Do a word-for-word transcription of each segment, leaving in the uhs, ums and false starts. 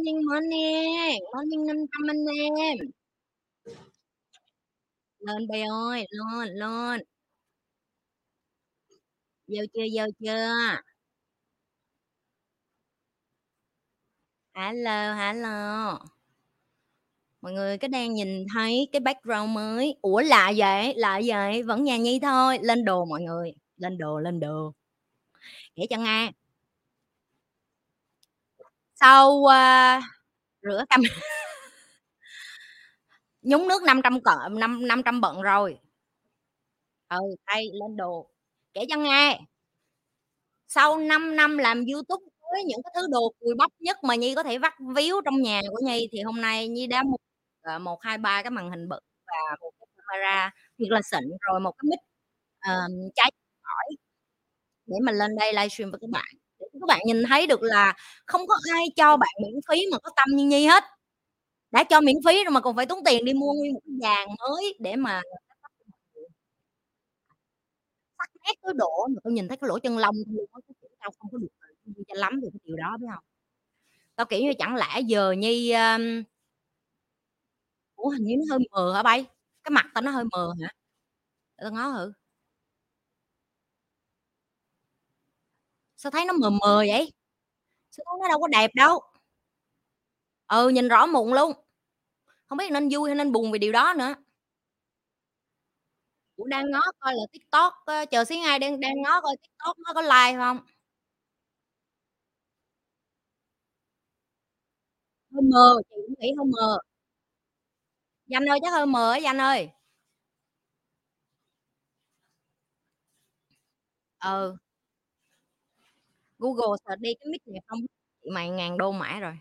Morning, morning. Morning năm trăm anh em. Lên bè ơi, lên, lên. Vô chưa, vô chưa. Hello, hello. Mọi người có đang nhìn thấy cái background mới? Ủa lạ vậy, lạ vậy. Vẫn nhà Nhi thôi. Lên đồ mọi người. Lên đồ, lên đồ. Để cho nghe. Sau uh, rửa cam nhúng nước năm trăm cỡ, năm trăm bận rồi. Ừ, đây lên đồ. Kể cho nghe. Sau năm năm làm YouTube với những cái thứ đồ cùi bắp nhất mà Nhi có thể vắt víu trong nhà của Nhi thì hôm nay Nhi đã mua một hai ba cái màn hình bự và một cái camera thiệt là xịn rồi một cái mic uh, trái hỏi để mà lên đây livestream với các bạn. Các bạn nhìn thấy được là không có ai cho bạn miễn phí mà có tâm như Nhi hết. Đã cho miễn phí rồi mà còn phải tốn tiền đi mua nguyên một cái dàn mới để mà sắc nét cái độ mà tôi nhìn thấy cái lỗ chân lông luôn á, tao không có được cho lắm về cái điều đó, biết không? Tao kiểu như chẳng lẽ giờ Nhi um... ủa hình như nó hơi mờ hả bay? Cái mặt tao nó hơi mờ hả? Để tao ngó thử. Sao thấy nó mờ mờ vậy? Sao nó đâu có đẹp đâu. Ừ, nhìn rõ mụn luôn. Không biết nên vui hay nên buồn về điều đó nữa. Ủa đang ngó coi là TikTok. Chờ xíu ai đang, đang ngó coi TikTok nó có like không? Hơi mờ, chị cũng nghĩ hơi mờ. Danh ơi, chắc hơi mờ ấy, Danh ơi. Ừ. Google search đi, cái mic này không mày ngàn đô mãi rồi.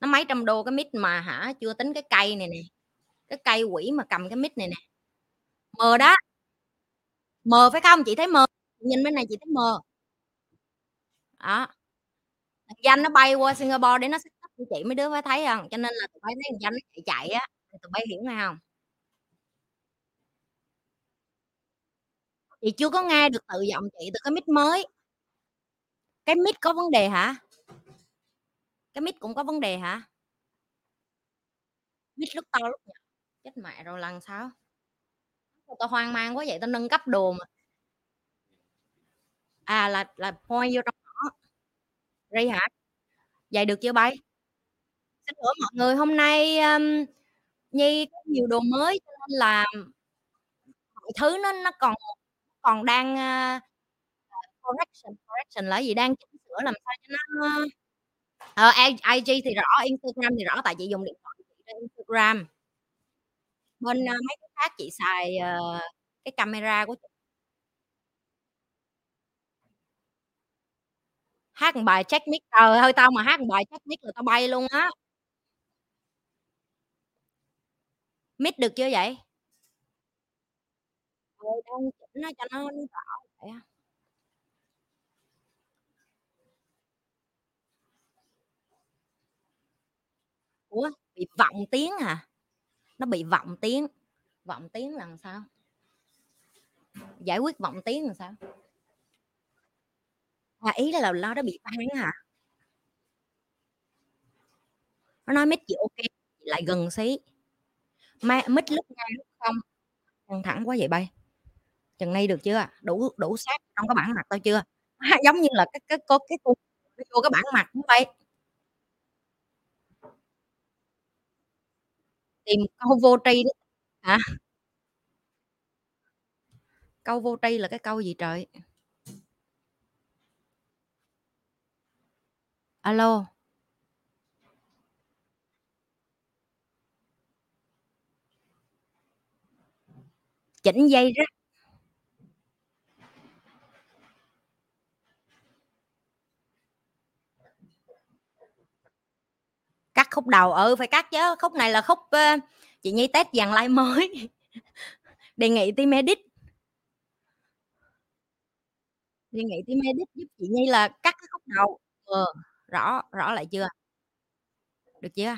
Nó mấy trăm đô cái mic mà hả, chưa tính cái cây này nè. Cái cây quỷ mà cầm cái mic này nè. Mờ đó. Mờ phải không? Chị thấy mờ. Nhìn bên này chị thấy mờ. Đó. Thằng Danh nó bay qua Singapore để nó set up cho chị mấy đứa phải thấy không? Cho nên là tụi bay thấy thằng Danh nó chạy chạy á, tụi bay hiểu hay không? Chị chưa có nghe được tự giọng chị từ cái mic mới. Cái mic có vấn đề hả? Cái mic cũng có vấn đề hả? Mic lúc to lúc nhỏ. Chết mẹ rồi lần sao? Tao hoang mang quá vậy, tao nâng cấp đồ mà. À là là point vô trong đó. Ray hả? Vậy được chưa bay? Xin lỗi mọi người, hôm nay um, Nhi có nhiều đồ mới cho nên là mọi thứ nó nó còn còn đang uh, correction correction là gì, đang chỉnh sửa làm sao cho nó ờ, i giê thì rõ, Instagram thì rõ tại chị dùng điện thoại chị trên Instagram. Bên uh, mấy cái khác chị xài uh, cái camera của chị. Hát một bài check mic, trời ơi tao mà hát một bài check mic là tao bay luôn á. Mic được chưa vậy? Ờ, đang chỉnh nó cho nó rõ vậy á. Ủa, bị vọng tiếng hả? Nó bị vọng tiếng. Vọng tiếng là sao? Giải quyết vọng tiếng là sao? À, ý là lo đó bị bán hả? Nó nói mic chị ok, lại gần xí. Mic lúc nào lúc không. Căng thẳng quá vậy bay. Chừng nay được chưa? Đủ đủ sát trong cái bản mặt tao chưa? À, giống như là cái cái cô cái cô vô cái bản mặt nó bay. Tìm câu vô tri đó. Hả? Câu vô tri là cái câu gì trời? Alo. Chỉnh dây rắc. Cắt khúc đầu, ừ phải cắt chứ, khúc này là khúc uh, chị Nhi test dàn like mới. Đề nghị team edit, đề nghị team edit giúp chị Nhi là cắt cái khúc đầu. Ừ, rõ rõ lại chưa, được chưa?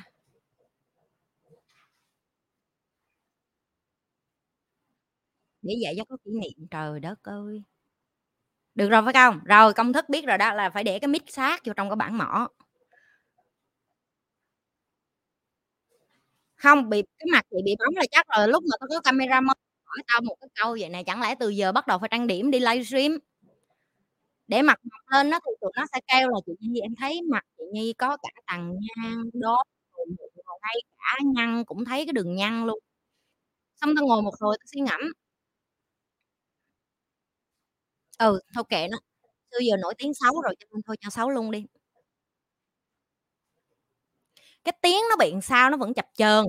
Để vậy cho có kỷ niệm, trời đất ơi. Được rồi phải không? Rồi công thức biết rồi đó, là phải để cái mic sát vô trong cái bảng mỏ. Không, bị cái mặt chị bị bóng là chắc rồi. Lúc mà tao có camera mới hỏi tao một cái câu vậy này: chẳng lẽ từ giờ bắt đầu phải trang điểm đi livestream để mặt mọc lên nó, thì tụi nó sẽ kêu là chị Nhi em thấy mặt chị Nhi có cả tầng nhang đó, ngay cả nhăn cũng thấy cái đường nhăn luôn. Xong tao ngồi một hồi tao suy ngẫm, ừ thôi kệ nó, xưa giờ nổi tiếng xấu rồi cho nên thôi cho xấu luôn đi. Cái tiếng nó bị sao nó vẫn chập chờn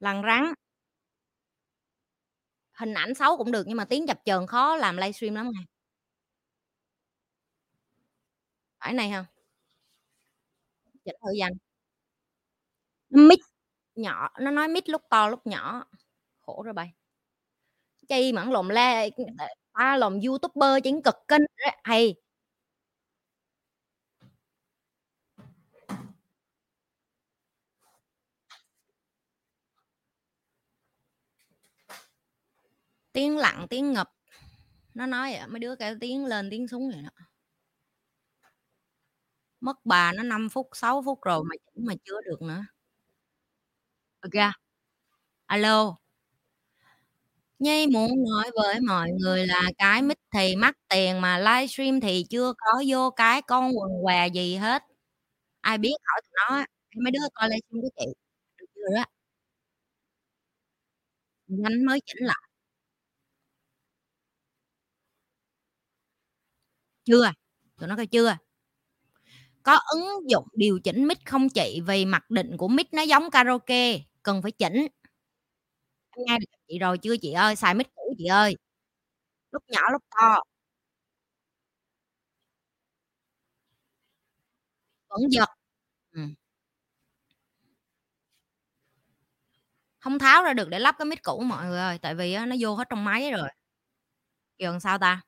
lằn rắn, hình ảnh xấu cũng được nhưng mà tiếng chập chờn khó làm livestream lắm. Này phải này không, chỉnh thời gian mic nhỏ, nó nói mic lúc to lúc nhỏ, khổ rồi bày. Chi mẫn lộn le ta lộn youtuber chính cực kinh hay. Tiếng lặng tiếng ngập, nó nói vậy, mấy đứa kêu tiếng lên tiếng xuống vậy đó. Mất bà nó năm phút sáu phút rồi mà chỉnh mà chưa được nữa. Ok. Alo. Nhi muốn nói với mọi người là cái mic thì mắc tiền mà livestream thì chưa có vô cái con quần què gì hết. Ai biết hỏi tụi nó, mấy đứa coi livestream của chị được chưa đó. Nhanh mới chỉnh lại. Chưa, tụi nó coi chưa. Có ứng dụng điều chỉnh mic không chị? Vì mặc định của mic nó giống karaoke, cần phải chỉnh. Em nghe được chị rồi chưa chị ơi? Xài mic cũ chị ơi. Lúc nhỏ lúc to. Vẫn giật. Ừ. Không tháo ra được để lắp cái mic cũ mọi người ơi. Tại vì nó vô hết trong máy rồi. Kìa làm sao ta?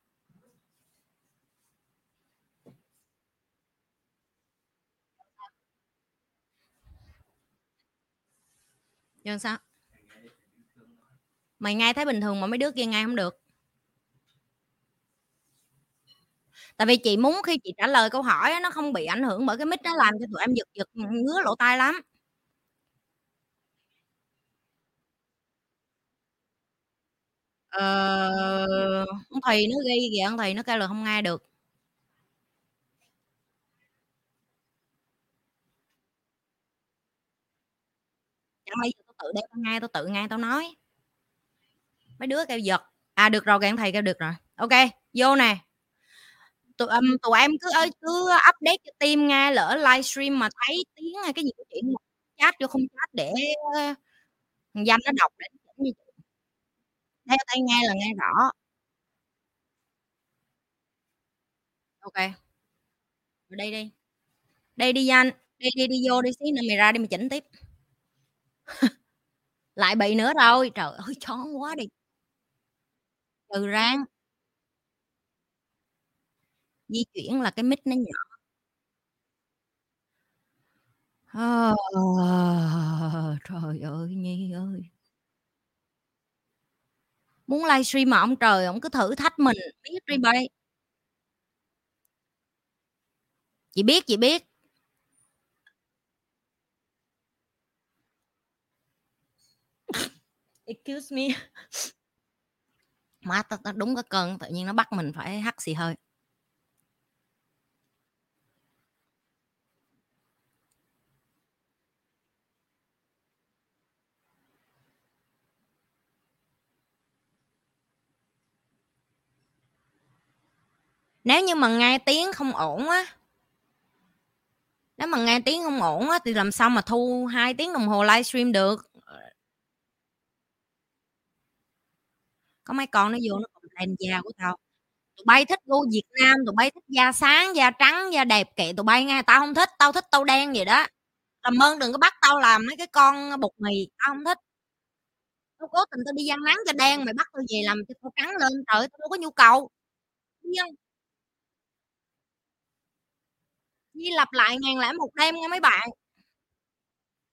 Nhưng sao? Mày nghe thấy bình thường mà mấy đứa kia nghe không được. Tại vì chị muốn khi chị trả lời câu hỏi nó không bị ảnh hưởng bởi cái mic, nó làm cho tụi em giật giật ngứa lỗ tai lắm. Ờ... Ông thầy nó ghi kìa, ông thầy nó kêu là không nghe được. Chẳng lẽ tự đeo tao nghe, tao tự nghe tao nói. Mấy đứa kêu giật. À được rồi, các thầy kêu được rồi. Ok, vô nè. Tụi, um, tụi em cứ cứ update cho team nghe, lỡ livestream mà thấy tiếng hay cái gì của chị chat vô không chat để thằng Danh nó đọc để chỉnh như chị. Đeo tay nghe là nghe rõ. Ok. Rồi đây đi. Đây đi Danh, đi đi đi vô đi xí nữa mày ra đi mày chỉnh tiếp. Lại bị nữa rồi. Trời ơi chón quá đi. Trừ rang. Di chuyển là cái mic nó nhỏ. à, Trời ơi Nhi ơi. Muốn livestream mà ông trời, ông cứ thử thách mình biết đi bay. Chị biết chị biết excuse me. Má tao đúng cái cơn tự nhiên nó bắt mình phải hắt xì hơi. Nếu như mà nghe tiếng không ổn á, nếu mà nghe tiếng không ổn á thì làm sao mà thu hai tiếng đồng hồ livestream được. Có mấy con nó vô nó còn lên da của tao. Tụi bay thích vô Việt Nam, tụi bay thích da sáng, da trắng, da đẹp, kệ tụi bay nghe. Tao không thích, tao thích tao đen vậy đó. Làm ơn đừng có bắt tao làm mấy cái con bột mì, tao không thích. Tao cố tình tao đi gian nắng cho đen, mày bắt tao về làm cho tao trắng lên, trời ơi, tao đâu có nhu cầu. Nhưng Nhi lặp lại ngàn lẻ một đêm nha mấy bạn.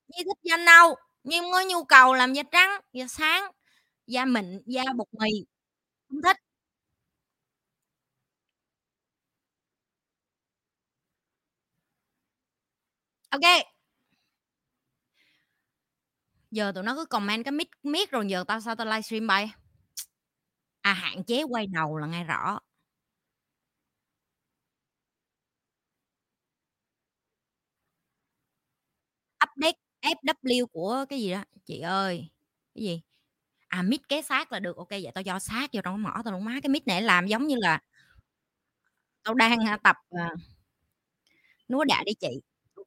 Nhi thích da nâu, nhưng có nhu cầu làm da trắng, da sáng, da mịn, da bột mì không thích. Ok. Giờ tụi nó cứ comment cái mic mic rồi giờ tao sao tao livestream bay. À hạn chế quay đầu là nghe rõ. Update ép vê kép của cái gì đó. Chị ơi, cái gì? À mic kế sát là được. Ok vậy tao cho sát vô trong mỏ tao luôn má. Cái mic này làm giống như là tao đang tập uh, núa đạ đi chị. Ok.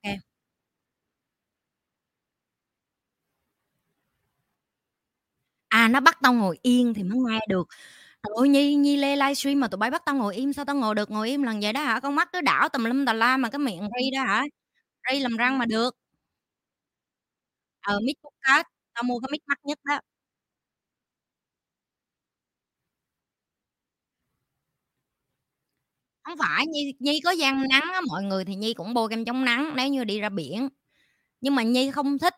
À nó bắt tao ngồi yên thì mới nghe được. Ôi Nhi, Nhi Lê livestream mà tụi bay bắt tao ngồi im. Sao tao ngồi được ngồi im lần vậy đó hả? Con mắt cứ đảo tùm lum tà la mà cái miệng ri đó hả? Ri làm răng mà được. Ờ mic podcast. Tao mua cái mic mắc nhất đó. Không phải, Nhi, Nhi có gian nắng á. Mọi người thì Nhi cũng bôi kem chống nắng nếu như đi ra biển. Nhưng mà Nhi không thích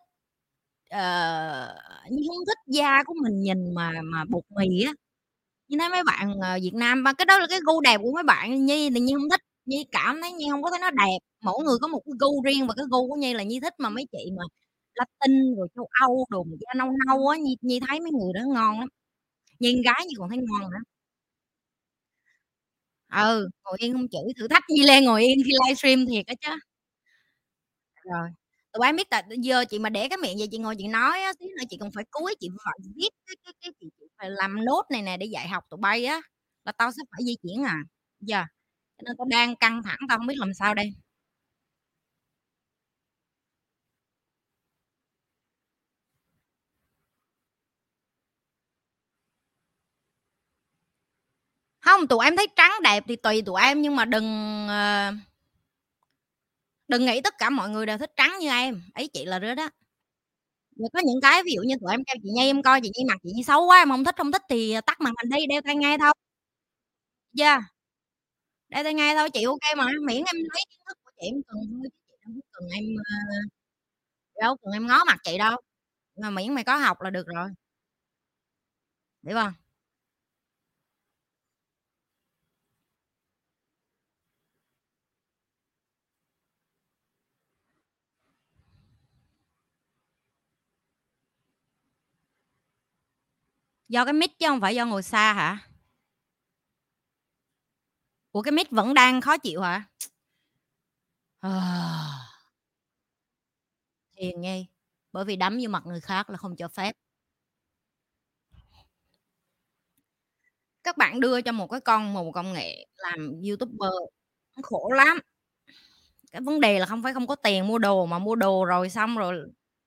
uh, Nhi không thích da của mình nhìn mà mà bột mì á. Như thấy mấy bạn uh, Việt Nam mà cái đó là cái gu đẹp của mấy bạn. Nhi thì Nhi không thích. Nhi cảm thấy Nhi không có thấy nó đẹp. Mỗi người có một cái gu riêng và cái gu của Nhi là Nhi thích mà mấy chị mà Latin rồi châu Âu đồ mà da nâu nâu á, Nhi, Nhi thấy mấy người đó ngon lắm. Nhìn gái Nhi còn thấy ngon nữa. Ừ, ngồi yên không chửi, thử thách Nhi Lê ngồi yên khi livestream thiệt á chứ. Rồi, tụi bay biết là giờ chị mà để cái miệng vậy chị ngồi chị nói á, tí nữa chị còn phải cúi chị phải viết cái cái cái chị phải làm nốt này nè để dạy học tụi bay á, là tao sắp phải di chuyển à. Giờ cho nên tao đang căng thẳng, tao không biết làm sao đây. Không, tụi em thấy trắng đẹp thì tùy tụi em. Nhưng mà đừng uh, Đừng nghĩ tất cả mọi người đều thích trắng như em. Ý chị là rứa đó. Rồi có những cái ví dụ như tụi em kêu chị Nhi em coi chị Nhi mặt chị Nhi xấu quá, em không thích không thích thì tắt màn hình đi, đeo tai nghe thôi. Yeah. Đeo tai nghe thôi chị ok mà. Miễn em lấy kiến thức của chị em cần thôi. Chị không cần em uh, đâu cần em ngó mặt chị đâu. Mà miễn mày có học là được rồi. Hiểu không? Do cái mic chứ không phải do ngồi xa hả? Ủa cái mic vẫn đang khó chịu hả? À... Thiền nghe. Bởi vì đấm vô mặt người khác là không cho phép. Các bạn đưa cho một cái con mù công nghệ làm YouTuber khổ lắm. Cái vấn đề là không phải không có tiền mua đồ, mà mua đồ rồi xong rồi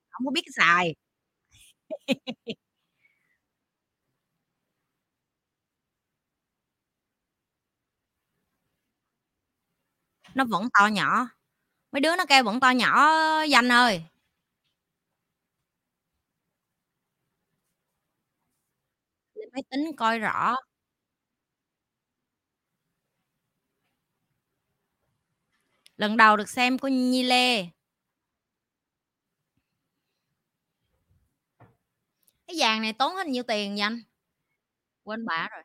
không có biết xài. Nó vẫn to nhỏ. Mấy đứa nó kêu vẫn to nhỏ Danh ơi. Lên máy tính coi rõ. Lần đầu được xem của Nhi Lê. Cái vàng này tốn hết nhiêu tiền Danh? Quên bả rồi.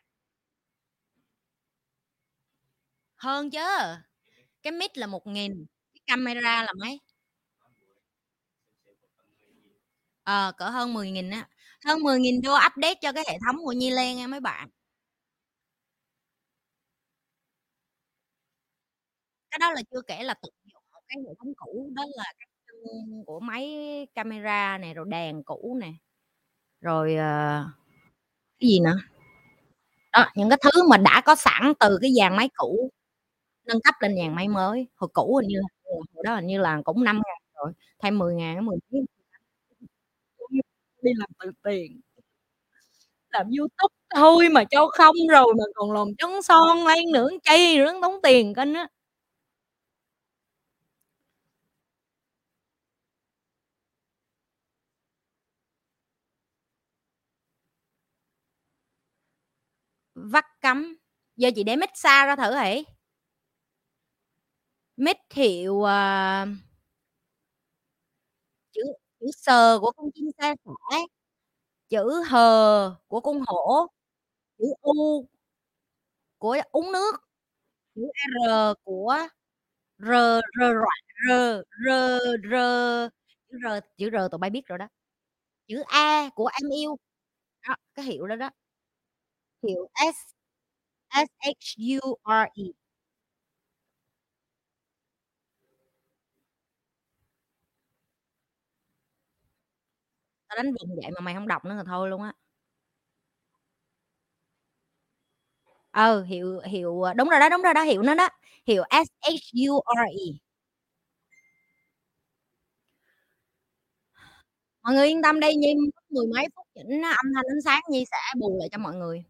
Hơn chứ. Cái mic là một nghìn. Cái camera là mấy? Ờ, à, cỡ hơn mười nghìn á. Hơn mười nghìn vô update cho cái hệ thống của Nhi Lê nha mấy bạn. Cái đó là chưa kể là tận dụng cái hệ thống cũ. Đó là cái chân của máy camera này. Rồi đèn cũ nè. Rồi uh, cái gì nữa đó, những cái thứ mà đã có sẵn từ cái dàn máy cũ nâng cấp lên dàn máy mới. Hồi cũ hình như hồi đó hình như là cũng năm ngàn rồi, thay mười ngàn mười mấy. Đi làm từ tiền làm YouTube thôi mà cho không rồi mà còn lòng trắng son lên nữa chi nữa tốn tiền kênh á. Vắt cắm giờ chị để mic xa ra thử hỉ. Mic hiệu uh, chữ, chữ sờ của con chim sa sẻ, chữ hờ của con hổ, chữ u của uống nước, chữ r của r r r r r r chữ r chữ r tụi bay biết rồi đó. chữ A của em yêu đó, cái hiệu đó đó, hiệu S S H U R E. Tao đánh vần vậy mà mày không đọc nữa là thôi luôn á. Ờ, hiệu hiệu đúng rồi đó, đúng rồi đó, hiệu nó đó, hiệu S H U R E. Mọi người yên tâm đi, Nhi mười mấy phút chỉnh âm thanh ánh sáng Nhi sẽ bù lại cho mọi người.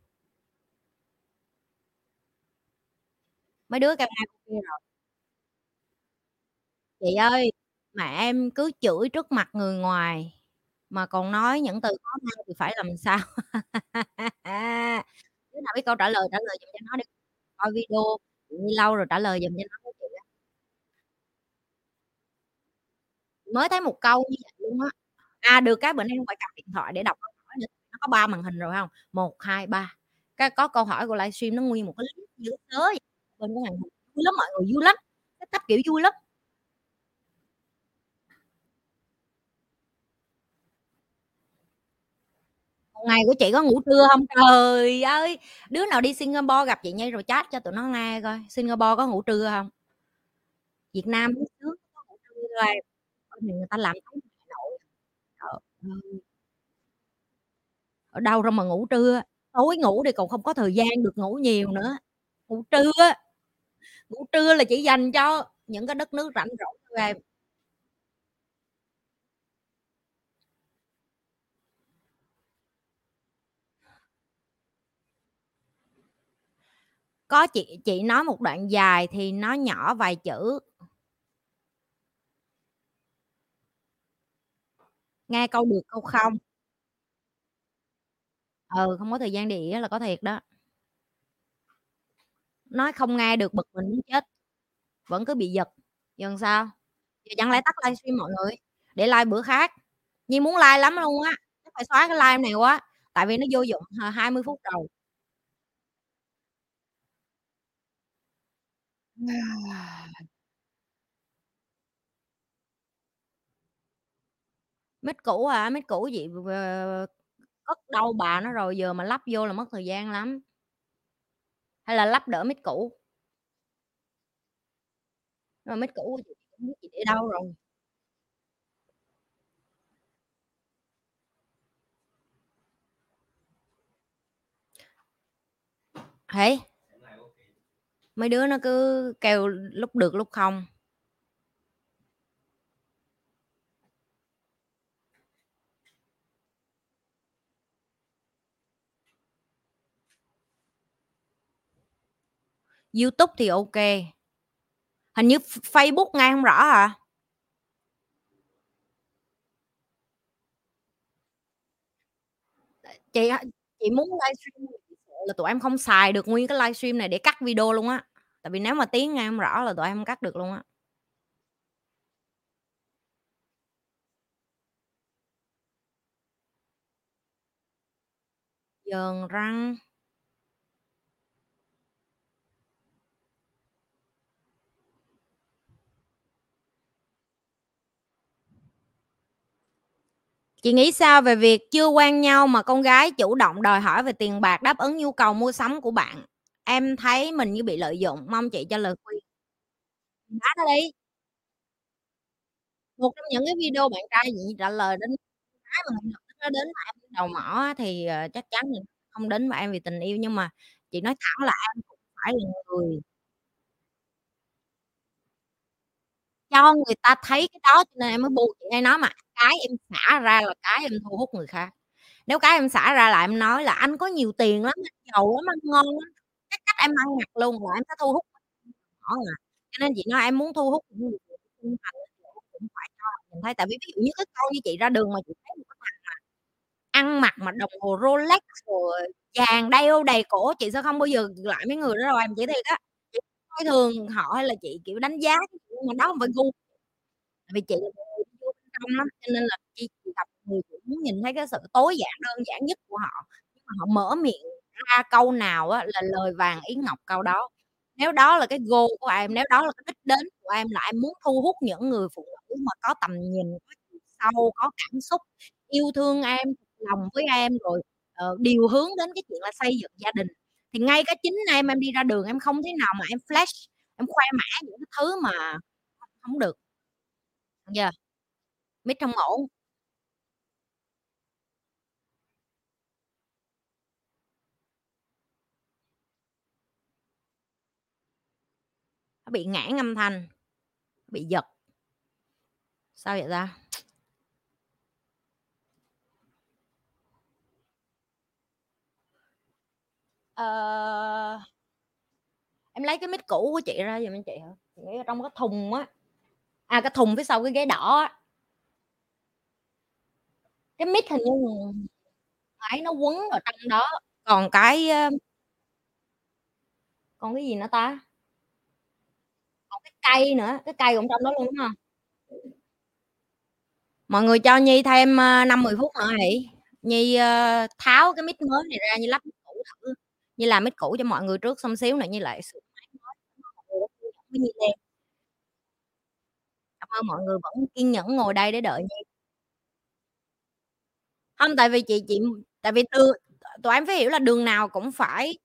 Mấy đứa camera kia rồi. Chị ơi, mà em cứ chửi trước mặt người ngoài mà còn nói những từ khó nghe thì phải làm sao? Đứa nào biết câu trả lời trả lời giùm cho nó đi. Coi video Nhi lâu rồi, trả lời giùm cho nó. Mới thấy một câu như vậy luôn á. À được, cái bữa nay không phải cầm điện thoại để đọc câu hỏi nữa. Nó có ba màn hình rồi không? một, hai, ba. Cái có câu hỏi của livestream nó nguyên một cái list dữ tớ vậy. Bên cái màn hình vui lắm, mọi người vui lắm. Cái tấp kiểu vui lắm. Ngày của chị có ngủ trưa không? Trời ơi, đứa nào đi Singapore gặp chị Nhi rồi chat cho tụi nó nghe coi. Singapore có ngủ trưa không? Việt Nam nước nước có ngủ trưa rồi. Người ta làm thấy nổi. Ở đâu ra mà ngủ trưa? Tối ngủ thì còn không có thời gian được ngủ nhiều nữa. Ngủ trưa, ngủ trưa là chỉ dành cho những cái đất nước rảnh rỗi thôi em. Có chị chị nói một đoạn dài thì nó nhỏ vài chữ. Nghe câu được câu không. Ừ, không có thời gian để là có thiệt đó. Nói không nghe được bực mình muốn chết. Vẫn cứ bị giật. Giờ sao? Giờ chẳng lẽ tắt livestream mọi người? Để like bữa khác. Nhi muốn like lắm luôn á. Chắc phải xóa cái live này quá. Tại vì nó vô dụng hai mươi phút đầu. Mít cũ à, mít cũ gì cất đâu bà nó rồi, giờ mà lắp vô là mất thời gian lắm. Hay là lắp đỡ mít cũ. Rồi mít cũ chị không biết chị để đâu rồi. Thế mấy đứa nó cứ kêu lúc được lúc không. YouTube thì ok. Hình như Facebook nghe không rõ hả? Chị chị muốn livestream là tụi em không xài được nguyên cái livestream này để cắt video luôn á. Tại vì nếu mà tiếng nghe không rõ là tụi em không cắt được luôn á. Dờn răng. Chị nghĩ sao về việc chưa quen nhau mà con gái chủ động đòi hỏi về tiền bạc đáp ứng nhu cầu mua sắm của bạn? Em thấy mình như bị lợi dụng, mong chị cho lời khuyên. Đá nó đi. Một trong những cái video bạn trai vậy trả lời đến cái mà nó đến mà em đầu mỏ thì chắc chắn mình không đến mà em vì tình yêu, nhưng mà chị nói thẳng là em cũng phải là người cho người ta thấy cái đó, cho nên em mới buộc chị hay nói mà cái em xả ra là cái em thu hút người khác. Nếu cái em xả ra là em nói là anh có nhiều tiền lắm, anh giàu lắm, anh ngon lắm, cái cách em ăn mặc luôn là em sẽ thu hút. Cho nên chị nói em muốn thu hút những người trung thành cũng phải cho mình thấy. Tại vì ví dụ như cái câu như chị ra đường mà chị thấy một cái thằng mà ăn mặc mà đồng hồ Rolex rồi vàng đeo đầy cổ, chị sẽ không bao giờ lại mấy người đó đâu em, chỉ thiệt á. Chị coi thường họ hay là chị kiểu đánh giá, nhưng mà đó không phải gu. Tại vì chị lắm, cho nên là chị gặp người cũng muốn nhìn thấy cái sự tối giản đơn giản nhất của họ, nhưng mà họ mở miệng ra câu nào á, là lời vàng ý ngọc câu đó. Nếu đó là cái goal của em, nếu đó là cái đích đến của em là em muốn thu hút những người phụ nữ mà có tầm nhìn, có chiều sâu, có cảm xúc, yêu thương em, lòng với em, rồi uh, điều hướng đến cái chuyện là xây dựng gia đình. Thì ngay cả chính em, em đi ra đường em không thể nào mà em flash, em khoe mã những cái thứ mà không được. Dạ yeah. Mít trong ổn. Nó bị ngãn âm thanh, bị giật. Sao vậy ta? Ờ... Em lấy cái mic cũ của chị ra giùm anh chị hả? Chị nghĩ trong cái thùng á. À, cái thùng phía sau cái ghế đỏ á. Cái mic hình như máy nó quấn ở trong đó. Còn cái Còn cái gì nữa ta? Còn cái cây nữa. Cái cây cũng trong đó luôn đúng không? Mọi người cho Nhi thêm năm mười phút nữa hỉ. Nhi tháo cái mic mới này ra, Nhi lắp mic cũ thử. Nhi làm mic cũ cho mọi người trước, xong xíu nữa Nhi lại sửa máy mới. Nhi lên. Cảm ơn mọi người vẫn kiên nhẫn ngồi đây để đợi Nhi. Không, tại vì chị chị tại vì từ tụi em phải hiểu là đường nào cũng phải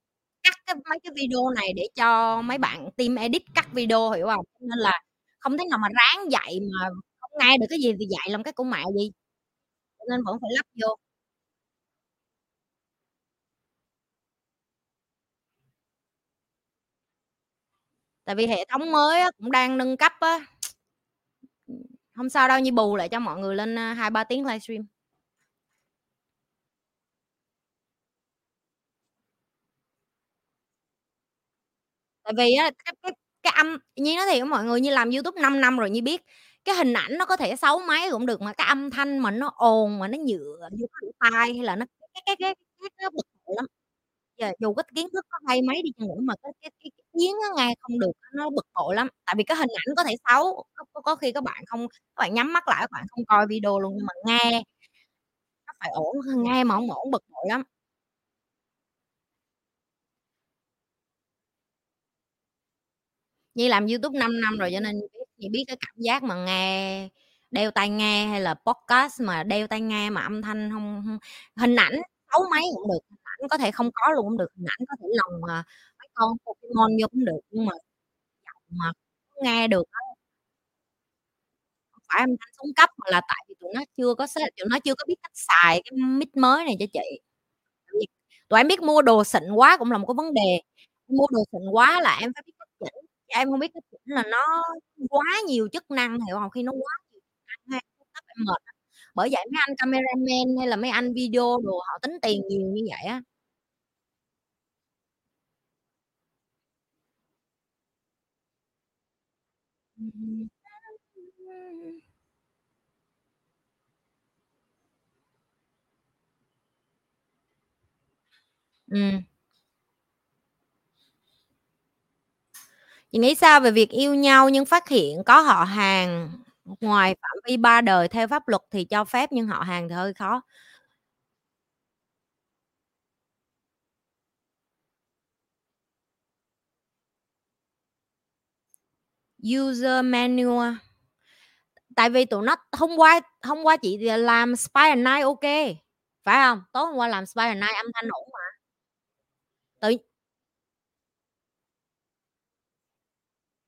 cắt cái, mấy cái video này để cho mấy bạn team edit cắt video, hiểu không? Nên là không thể nào mà ráng dạy mà không nghe được cái gì thì dạy làm cái của mẹ gì, nên vẫn phải lắp vô. Tại vì hệ thống mới cũng đang nâng cấp á. Không sao đâu, Nhi bù lại cho mọi người lên hai ba tiếng livestream. Tại vì á, cái, cái, cái âm Nhi nói thì của mọi người, Nhi làm YouTube năm năm rồi, Nhi biết cái hình ảnh nó có thể xấu máy cũng được, mà cái âm thanh mà nó ồn, mà nó nhựa vô tai hay là nó cái cái cái cái nó bực lắm. Giờ dù cái kiến thức có hay mấy đi chăng nữa mà cái cái cái tiếng nó nghe không được, nó bực bội lắm. Tại vì cái hình ảnh có thể xấu, có, có khi các bạn không các bạn nhắm mắt lại, các bạn không coi video luôn, nhưng mà nghe nó phải ổn, nghe mà không ổn bực bội lắm. Nhi làm YouTube năm năm rồi cho nên Nhi biết cái cảm giác mà nghe đeo tai nghe hay là podcast mà đeo tai nghe mà âm thanh không, không hình ảnh xấu máy cũng được, hình ảnh có thể không có luôn cũng được, hình ảnh có thể lòng mà mấy con Pokemon vô cũng được, nhưng mà giọng mà không nghe được đó. Không phải âm thanh xuống cấp mà là tại vì tụi nó chưa có tụi nó chưa có biết cách xài cái mic mới này cho chị. Tụi em biết mua đồ xịn quá cũng là một cái vấn đề, mua đồ xịn quá là em phải biết cách chỉnh. Em không biết cái chỉnh là nó quá nhiều chức năng, hiểu không? Khi nó quá nhiều chức năng em mệt. Bởi vậy mấy anh cameraman hay là mấy anh video đồ họ tính tiền nhiều như vậy á. Ừ. Chị nghĩ sao về việc yêu nhau nhưng phát hiện có họ hàng ngoài phạm vi ba đời theo pháp luật thì cho phép, nhưng họ hàng thì hơi khó. User manual. Tại vì tụi nó hôm qua hôm qua chị làm Spy and Night ok, phải không? Tối hôm qua làm Spy and Night âm thanh ổn mà. Tự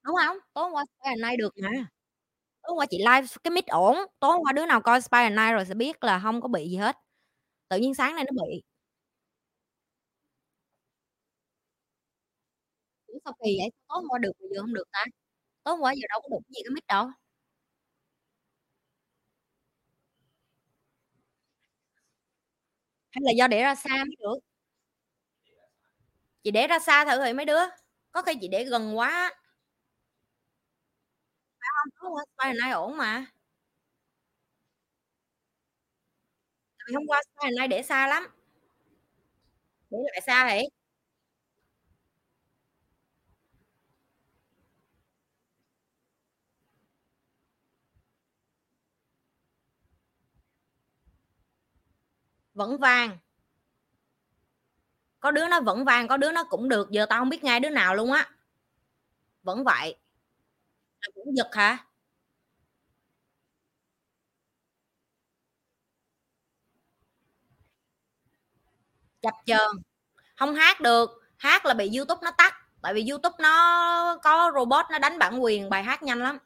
đúng không? Tối hôm qua Spy and Night được mà. Tối hôm qua chị live cái mic ổn. Tối hôm qua đứa nào coi Spy and Night rồi sẽ biết là không có bị gì hết. Tự nhiên sáng nay nó bị. Ủa sao kỳ vậy? Tối hôm qua được mà giờ không được ta? Tối hôm qua giờ đâu có được cái gì cái mic đâu. Hay là do để ra xa mới được? Chị để ra xa thử rồi mấy đứa. Có khi chị để gần quá. Không, Spy and Night ổn mà. Hôm qua Spy and Night để xa lắm. Để lại xa vậy. Vẫn vàng. Có đứa nó vẫn vàng, có đứa nó cũng được. Giờ tao không biết ngay đứa nào luôn á. Vẫn vậy. À, cũng giật hả? chập chờn, không hát được, hát là bị YouTube nó tắt, tại vì YouTube nó có robot nó đánh bản quyền bài hát nhanh lắm.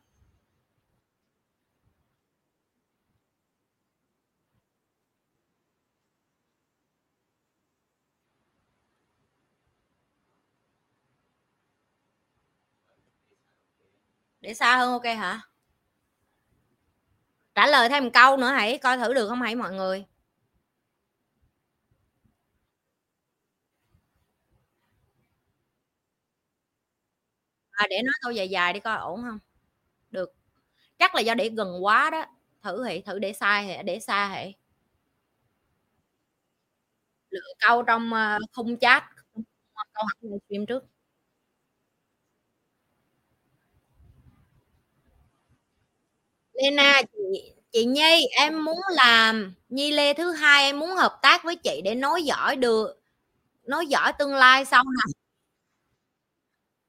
Để xa hơn ok hả? Trả lời thêm một câu nữa hãy coi thử được không hãy mọi người? À, để nói câu dài dài đi coi ổn không? Được. Chắc là do để gần quá đó. Thử hãy thử để sai hãy để xa hãy. Lựa câu trong khung chat, câu hỏi livestream trước. Lena, chị, chị Nhi, em muốn làm Nhi Lê thứ hai, em muốn hợp tác với chị để nói giỏi được, nói giỏi tương lai sau này.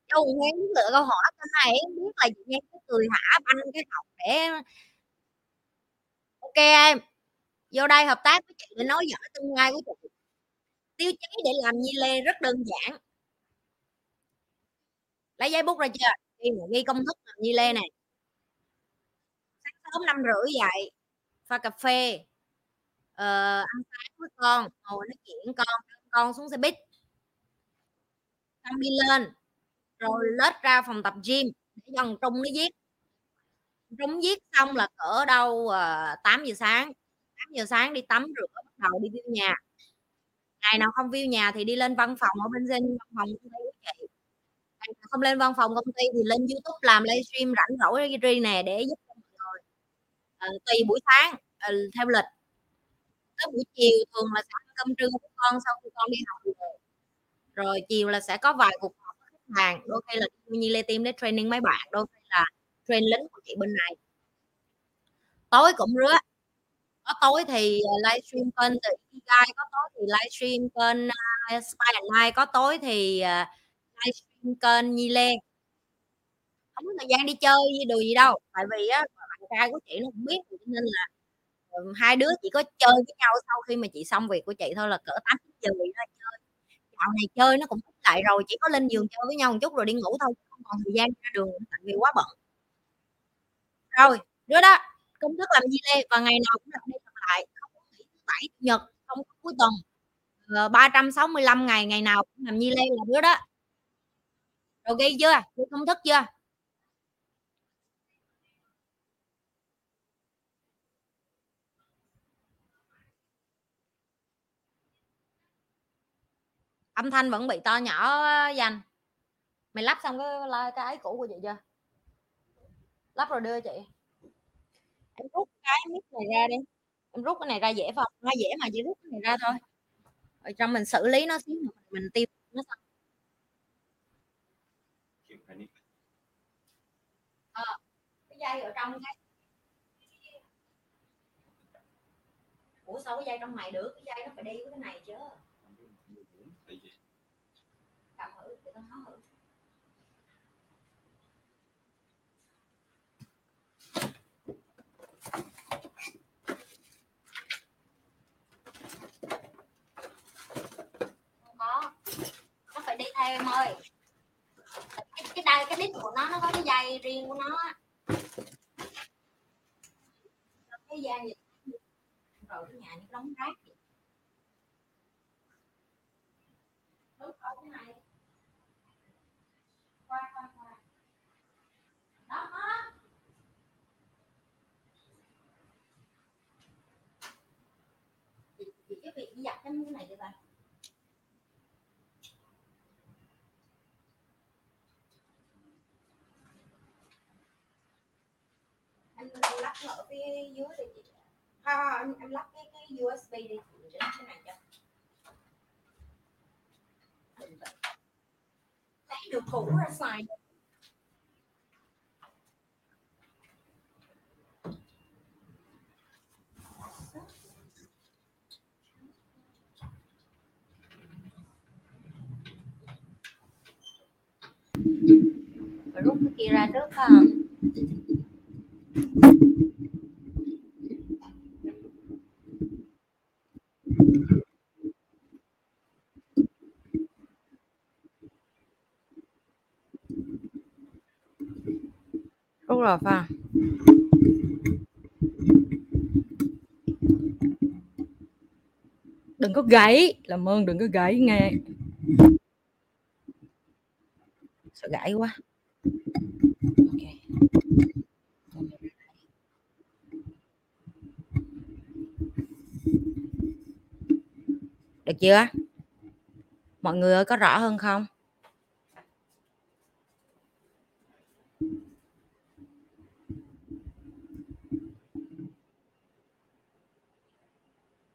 Châu nghe lựa câu hỏi cái này, em biết là chị nghe cái cười hả banh cái học để. Ok em, vô đây hợp tác với chị để nói giỏi tương lai của chị. Tiêu chí để làm Nhi Lê rất đơn giản. Lấy giấy bút ra chưa? Ghi, ghi công thức làm Nhi Lê này. Sớm năm rưỡi dậy, pha cà phê, uh, ăn sáng với con, ngồi nói chuyện con, con xuống xe buýt, xong đi lên, rồi lết ra phòng tập gym để cho thằng Trung nó viết, Trung viết xong là cỡ đâu uh, tám giờ sáng, tám giờ sáng đi tắm rửa bắt đầu đi view nhà, ngày nào không view nhà thì đi lên văn phòng ở bên dinh văn phòng công ty của chị, ngày nào không lên văn phòng công ty thì lên YouTube làm livestream rảnh rỗi riêng nè để giúp. À, tùy buổi sáng à, theo lịch tới buổi chiều thường là sẽ ăn cơm trưa với con sau khi con đi học rồi. Rồi chiều là sẽ có vài cuộc họp với khách hàng, đôi khi là Nhi Lê Team để training mấy bạn, đôi khi là train lính của chị bên này. Tối cũng rứa, có tối thì livestream kênh The Guy, có tối thì livestream kênh uh, Smile Online, có tối thì uh, livestream kênh Nhi Lê. Không có thời gian đi chơi gì đồ gì đâu, tại vì á uh, trai của chị nó cũng biết, nên là um, hai đứa chỉ có chơi với nhau sau khi mà chị xong việc của chị thôi, là cỡ tám giờ nó chơi. Dạo này chơi nó cũng thích lại rồi, chỉ có lên giường chơi với nhau một chút rồi đi ngủ thôi, không còn thời gian ra đường tại vì quá bận. Rồi đứa đó công thức làm Nhi Lê và ngày nào cũng làm đi làm lại, không có nghỉ thứ bảy chủ nhật, không có cuối tuần, ba trăm sáu mươi lăm ngày ngày nào cũng làm Nhi Lê là đứa đó. Rồi ghi chưa? Ghi công thức chưa? Âm thanh vẫn bị to nhỏ dành. Mày lắp xong cái cái ấy cũ của chị chưa? Lắp rồi đưa chị. Em rút cái mic này ra đi. Em rút cái này ra dễ không? Nó dễ mà chị rút cái này ra thôi. Ở trong mình xử lý nó xíu nữa mình tiêu nó xong. À, cái dây ở trong cái. Ủa sao cái dây trong này được? Cái dây nó phải đi với cái này chứ. Đi theo em ơi, cái cái đây cái đít của nó nó có cái dây riêng của nó á, cái dây gì rồi cái nhà nó đóng rác vậy. Đúng rồi, cái này qua qua qua đó đó. Vì, vì cái việc giặt cái như này vậy bạn. Anh lắp ở cái dưới đây chị. À, anh, anh lắp cái, cái u ét bê đi chị trên cái này cho. Lấy được cũ ra xài. Phải rút cái kia ra trước ha. Không là pha. Đừng có gãy, làm ơn đừng có gãy nghe. Sợ gãy quá. Okay. Được chưa? Mọi người ơi, có rõ hơn không?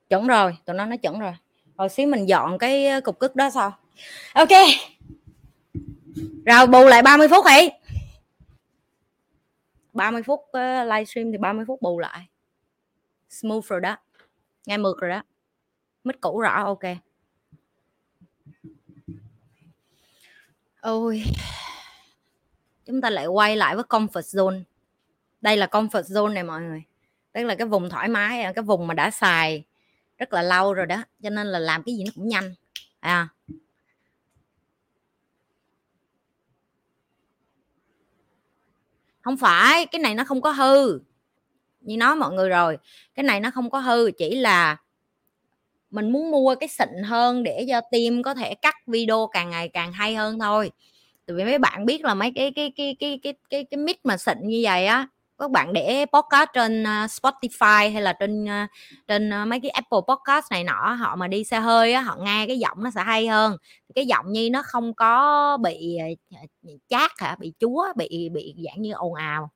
Chuẩn rồi, tụi nó nói chuẩn rồi. Hồi xíu mình dọn cái cục cức đó sao? Ok. Rồi bù lại ba mươi phút hãy. ba mươi phút livestream thì ba mươi phút bù lại. Smooth rồi đó. Nghe mượt rồi đó. Mít cũ rõ, ok. Ôi. Chúng ta lại quay lại với comfort zone. Đây là comfort zone này mọi người. Tức là cái vùng thoải mái, cái vùng mà đã xài rất là lâu rồi đó, cho nên là làm cái gì nó cũng nhanh à. Không phải, cái này nó không có hư. Như nói mọi người rồi, cái này nó không có hư, chỉ là mình muốn mua cái xịn hơn để cho team có thể cắt video càng ngày càng hay hơn thôi. Tại vì mấy bạn biết là mấy cái cái cái cái cái cái cái mic mà xịn như vậy á, các bạn để podcast trên Spotify hay là trên trên mấy cái Apple Podcast này nọ, họ mà đi xe hơi á, họ nghe cái giọng nó sẽ hay hơn. Cái giọng Nhi nó không có bị chát hả, bị chúa, bị bị dạng như ồn ào.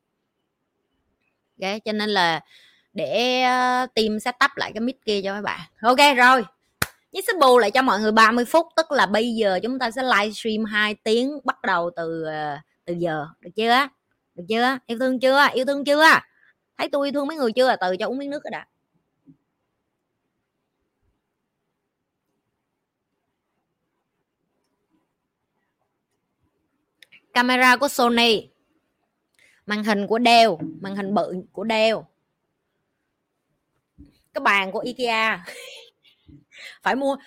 Okay, cho nên là để team setup lại cái mic kia cho mấy bạn. Ok rồi. Nhi sẽ bù lại cho mọi người ba mươi phút, tức là bây giờ chúng ta sẽ livestream hai tiếng bắt đầu từ từ giờ, được chưa? Được chưa? Yêu thương chưa? Yêu thương chưa? Thấy tôi yêu thương mấy người chưa? Từ cho uống miếng nước rồi đã. Camera của Sony. Màn hình của Dell. Màn hình bự của Dell. Cái bàn của IKEA. Phải mua...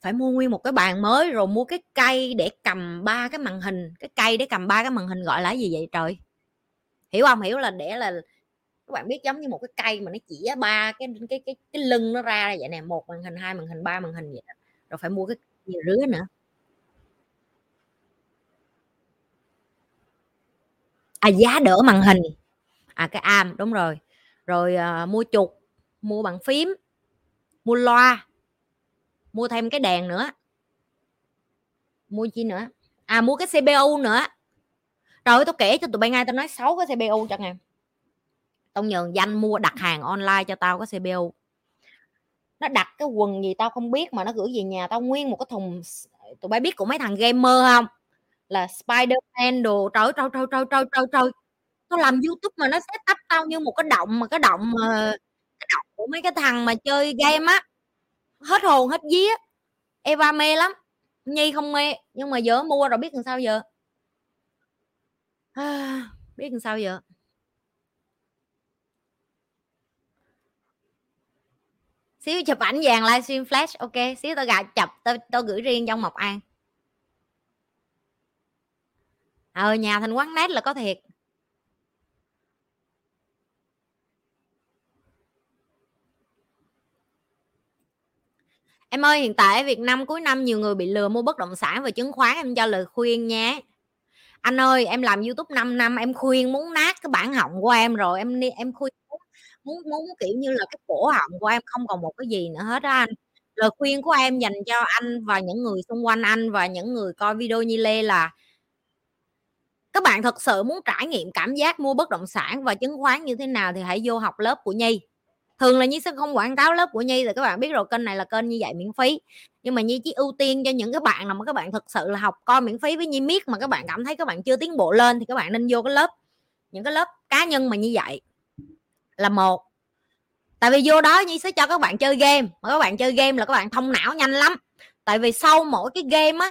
phải mua nguyên một cái bàn mới, rồi mua cái cây để cầm ba cái màn hình. Cái cây để cầm ba cái màn hình gọi là gì vậy trời? Hiểu không? Hiểu là để là các bạn biết giống như một cái cây mà nó chỉ ba cái cái cái cái lưng nó ra là vậy nè, một màn hình, hai màn hình, ba màn hình vậy đó. Rồi phải mua cái gì rứa nữa. À, giá đỡ màn hình. À, cái arm đúng rồi. Rồi à, mua chuột, mua bàn phím, mua loa, mua thêm cái đèn nữa. Mua chi nữa? À, mua cái xê pê u nữa. Trời ơi, tôi kể cho tụi bay ngay, tao nói sáu cái xê pê u cho em. Tao nhờ danh mua đặt hàng online cho tao cái xê pê u. Nó đặt cái quần gì tao không biết mà nó gửi về nhà tao nguyên một cái thùng. Tụi bay biết của mấy thằng gamer không? Là Spider-Man đồ. Trời ơi, trời trời trời trời trời trời. Tao làm YouTube mà nó set up tao như một cái động mà cái động mà cái động của mấy cái thằng mà chơi game á. Hết hồn, hết vía. Eva mê lắm. Nhi không mê. Nhưng mà giờ mua rồi biết làm sao giờ. À, biết làm sao giờ. Xíu chụp ảnh vàng livestream flash. Ok. Xíu tao gà chụp. Tao, tao gửi riêng trong Mộc An. Ờ, nhà thành quán nét là có thiệt. Em ơi, hiện tại ở Việt Nam cuối năm nhiều người bị lừa mua bất động sản và chứng khoán, em cho lời khuyên nhé. Anh ơi, em làm YouTube năm năm, em khuyên muốn nát cái bản họng của em rồi, em em khuyên muốn muốn, muốn kiểu như là cái cổ họng của em không còn một cái gì nữa hết á anh. Lời khuyên của em dành cho anh và những người xung quanh anh và những người coi video Nhi Lê là các bạn thật sự muốn trải nghiệm cảm giác mua bất động sản và chứng khoán như thế nào thì hãy vô học lớp của Nhi. Thường là Nhi sẽ không quảng cáo lớp của Nhi, rồi các bạn biết rồi, kênh này là kênh như vậy miễn phí, nhưng mà Nhi chỉ ưu tiên cho những cái bạn nào mà các bạn thực sự là học coi miễn phí với Nhi miết mà các bạn cảm thấy các bạn chưa tiến bộ lên thì các bạn nên vô cái lớp, những cái lớp cá nhân mà như vậy là một. Tại vì vô đó Nhi sẽ cho các bạn chơi game, mà các bạn chơi game là các bạn thông não nhanh lắm. Tại vì sau mỗi cái game á,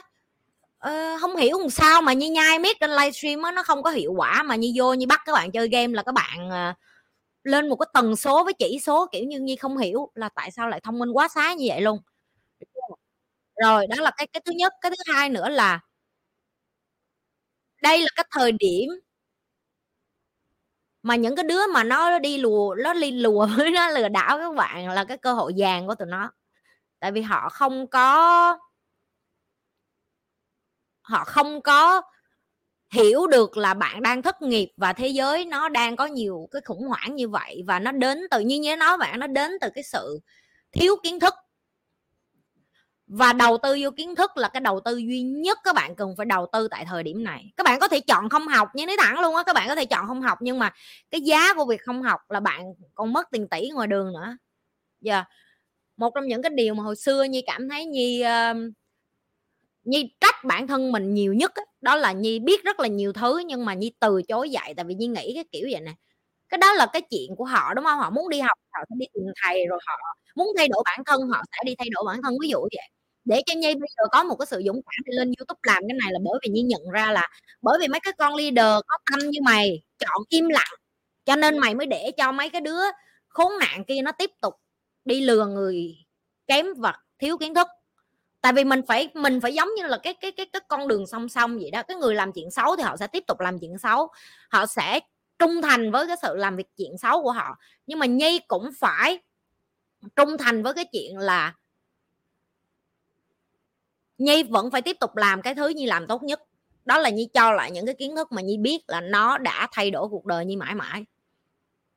uh, không hiểu làm sao mà Nhi nhai miết trên livestream á nó không có hiệu quả, mà Nhi vô Nhi bắt các bạn chơi game là các bạn uh, lên một cái tần số với chỉ số kiểu như Nhi không hiểu là tại sao lại thông minh quá xá như vậy luôn. Rồi đó là cái cái thứ nhất. Cái thứ hai nữa là đây là cái thời điểm mà những cái đứa mà nó đi lùa, nó đi lùa với nó lừa đảo các bạn là cái cơ hội vàng của tụi nó. Tại vì họ không có họ không có hiểu được là bạn đang thất nghiệp và thế giới nó đang có nhiều cái khủng hoảng như vậy, và nó đến tự nhiên như nó bạn nó đến từ cái sự thiếu kiến thức. Và đầu tư vô kiến thức là cái đầu tư duy nhất các bạn cần phải đầu tư tại thời điểm này. Các bạn có thể chọn không học, như nói thẳng luôn á, các bạn có thể chọn không học, nhưng mà cái giá của việc không học là bạn còn mất tiền tỷ ngoài đường nữa. Giờ yeah. Một trong những cái điều mà hồi xưa Nhi cảm thấy Nhi uh, Nhi trách bản thân mình nhiều nhất á, đó là Nhi biết rất là nhiều thứ nhưng mà Nhi từ chối dạy. Tại vì Nhi nghĩ cái kiểu vậy nè, cái đó là cái chuyện của họ, đúng không? Họ muốn đi học họ sẽ đi tìm thầy, rồi họ muốn thay đổi bản thân họ sẽ đi thay đổi bản thân, ví dụ vậy. Để cho Nhi bây giờ có một cái sự dũng cảm để lên YouTube làm cái này là bởi vì Nhi nhận ra là bởi vì mấy cái con leader có tâm như mày chọn im lặng, cho nên mày mới để cho mấy cái đứa khốn nạn kia nó tiếp tục đi lừa người kém vật thiếu kiến thức. Tại vì mình phải mình phải giống như là cái cái cái cái con đường song song vậy đó. Cái người làm chuyện xấu thì họ sẽ tiếp tục làm chuyện xấu, họ sẽ trung thành với cái sự làm việc chuyện xấu của họ, nhưng mà Nhi cũng phải trung thành với cái chuyện là Nhi vẫn phải tiếp tục làm cái thứ Nhi làm tốt nhất. Đó là Nhi cho lại những cái kiến thức mà Nhi biết là nó đã thay đổi cuộc đời Nhi mãi mãi.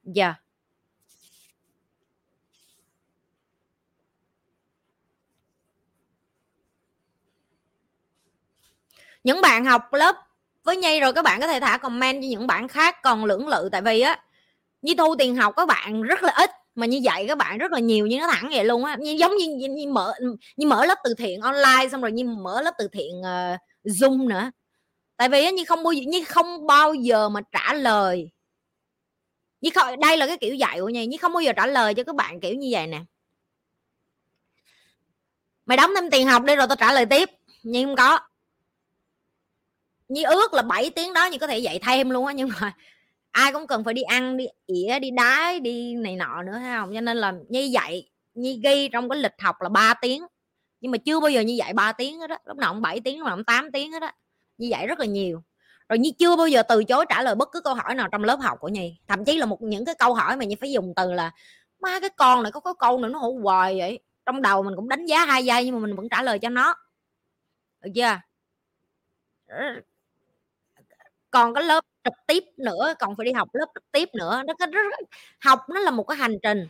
Dạ yeah. Những bạn học lớp với Nhi rồi các bạn có thể thả comment cho những bạn khác còn lưỡng lự. Tại vì á, Nhi thu tiền học các bạn rất là ít mà Nhi dạy các bạn rất là nhiều, như nó thẳng vậy luôn á. Nhi giống như Nhi, Nhi mở Nhi mở lớp từ thiện online, xong rồi Nhi mở lớp từ thiện uh, Zoom nữa. Tại vì á, Nhi không bao giờ Nhi không bao giờ mà trả lời Nhi không, đây là cái kiểu dạy của Nhi, Nhi không bao giờ trả lời cho các bạn kiểu như vậy nè: mày đóng thêm tiền học đi rồi tao trả lời tiếp. Nhi không có. Nhi ước là bảy tiếng đó Nhi có thể dạy thêm luôn á, nhưng mà ai cũng cần phải đi ăn, đi ỉa, đi đái, đi này nọ nữa, thấy không? Cho nên là Nhi dạy, Nhi ghi trong cái lịch học là ba tiếng, nhưng mà chưa bao giờ Nhi dạy ba tiếng hết đó. Lúc nào cũng bảy tiếng, lúc nào cũng tám tiếng hết đó. Nhi dạy rất là nhiều. Rồi Nhi chưa bao giờ từ chối trả lời bất cứ câu hỏi nào trong lớp học của Nhi. Thậm chí là một những cái câu hỏi mà Nhi phải dùng từ là má cái con này có có câu này nó hổ hoài vậy. Trong đầu mình cũng đánh giá hai giây nhưng mà mình vẫn trả lời cho nó. Được chưa? Còn cái lớp trực tiếp nữa, còn phải đi học lớp trực tiếp nữa. Nó cái học nó là một cái hành trình.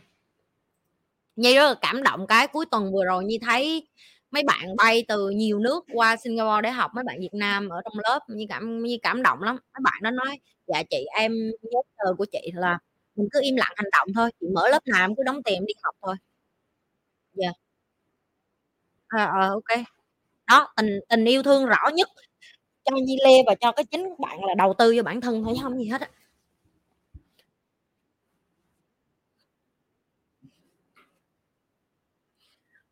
Nhi rất là cảm động, cái cuối tuần vừa rồi Nhi thấy mấy bạn bay từ nhiều nước qua Singapore để học, mấy bạn Việt Nam ở trong lớp. Nhi cảm Nhi cảm động lắm. Mấy bạn đó nói: dạ chị, em nhớ lời của chị là mình cứ im lặng hành động thôi, chị mở lớp nào em cứ đóng tiền em đi học thôi. Dạ yeah. à, à, ok đó, tình tình yêu thương rõ nhất cho Nhi Lê và cho cái chính các bạn là đầu tư cho bản thân thôi, không gì hết á.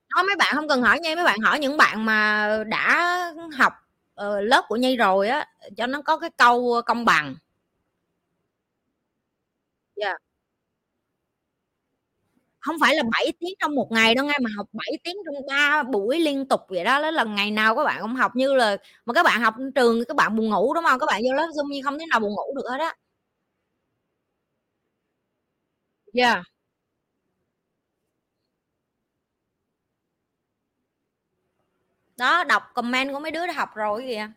Đó, mấy bạn không cần hỏi Nhi, mấy bạn hỏi những bạn mà đã học uh, lớp của Nhi rồi á, cho nó có cái câu công bằng. Dạ yeah. Không phải là bảy tiếng trong một ngày đâu nghe, mà học bảy tiếng trong ba buổi liên tục vậy đó. Đó là ngày nào các bạn cũng học, như là mà các bạn học trường các bạn buồn ngủ đúng không, các bạn vô lớp Zoom như không thể nào buồn ngủ được hết á. Dạ yeah. Đó, đọc comment của mấy đứa đã học rồi kìa.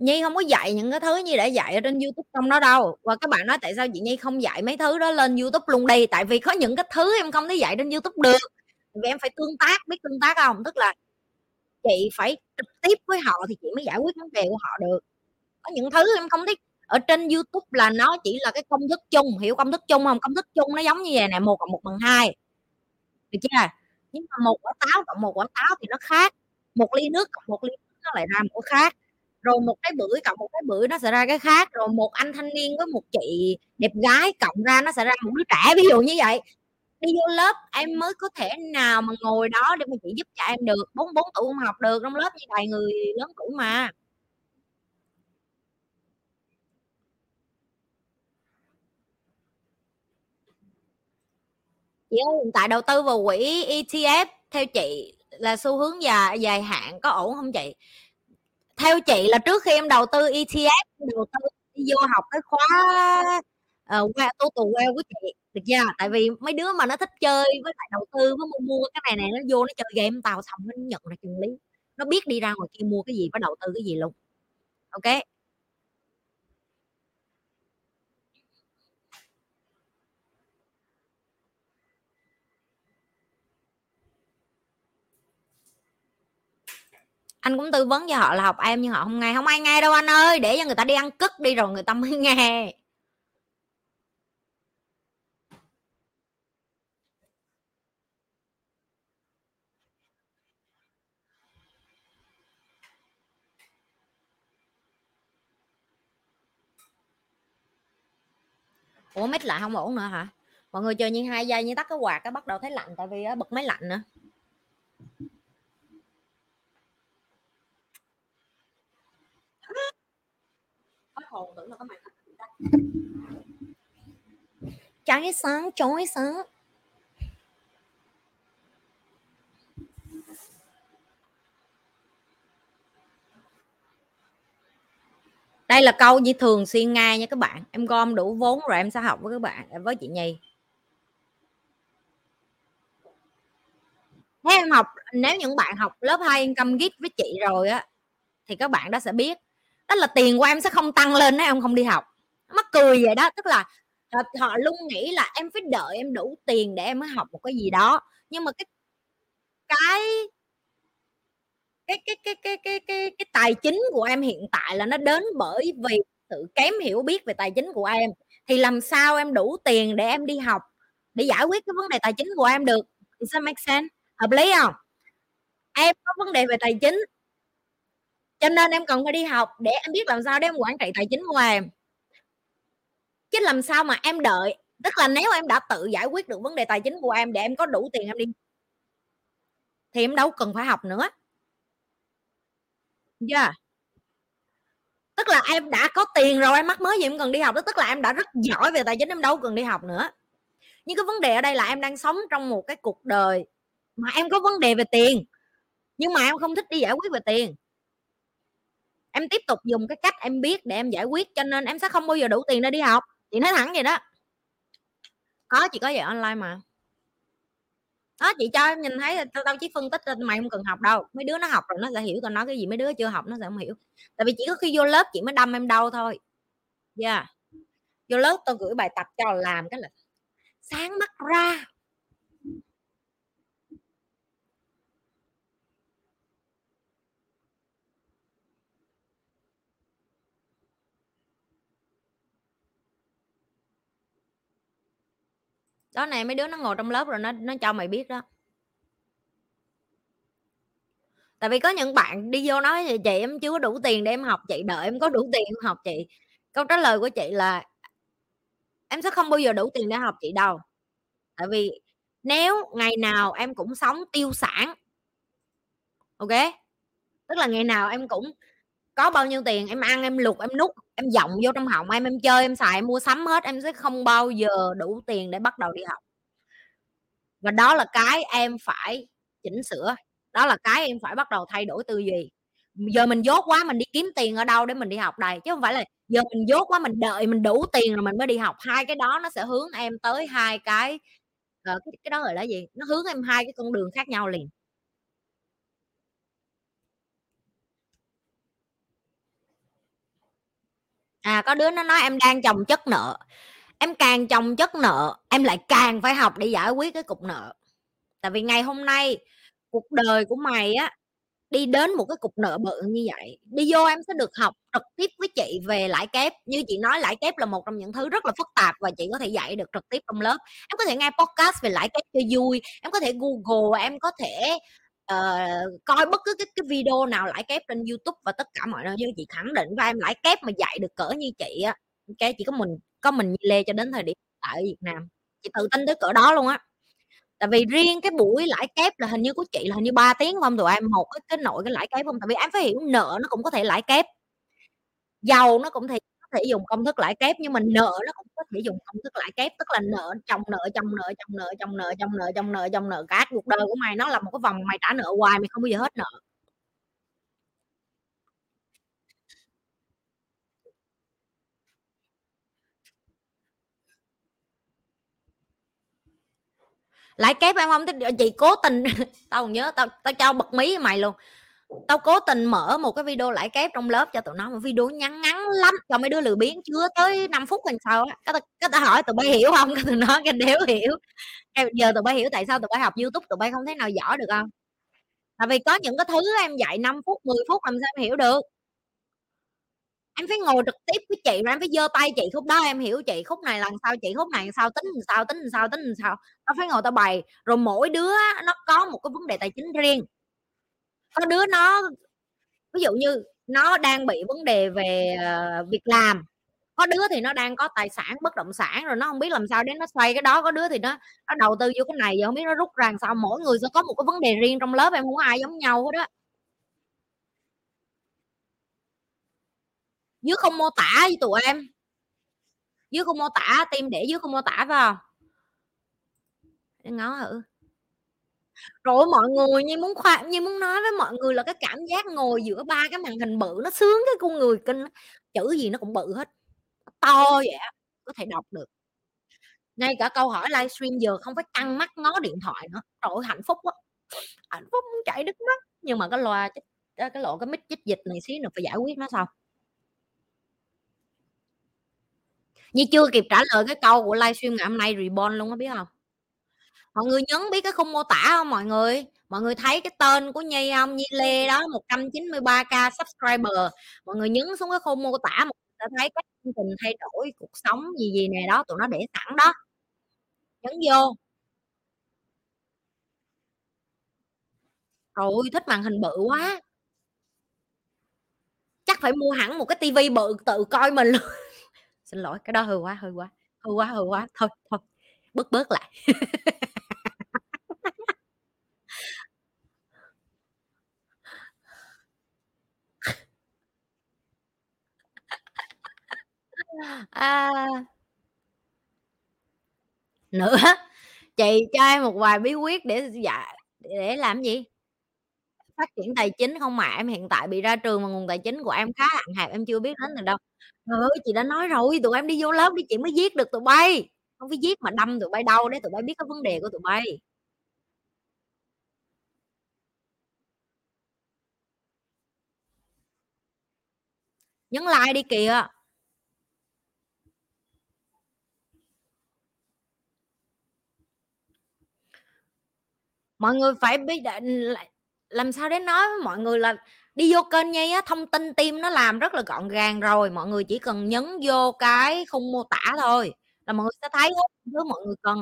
Nhi không có dạy những cái thứ Nhi đã dạy ở trên YouTube trong đó đâu. Và các bạn nói tại sao chị Nhi không dạy mấy thứ đó lên YouTube luôn đi. Tại vì có những cái thứ em không thể dạy trên YouTube được, vì em phải tương tác. Biết tương tác không? Tức là chị phải trực tiếp với họ thì chị mới giải quyết vấn đề của họ được. Có những thứ em không thích ở trên YouTube là nó chỉ là cái công thức chung. Hiểu công thức chung không? Công thức chung nó giống như vậy nè: một cộng một bằng hai, được chưa? Nhưng mà một quả táo cộng một quả táo thì nó khác, một ly nước cộng một ly nước nó lại ra một cái khác, rồi một cái bưởi cộng một cái bưởi nó sẽ ra cái khác, rồi một anh thanh niên với một chị đẹp gái cộng ra nó sẽ ra một đứa trẻ, ví dụ như vậy. Đi vô lớp em mới có thể nào mà ngồi đó để mà chị giúp cho em được. Bốn bốn tuổi không học được, trong lớp như đầy người lớn tuổi mà. Chị ơi, hiện tại đầu tư vào quỹ e tê ép theo chị là xu hướng dài, dài hạn có ổn không chị? Theo chị là trước khi em đầu tư e tê ép, đầu tư đi vô học cái khóa uh, Total Wealth của chị, được chưa? Tại vì mấy đứa mà nó thích chơi với lại đầu tư với mua, mua cái này này, nó vô nó chơi game tàu xong nó nhận ra chân lý, nó biết đi ra ngoài kia mua cái gì và đầu tư cái gì luôn. Ok. Anh cũng tư vấn cho họ là học em nhưng họ không nghe. Không ai nghe đâu anh ơi, để cho người ta đi ăn cứt đi rồi người ta mới nghe. Ủa mít lại không ổn nữa hả? Mọi người chờ nhiên hai giây như tắt cái quạt á, bắt đầu thấy lạnh tại vì á, bật máy lạnh nữa. Cháy sáng, chói sáng. Đây là câu gì thường xuyên nghe nha các bạn. Em gom đủ vốn rồi em sẽ học với các bạn, với chị Nhi. Nếu em học, nếu những bạn học lớp hai Income Git với chị rồi á, thì các bạn đó sẽ biết. Đó là tiền của em sẽ không tăng lên nếu em không đi học. Mắc cười vậy đó. Tức là họ luôn nghĩ là em phải đợi em đủ tiền để em mới học một cái gì đó. Nhưng mà cái cái cái cái cái cái cái cái, cái tài chính của em hiện tại là nó đến bởi vì sự kém hiểu biết về tài chính của em. Thì làm sao em đủ tiền để em đi học, để giải quyết cái vấn đề tài chính của em được? Does that make sense? Hợp lý không? Em có vấn đề về tài chính cho nên em cần phải đi học để em biết làm sao để em quản trị tài chính của em. Chứ làm sao mà em đợi, tức là nếu em đã tự giải quyết được vấn đề tài chính của em để em có đủ tiền em đi thì em đâu cần phải học nữa. Yeah. Tức là em đã có tiền rồi em mắc mới gì em cần đi học đó. Tức là em đã rất giỏi về tài chính, em đâu cần đi học nữa. Nhưng cái vấn đề ở đây là em đang sống trong một cái cuộc đời mà em có vấn đề về tiền nhưng mà em không thích đi giải quyết về tiền. Em tiếp tục dùng cái cách em biết để em giải quyết, cho nên em sẽ không bao giờ đủ tiền để đi học. Chị nói thẳng vậy đó. Có, chị có dạy online mà. Đó, chị cho em nhìn thấy là tao chỉ phân tích ra mày không cần học đâu. Mấy đứa nó học rồi nó sẽ hiểu, tao nói cái gì mấy đứa chưa học nó sẽ không hiểu. Tại vì chỉ có khi vô lớp chị mới đâm em đau thôi. Yeah. Vô lớp tao gửi bài tập cho làm cái là sáng mắt ra. Đó này, mấy đứa nó ngồi trong lớp rồi nó nó cho mày biết đó. Tại vì có những bạn đi vô nói chị em chưa có đủ tiền để em học chị, đợi em có đủ tiền em học chị. Câu trả lời của chị là em sẽ không bao giờ đủ tiền để học chị đâu. Tại vì nếu ngày nào em cũng sống tiêu sản, ok, tức là ngày nào em cũng có bao nhiêu tiền em ăn em lục em nút em dọng vô trong họng em, em chơi em xài em mua sắm hết, em sẽ không bao giờ đủ tiền để bắt đầu đi học. Và đó là cái em phải chỉnh sửa, đó là cái em phải bắt đầu thay đổi tư duy. Giờ mình dốt quá mình đi kiếm tiền ở đâu để mình đi học đây, chứ không phải là giờ mình dốt quá mình đợi mình đủ tiền rồi mình mới đi học. Hai cái đó nó sẽ hướng em tới hai cái cái đó gọi là gì, nó hướng em hai cái con đường khác nhau liền. À, có đứa nó nói em đang chồng chất nợ. Em càng chồng chất nợ em lại càng phải học để giải quyết cái cục nợ. Tại vì ngày hôm nay cuộc đời của mày á đi đến một cái cục nợ bự như vậy, đi vô em sẽ được học trực tiếp với chị về lãi kép. Như chị nói, lãi kép là một trong những thứ rất là phức tạp và chị có thể dạy được trực tiếp trong lớp. Em có thể nghe podcast về lãi kép cho vui, em có thể Google, em có thể Uh, coi bất cứ cái, cái video nào lãi kép trên YouTube và tất cả mọi nơi. Nhưng chị khẳng định với em lãi kép mà dạy được cỡ như chị á, okay, chỉ có mình có mình Nhi Lê cho đến thời điểm tại Việt Nam. Chị tự tin tới cỡ đó luôn á. Tại vì riêng cái buổi lãi kép là hình như của chị là hình như ba tiếng không tụi em, một cái, cái nội cái lãi kép không. Tại vì em phải hiểu nợ nó cũng có thể lãi kép, giàu nó cũng thể thể dùng công thức lãi kép, nhưng mà nợ nó cũng có thể dùng công thức lãi kép, tức là nợ chồng nợ chồng nợ chồng nợ chồng nợ chồng nợ chồng nợ chồng nợ cả cuộc đời của mày, nó là một cái vòng mày trả nợ hoài, mày không bao giờ hết nợ. Lãi kép em không thích, chị cố tình tao còn nhớ, tao tao cho bật mí mày luôn. Tao cố tình mở một cái video lãi kép trong lớp cho tụi nó, một video ngắn ngắn lắm cho mấy đứa lười biếng, chưa tới năm phút lần sau á, cái, cái tao hỏi tụi bay hiểu không, cái tụi nó cái đéo hiểu. Cái giờ tụi bay hiểu tại sao tụi bay học YouTube tụi bay không thấy nào giỏi được không? Tại vì có những cái thứ em dạy năm phút, mười phút làm sao em hiểu được. Em phải ngồi trực tiếp với chị rồi em phải giơ tay, chị khúc đó em hiểu, chị khúc này lần sau, chị khúc này lần sau, tính làm sao tính làm sao tính làm sao. Tao phải ngồi tao bày, rồi mỗi đứa nó có một cái vấn đề tài chính riêng. Có đứa nó ví dụ như nó đang bị vấn đề về việc làm, có đứa thì nó đang có tài sản bất động sản rồi nó không biết làm sao để nó xoay cái đó, có đứa thì nó nó đầu tư vô cái này giờ không biết nó rút ra làm sao. Mỗi người sẽ có một cái vấn đề riêng trong lớp, em không có ai giống nhau hết đó. Dưới không mô tả với tụi em, dưới không mô tả, tim để dưới không mô tả vào ngó thử. Rồi mọi người như muốn khoa, như muốn nói với mọi người là cái cảm giác ngồi giữa ba cái màn hình bự nó sướng cái con người kinh, chữ gì nó cũng bự hết, to vậy có thể đọc được. Ngay cả câu hỏi livestream giờ không phải căng mắt ngó điện thoại nữa, rồi hạnh phúc quá, hạnh phúc muốn chảy nước mắt. Nhưng mà cái loa cái lộ cái mic chích dịch này xí nữa phải giải quyết nó xong. Như chưa kịp trả lời cái câu của livestream ngày hôm nay Reborn luôn, có biết không? Mọi người nhấn biết cái khung mô tả không mọi người? Mọi người thấy cái tên của Nhi không? Nhi Lê đó, một trăm chín mươi ba k subscriber. Mọi người nhấn xuống cái khung mô tả, mọi người sẽ thấy các chương trình thay đổi cuộc sống gì gì nè đó, tụi nó để sẵn đó. Nhấn vô. Trời thích màn hình bự quá. Chắc phải mua hẳn một cái tivi bự tự coi mình luôn. Xin lỗi, cái đó hơi quá, hơi quá, hơi quá, hơi quá. Thôi, thôi, bớt bớt lại. À, nữa chị cho em một vài bí quyết để dạ, để làm gì phát triển tài chính không mà em hiện tại bị ra trường mà nguồn tài chính của em khá hạn hẹp, em chưa biết đến từ đâu. Trời ơi, chị đã nói rồi, tụi em đi vô lớp đi chị mới giết được tụi bay, không phải giết mà đâm tụi bay đâu để tụi bay biết cái vấn đề của tụi bay. Nhấn like đi kìa. Mọi người phải biết làm sao để nói với mọi người là đi vô kênh Nhi á, thông tin team nó làm rất là gọn gàng rồi, mọi người chỉ cần nhấn vô cái khung mô tả thôi là mọi người sẽ thấy hết thứ mọi người cần.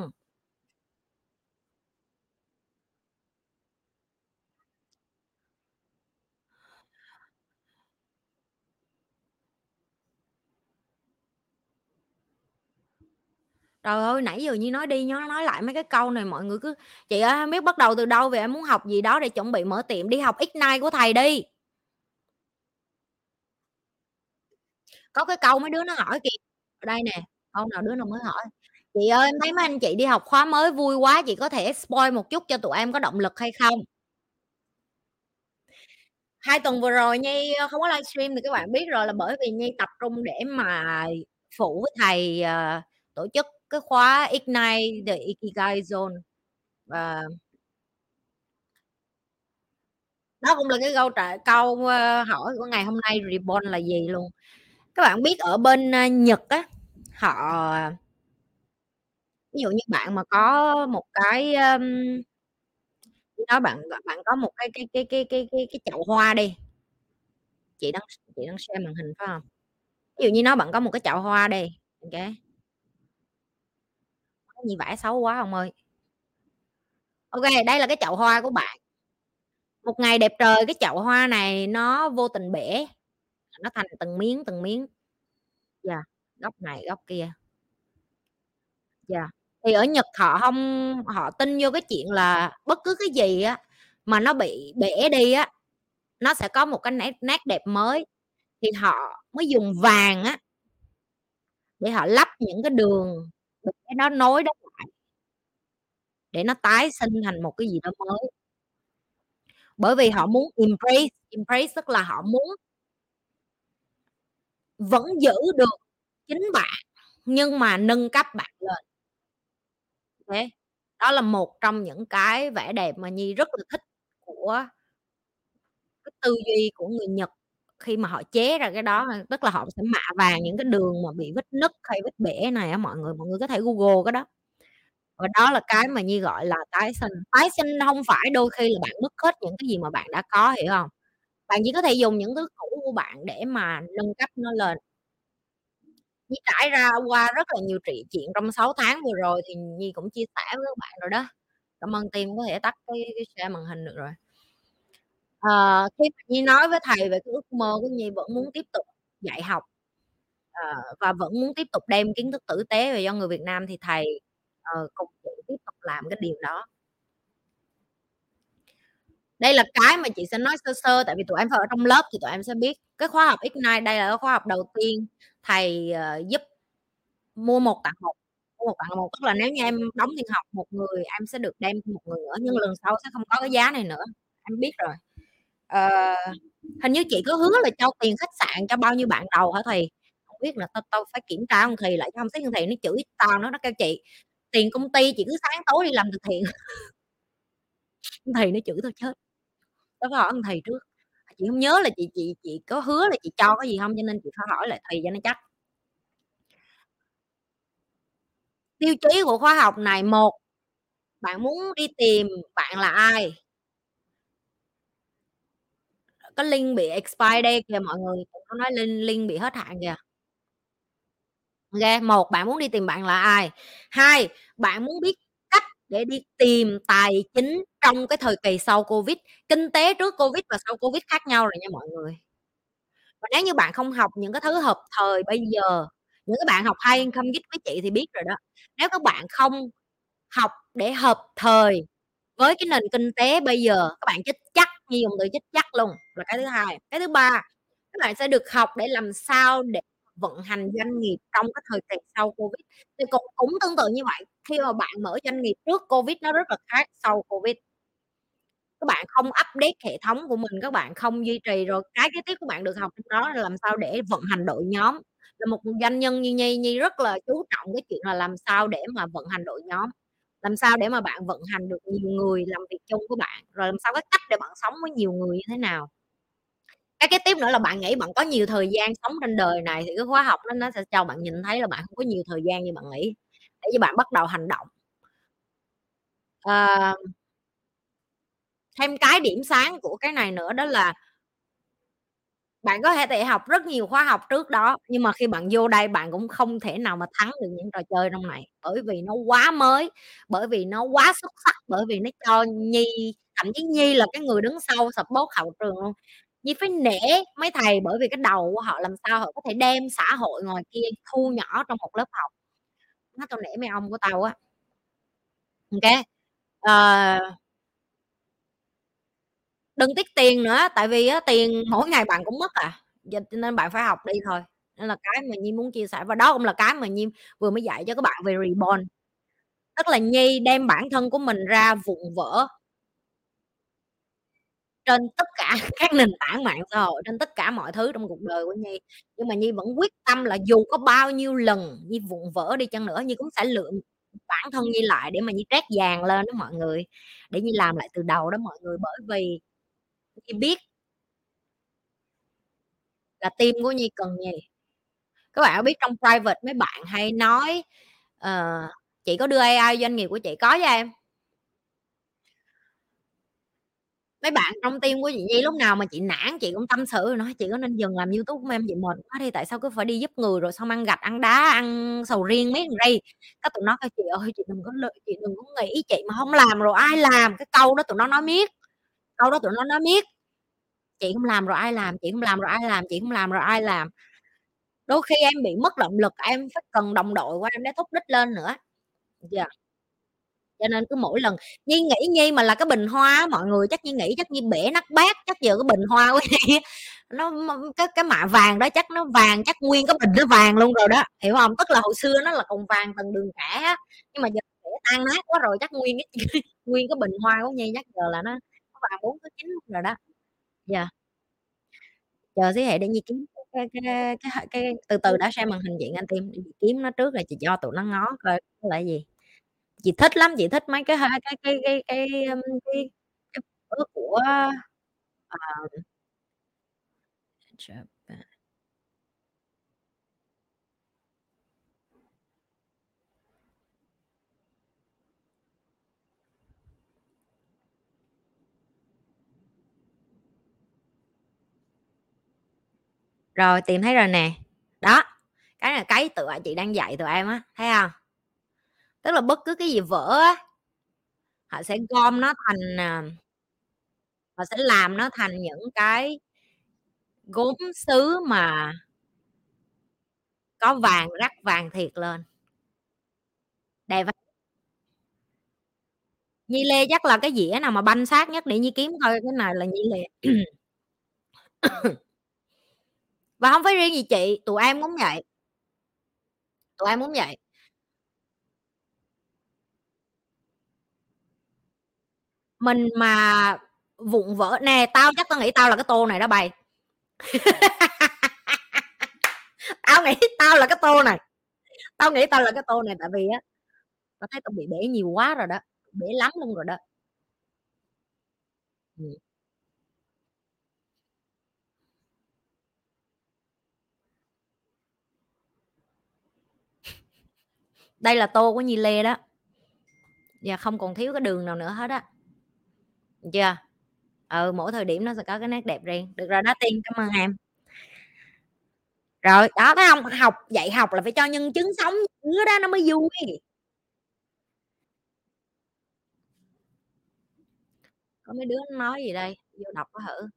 Trời ơi, nãy giờ Nhi nói đi nó nói lại mấy cái câu này mọi người cứ chị ơi không biết bắt đầu từ đâu về em muốn học gì đó để chuẩn bị mở tiệm, đi học Ignite của thầy đi. Có cái câu mấy đứa nó hỏi kìa. Ở đây nè, câu nào đứa nào mới hỏi. Chị ơi em thấy mấy anh chị đi học khóa mới vui quá, chị có thể spoil một chút cho tụi em có động lực hay không? Hai tuần vừa rồi Nhi không có livestream thì các bạn biết rồi là bởi vì Nhi tập trung để mà phụ thầy uh, tổ chức cái khóa Ignite the Ikigai Zone. Và đó cũng là cái câu trả câu hỏi của ngày hôm nay Reborn là gì luôn. Các bạn biết ở bên Nhật á, họ ví dụ như bạn mà có một cái um, đó bạn bạn có một cái cái cái cái cái cái, cái chậu hoa đi. Chị đang chị đang share màn hình phải không? Ví dụ như nó bạn có một cái chậu hoa đi, ok. Như vải xấu quá ông ơi. Ok, đây là cái chậu hoa của bạn. Một ngày đẹp trời cái chậu hoa này nó vô tình bể, nó thành từng miếng từng miếng. Dạ, yeah, góc này góc kia. Dạ, yeah. Thì ở Nhật họ không họ tin vô cái chuyện là bất cứ cái gì á mà nó bị bể đi á nó sẽ có một cái nét, nét đẹp mới. Thì họ mới dùng vàng á để họ lắp những cái đường để nó nối đó lại, để nó tái sinh thành một cái gì đó mới. Bởi vì họ muốn embrace, embrace tức là họ muốn vẫn giữ được chính bạn nhưng mà nâng cấp bạn lên. Thế đó là một trong những cái vẻ đẹp mà Nhi rất là thích của cái tư duy của người Nhật, khi mà họ chế ra cái đó, tức là họ sẽ mạ vàng những cái đường mà bị vết nứt hay vết bể này á mọi người, mọi người có thể Google cái đó. Và đó là cái mà Nhi gọi là tái sinh. Tái sinh không phải đôi khi là bạn mất hết những cái gì mà bạn đã có, hiểu không? Bạn chỉ có thể dùng những thứ cũ của bạn để mà nâng cấp nó lên. Nhi trải ra qua rất là nhiều chuyện trong sáu tháng vừa rồi thì Nhi cũng chia sẻ với các bạn rồi đó. Cảm ơn team, có thể tắt cái, cái share màn hình được rồi. À, khi mà Nhi nói với thầy về cái ước mơ của Nhi, vẫn muốn tiếp tục dạy học à, và vẫn muốn tiếp tục đem kiến thức tử tế về cho người Việt Nam, thì thầy uh, cùng chị tiếp tục làm cái điều đó. Đây là cái mà chị sẽ nói sơ sơ, tại vì tụi em phải ở trong lớp thì tụi em sẽ biết. Cái khóa học Ignite đây là khóa học đầu tiên thầy uh, giúp mua một tặng một, mua một tặng một, tức là nếu như em đóng tiền học một người, em sẽ được đem một người nữa, nhưng lần sau sẽ không có cái giá này nữa, em biết rồi. Uh, hình như chị có hứa là trao tiền khách sạn cho bao nhiêu bạn đầu hả thầy? Không biết là tao tao phải kiểm tra ông thầy lại, không thấy ông thầy nó chửi tao nữa, nó kêu chị tiền công ty chị cứ sáng tối đi làm từ thiện. Ông thầy nó chửi tao chết. Tao phải hỏi ông thầy trước. Chị không nhớ là chị chị chị có hứa là chị cho cái gì không, cho nên chị phải hỏi lại thầy cho nó chắc. Tiêu chí của khóa học này: một, bạn muốn đi tìm bạn là ai. Có link bị expire đây kìa mọi người, nó nói link, link bị hết hạn kìa. Ok, một, bạn muốn đi tìm bạn là ai. Hai, bạn muốn biết cách để đi tìm tài chính trong cái thời kỳ sau Covid. Kinh tế trước Covid và sau Covid khác nhau rồi nha mọi người. Và nếu như bạn không học những cái thứ hợp thời bây giờ, những cái bạn học high income gig với chị thì biết rồi đó, nếu các bạn không học để hợp thời với cái nền kinh tế bây giờ, các bạn chết chắc, như dùng từ chết chắc luôn, là cái thứ hai. Cái thứ ba, các bạn sẽ được học để làm sao để vận hành doanh nghiệp trong cái thời kỳ sau Covid. Thì cũng, cũng tương tự như vậy, khi mà bạn mở doanh nghiệp trước Covid nó rất là khác sau Covid. Các bạn không update hệ thống của mình, các bạn không duy trì, rồi cái kế tiếp các bạn được học trong đó là làm sao để vận hành đội nhóm. Là một doanh nhân như Nhi, Nhi rất là chú trọng cái chuyện là làm sao để mà vận hành đội nhóm, làm sao để mà bạn vận hành được nhiều người làm việc chung của bạn, rồi làm sao cái cách để bạn sống với nhiều người như thế nào. Cái kế tiếp nữa là bạn nghĩ bạn có nhiều thời gian sống trên đời này, thì cái khóa học đó nó sẽ cho bạn nhìn thấy là bạn không có nhiều thời gian như bạn nghĩ, để cho bạn bắt đầu hành động. À, thêm cái điểm sáng của cái này nữa đó là bạn có thể học rất nhiều khóa học trước đó, nhưng mà khi bạn vô đây bạn cũng không thể nào mà thắng được những trò chơi trong này, bởi vì nó quá mới, bởi vì nó quá xuất sắc, bởi vì nó cho Nhi, thậm chí Nhi là cái người đứng sau support hậu trường luôn, Nhi phải nể mấy thầy, bởi vì cái đầu của họ làm sao họ có thể đem xã hội ngoài kia thu nhỏ trong một lớp học. Nó tao nể mấy ông của tao á. Ok, uh... đừng tiếc tiền nữa, tại vì á, tiền mỗi ngày bạn cũng mất à, cho nên bạn phải học đi thôi. Nên là cái mà Nhi muốn chia sẻ, và đó cũng là cái mà Nhi vừa mới dạy cho các bạn về Reborn, tức là Nhi đem bản thân của mình ra vụn vỡ trên tất cả các nền tảng mạng xã hội, trên tất cả mọi thứ trong cuộc đời của Nhi, nhưng mà Nhi vẫn quyết tâm là dù có bao nhiêu lần Nhi vụn vỡ đi chăng nữa, Nhi cũng sẽ lượm bản thân Nhi lại để mà Nhi trét vàng lên đó mọi người, để Nhi làm lại từ đầu đó mọi người. Bởi vì Nhi biết là team của Nhi cần gì. Các bạn có biết trong private mấy bạn hay nói uh, chị có đưa a i doanh nghiệp của chị có với em. Mấy bạn trong team của chị Nhi lúc nào mà chị nản chị cũng tâm sự, nói chị có nên dừng làm YouTube của em, chị mệt quá đi, tại sao cứ phải đi giúp người rồi xong ăn gạch, ăn đá, ăn sầu riêng mấy thằng ri. Các tụi nó kêu chị ơi chị đừng có lợi, chị đừng có nghĩ chị mà không làm rồi ai làm. Cái câu đó tụi nó nói miết. Câu đó tụi nó nói miết chị không làm rồi ai làm, chị không làm rồi ai làm, chị không làm rồi ai làm. Đôi khi em bị mất động lực, em phải cần đồng đội của em để thúc đích lên nữa. Dạ, yeah. Cho nên cứ mỗi lần Nhi nghĩ Nhi mà là cái bình hoa mọi người, chắc Nhi nghĩ chắc Nhi bể nắp bát, chắc giờ cái bình hoa của Nhi nó cái cái mạ vàng đó chắc nó vàng, chắc nguyên cái bình nó vàng luôn rồi đó, hiểu không? Tức là hồi xưa nó là còn vàng từng đường cả á, nhưng mà giờ nó tan nát quá rồi, chắc nguyên cái nguyên cái bình hoa của Nhi chắc giờ là nó vàng bốn tới chín rồi đó. Dạ, yeah. Giờ thế hệ để Nhi kiếm cái cái, cái cái từ từ đã, xem màn hình diện anh Tim để kiếm nó trước, là chị cho tụi nó ngó coi là gì. Chị thích lắm, chị thích mấy cái cái cái cái cái cái, cái của uh, rồi tìm thấy rồi nè. Đó, cái là cái tụi chị đang dạy tụi em á, thấy không? Tức là bất cứ cái gì vỡ á, họ sẽ gom nó thành, họ sẽ làm nó thành những cái gốm sứ mà có vàng, rắc vàng thiệt lên. Đẹp. Nhi Lê chắc là cái dĩa nào mà banh sát nhất để Nhi kiếm thôi, cái này là Nhi Lê. Và không phải riêng gì chị, tụi em cũng vậy. Tụi em cũng vậy. Mình mà vụn vỡ nè, tao chắc tao nghĩ tao là cái tô này đó bày. Tao nghĩ tao là cái tô này. Tao nghĩ tao là cái tô này tại vì á, tao thấy tao bị bể nhiều quá rồi đó, bể lắm luôn rồi đó. Ừ. Đây là tô của Nhi Lê đó. Và không còn thiếu cái đường nào nữa hết á. Được chưa? Ừ, mỗi thời điểm nó sẽ có cái nét đẹp riêng. Được rồi đó Tiên, cảm ơn em. Rồi, đó thấy không? Học, dạy học là phải cho nhân chứng sống nữa đó, nó mới vui. Có mấy đứa nói gì đây? Vô đọc có thử.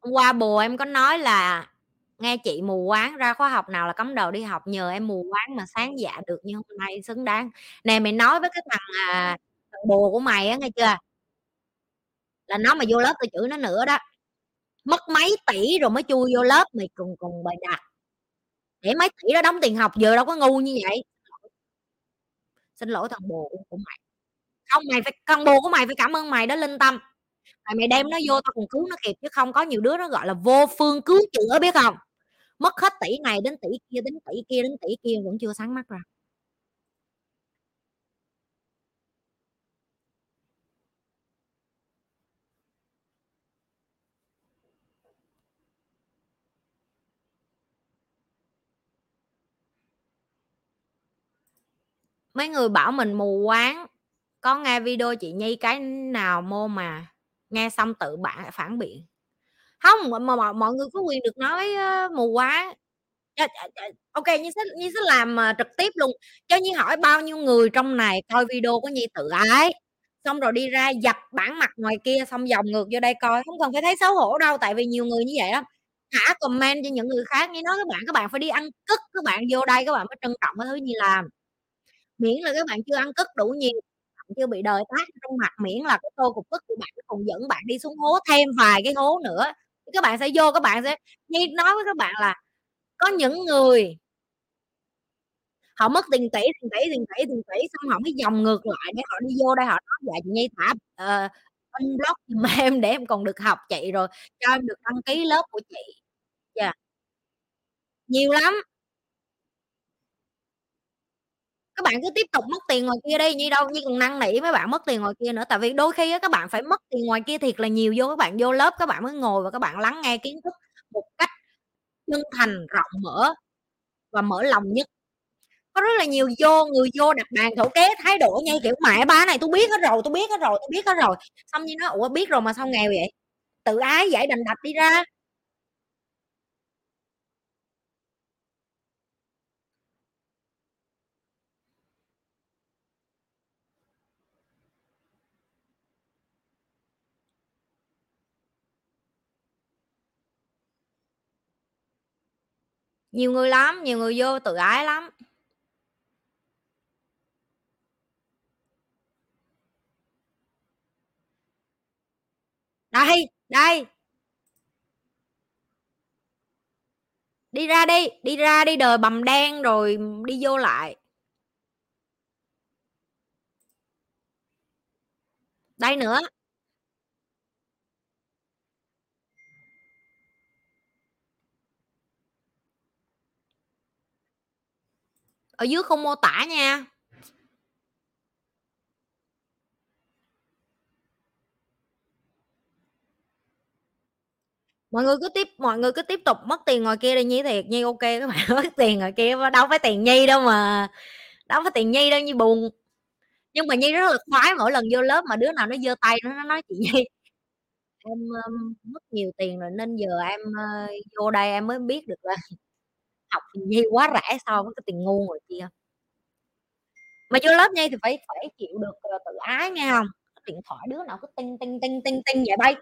Hôm qua bồ em có nói là nghe chị mù quáng, ra khóa học nào là cắm đầu đi học, nhờ em mù quáng mà sáng dạ được như hôm nay, xứng đáng. Nè mày nói với cái thằng, à, thằng bồ của mày á, nghe chưa? Là nó mà vô lớp tôi chửi nó nữa đó. Mất mấy tỷ rồi mới chui vô lớp, mày cùng cùng bài đặt. Để mấy tỷ đó đóng tiền học, giờ đâu có ngu như vậy. Xin lỗi thằng bồ của mày. Không, mày phải, thằng bồ của mày phải cảm ơn mày đó Linh Tâm. Mày, mày đem nó vô tao còn cứu nó kịp, chứ không có nhiều đứa nó gọi là vô phương cứu chữa, biết không? Mất hết tỷ này đến tỷ kia, đến tỷ kia, đến tỷ kia vẫn chưa sáng mắt ra. Mấy người bảo mình mù quáng, có nghe video chị Nhi cái nào mô mà nghe xong tự bạn phản biện. Không, mà, mà mọi người có quyền được nói uh, mù quáng. Ok, Nhi sẽ, Nhi sẽ làm uh, trực tiếp luôn. Cho Nhi hỏi bao nhiêu người trong này coi video của Nhi tự ái, xong rồi đi ra dập bản mặt ngoài kia, xong dòng ngược vô đây coi. Không cần phải thấy xấu hổ đâu, tại vì nhiều người như vậy lắm. Thả comment cho những người khác. Nhi nói các bạn, các bạn phải đi ăn cứt, các bạn vô đây các bạn mới trân trọng cái thứ Nhi làm. Miễn là các bạn chưa ăn cứt đủ nhiều, chưa bị đời tát trong mặt, miễn là cái tô cục tức của bạn còn dẫn bạn đi xuống hố thêm vài cái hố nữa, các bạn sẽ vô, các bạn sẽ Nhi nói với các bạn là có những người họ mất tiền tỷ tiền tỷ tiền tỷ tiền tỷ xong họ mới dòng ngược lại để họ đi vô đây họ nói vậy, chị Nhi thả uh, unblock giùm em để em còn được học chị, rồi cho em được đăng ký lớp của chị. Yeah. Nhiều lắm. Các bạn cứ tiếp tục mất tiền ngoài kia đi, như đâu như còn năn nỉ mấy bạn mất tiền ngoài kia nữa, tại vì đôi khi á, các bạn phải mất tiền ngoài kia thiệt là nhiều vô, các bạn vô lớp các bạn mới ngồi và các bạn lắng nghe kiến thức một cách chân thành, rộng mở và mở lòng nhất. Có rất là nhiều vô người vô đặt bàn thổ kế, thái độ ngay kiểu mẹ ba này tôi biết hết rồi, tôi biết hết rồi, tôi biết hết rồi, xong như nó ủa biết rồi mà sao nghèo vậy, tự ái giải đành đập đi ra. Nhiều người lắm, nhiều người vô tự ái lắm. Đây, đây. Đi ra đi, đi ra đi đời bầm đen rồi đi vô lại. Đây nữa. Ở dưới không mô tả nha. Mọi người cứ tiếp mọi người cứ tiếp tục mất tiền ngoài kia đi Nhi, thiệt Nhi ok các bạn. Mất tiền ngoài kia đâu phải tiền Nhi đâu mà. Đâu phải tiền Nhi đâu Nhi buồn. Nhưng mà Nhi rất là khoái mỗi lần vô lớp mà đứa nào nó giơ tay nó nói chị Nhi em um, mất nhiều tiền rồi nên giờ em uh, vô đây em mới biết được là học Nhi quá rẻ so với cái tiền ngu rồi kia. Mà vô lớp Nhi thì phải phải chịu được uh, tự ái nghe không? Điện thoại đứa nào cứ tinh tinh tinh tinh tinh vậy bay.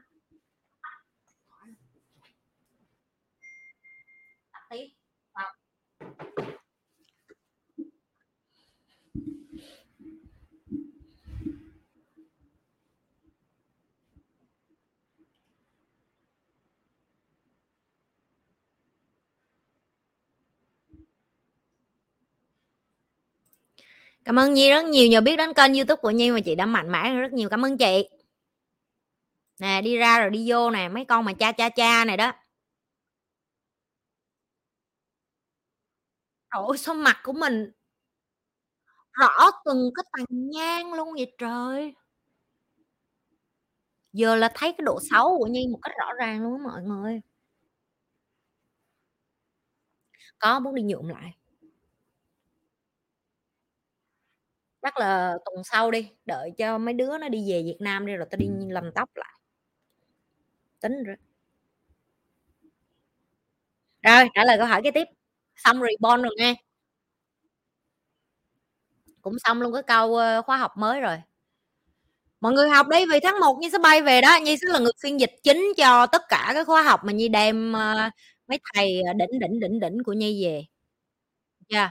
Cảm ơn Nhi rất nhiều, nhờ biết đến kênh YouTube của Nhi mà chị đã mạnh mẽ rất nhiều. Cảm ơn chị. Nè, đi ra rồi đi vô nè, mấy con mà cha cha cha này đó. Ôi sao mặt của mình rõ từng cái tầng nhang luôn vậy trời. Giờ là thấy cái độ xấu của Nhi một cách rõ ràng luôn mọi người. Có muốn đi nhuộm lại. Chắc là tuần sau đi, đợi cho mấy đứa nó đi về Việt Nam đi rồi tao đi làm tóc lại. Tính rồi. Rồi, trả lời câu hỏi kế tiếp. Xong Reborn rồi nghe. Cũng xong luôn cái câu khóa học mới rồi. Mọi người học đi vì tháng một Nhi sẽ bay về đó. Nhi sẽ là người phiên dịch chính cho tất cả các khóa học mà Nhi đem mấy thầy đỉnh đỉnh đỉnh đỉnh của Nhi về. Yeah.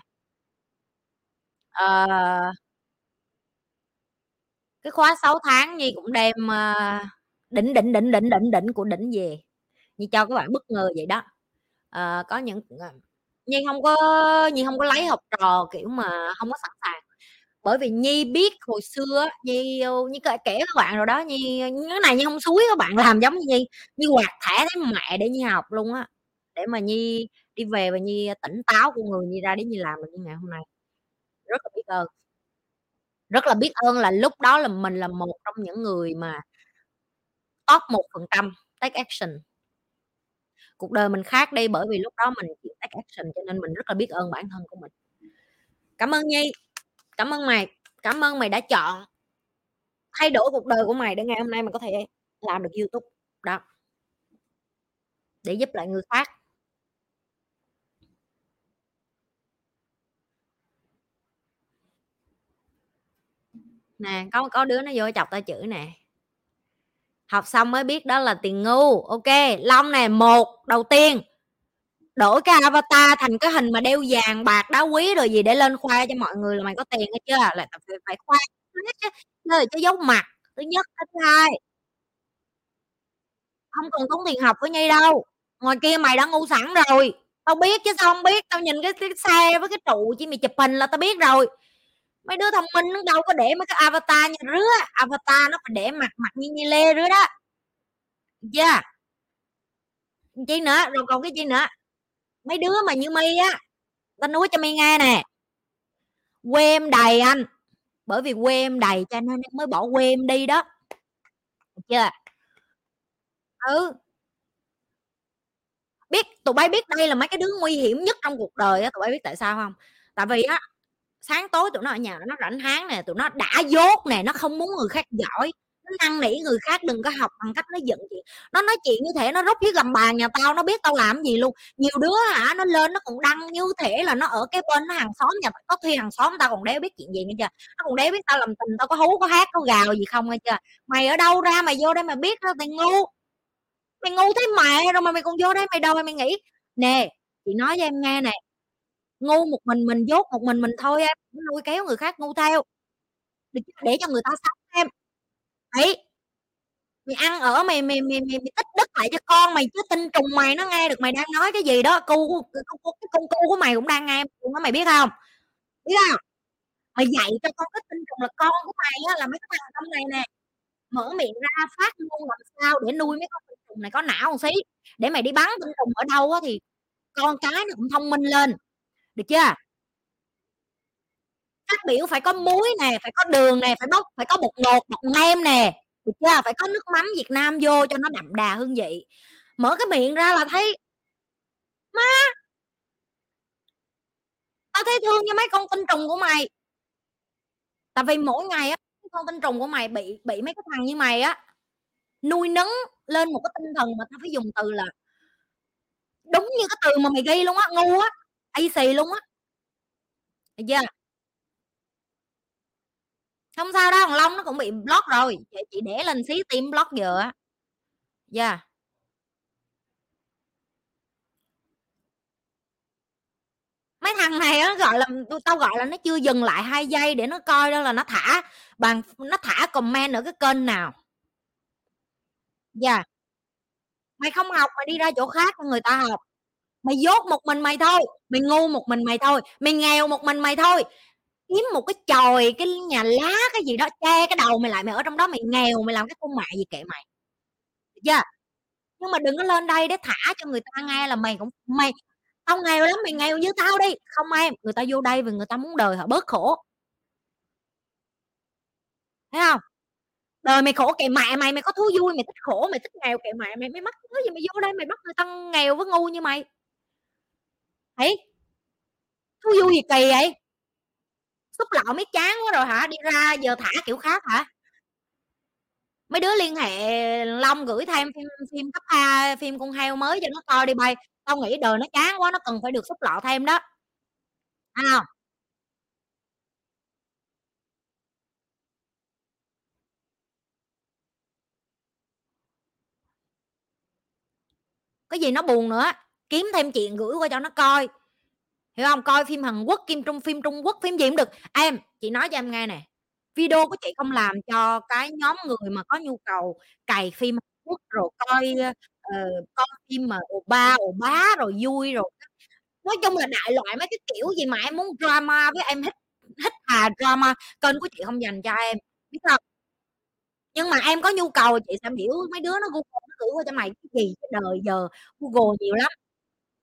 Uh, cái khóa sáu tháng Nhi cũng đem uh, đỉnh đỉnh đỉnh đỉnh đỉnh đỉnh của đỉnh về. Nhi cho các bạn bất ngờ vậy đó. Uh, có những... Nhi không có Nhi không có lấy học trò kiểu mà không có sẵn sàng. Bởi vì Nhi biết hồi xưa Nhi Nhi kể, kể các bạn rồi đó, Nhi cái này Nhi không xúi các bạn làm giống như Nhi. Nhi quạt thẻ thấy mẹ để Nhi học luôn á. Để mà Nhi đi về và Nhi tỉnh táo của người Nhi ra để Nhi làm được như ngày hôm nay. Rất là biết ơn. Rất là biết ơn là lúc đó là mình là một trong những người mà top một phần trăm take action. Cuộc đời mình khác đi bởi vì lúc đó mình chịu take action cho nên mình rất là biết ơn bản thân của mình. Cảm ơn Nhi. Cảm ơn mày. Cảm ơn mày đã chọn thay đổi cuộc đời của mày để ngày hôm nay mày có thể làm được YouTube đó. Để giúp lại người khác. Nè, có có đứa nó vô chọc tao chữ nè. Học xong mới biết đó là tiền ngu. Ok, Long nè, một đầu tiên đổi cái avatar thành cái hình mà đeo vàng bạc đá quý rồi gì để lên khoe cho mọi người là mày có tiền hết chứ, là phải phải khoe chứ, chứ giấu mặt. Thứ nhất, thứ hai, không cần tốn tiền học với Nhi đâu. Ngoài kia mày đã ngu sẵn rồi. Tao biết chứ sao không biết. Tao nhìn cái, cái xe với cái trụ chỉ mày chụp hình là tao biết rồi. Mấy đứa thông minh nó đâu có để mấy cái avatar như rứa. Avatar nó phải để mặt mặt như Nhi Lê rứa đó. Yeah. Chi nữa, rồi còn cái chi nữa. Mấy đứa mà như mi á, tao nói cho mi nghe nè. Quê em đầy anh. Bởi vì quê em đầy cho nên mới bỏ quê em đi đó. Được chưa? Ừ. Biết, tụi bay biết đây là mấy cái đứa nguy hiểm nhất trong cuộc đời á. Tụi bay biết tại sao không? Tại vì á, sáng tối tụi nó ở nhà nó rảnh háng nè, tụi nó đã dốt nè, nó không muốn người khác giỏi, nó năn nỉ người khác đừng có học bằng cách nó giận chị, nó nói chuyện như thế, nó rút cái gầm bàn nhà tao, nó biết tao làm gì luôn. Nhiều đứa hả, nó lên nó còn đăng như thế là nó ở cái bên nó hàng xóm nhà tao, có khi hàng xóm tao còn đéo biết chuyện gì nghe chưa, nó còn đéo biết tao làm tình, tao có hú có hát có gào gì không nghe chưa. Mày ở đâu ra mày vô đây mày biết đó, mày ngu, mày ngu thế mẹ rồi mà mày còn vô đây mày đâu mày nghĩ nè. Chị nói cho em nghe nè, ngu một mình mình dốt một mình mình thôi, em lôi kéo người khác ngu theo để cho người ta sống em ấy. mày ăn ở mày mày mày mày, mày tích đức lại cho con mày chứ tinh trùng mày nó nghe được mày đang nói cái gì đó. Cu cái con cu của mày cũng đang nghe nó, mày biết không? Biết không? Mày dạy cho con cái tinh trùng là con của mày á, là mấy cái thằng trong này nè mở miệng ra phát ngôn làm sao để nuôi mấy con tinh trùng này có não một xí, để mày đi bắn tinh trùng ở đâu á thì con cái nó cũng thông minh lên, được chưa? Phát biểu phải có muối nè, phải có đường nè, phải bóc, phải có bột ngọt, bột nem nè, được chưa? Phải có nước mắm Việt Nam vô cho nó đậm đà hương vị. Mở cái miệng ra là thấy má, tao thấy thương cho mấy con tinh trùng của mày. Tại vì mỗi ngày á, con tinh trùng của mày bị bị mấy cái thằng như mày á nuôi nấng lên một cái tinh thần mà tao phải dùng từ là đúng như cái từ mà mày ghi luôn á, ngu á, y xì luôn á, được chưa? Không sao đâu, thằng Long nó cũng bị block rồi, chị để lên xí tim block giờ á, yeah. Mấy thằng này nó gọi là, tao gọi là nó chưa dừng lại hai giây để nó coi đó là nó thả bằng nó thả comment ở cái kênh nào, yeah. Mày không học mày đi ra chỗ khác cho người ta học, mày dốt một mình mày thôi, mày ngu một mình mày thôi, mày nghèo một mình mày thôi, kiếm một cái chòi, cái nhà lá, cái gì đó che cái đầu mày lại, mày ở trong đó mày nghèo, mày làm cái con mẹ gì kệ mày, được chưa? Nhưng mà đừng có lên đây để thả cho người ta nghe là mày cũng mày tao nghèo lắm, mày nghèo như tao đi. Không em, người ta vô đây vì người ta muốn đời họ bớt khổ, thấy không? Đời mày khổ kệ mẹ mày, mày có thú vui mày thích khổ, mày thích nghèo kệ mẹ mày, mày mắc thứ gì mày vô đây mày bắt người ta nghèo với ngu như mày, thấy thú vui gì kỳ vậy? Xúc lọ mấy chán quá rồi hả? Đi ra giờ thả kiểu khác hả? Mấy đứa liên hệ Long gửi thêm phim, phim cấp A, phim con heo mới cho nó coi đi bay. Tao nghĩ đời nó chán quá, nó cần phải được xúc lọ thêm đó. Thấy không? Cái gì nó buồn nữa, kiếm thêm chuyện gửi qua cho nó coi, hiểu không? Coi phim Hàn Quốc, phim Trung, phim Trung Quốc, phim gì cũng được. Em, chị nói cho em nghe nè, video của chị không làm cho cái nhóm người mà có nhu cầu cày phim Hàn Quốc rồi coi uh, coi phim mà ồ ba ồ bá rồi vui rồi. Nói chung là đại loại mấy cái kiểu gì mà em muốn drama với em thích thích hà drama, kênh của chị không dành cho em, biết không? Nhưng mà em có nhu cầu chị sẽ biểu mấy đứa nó Google nó gửi qua cho mày cái gì cái đời giờ Google nhiều lắm.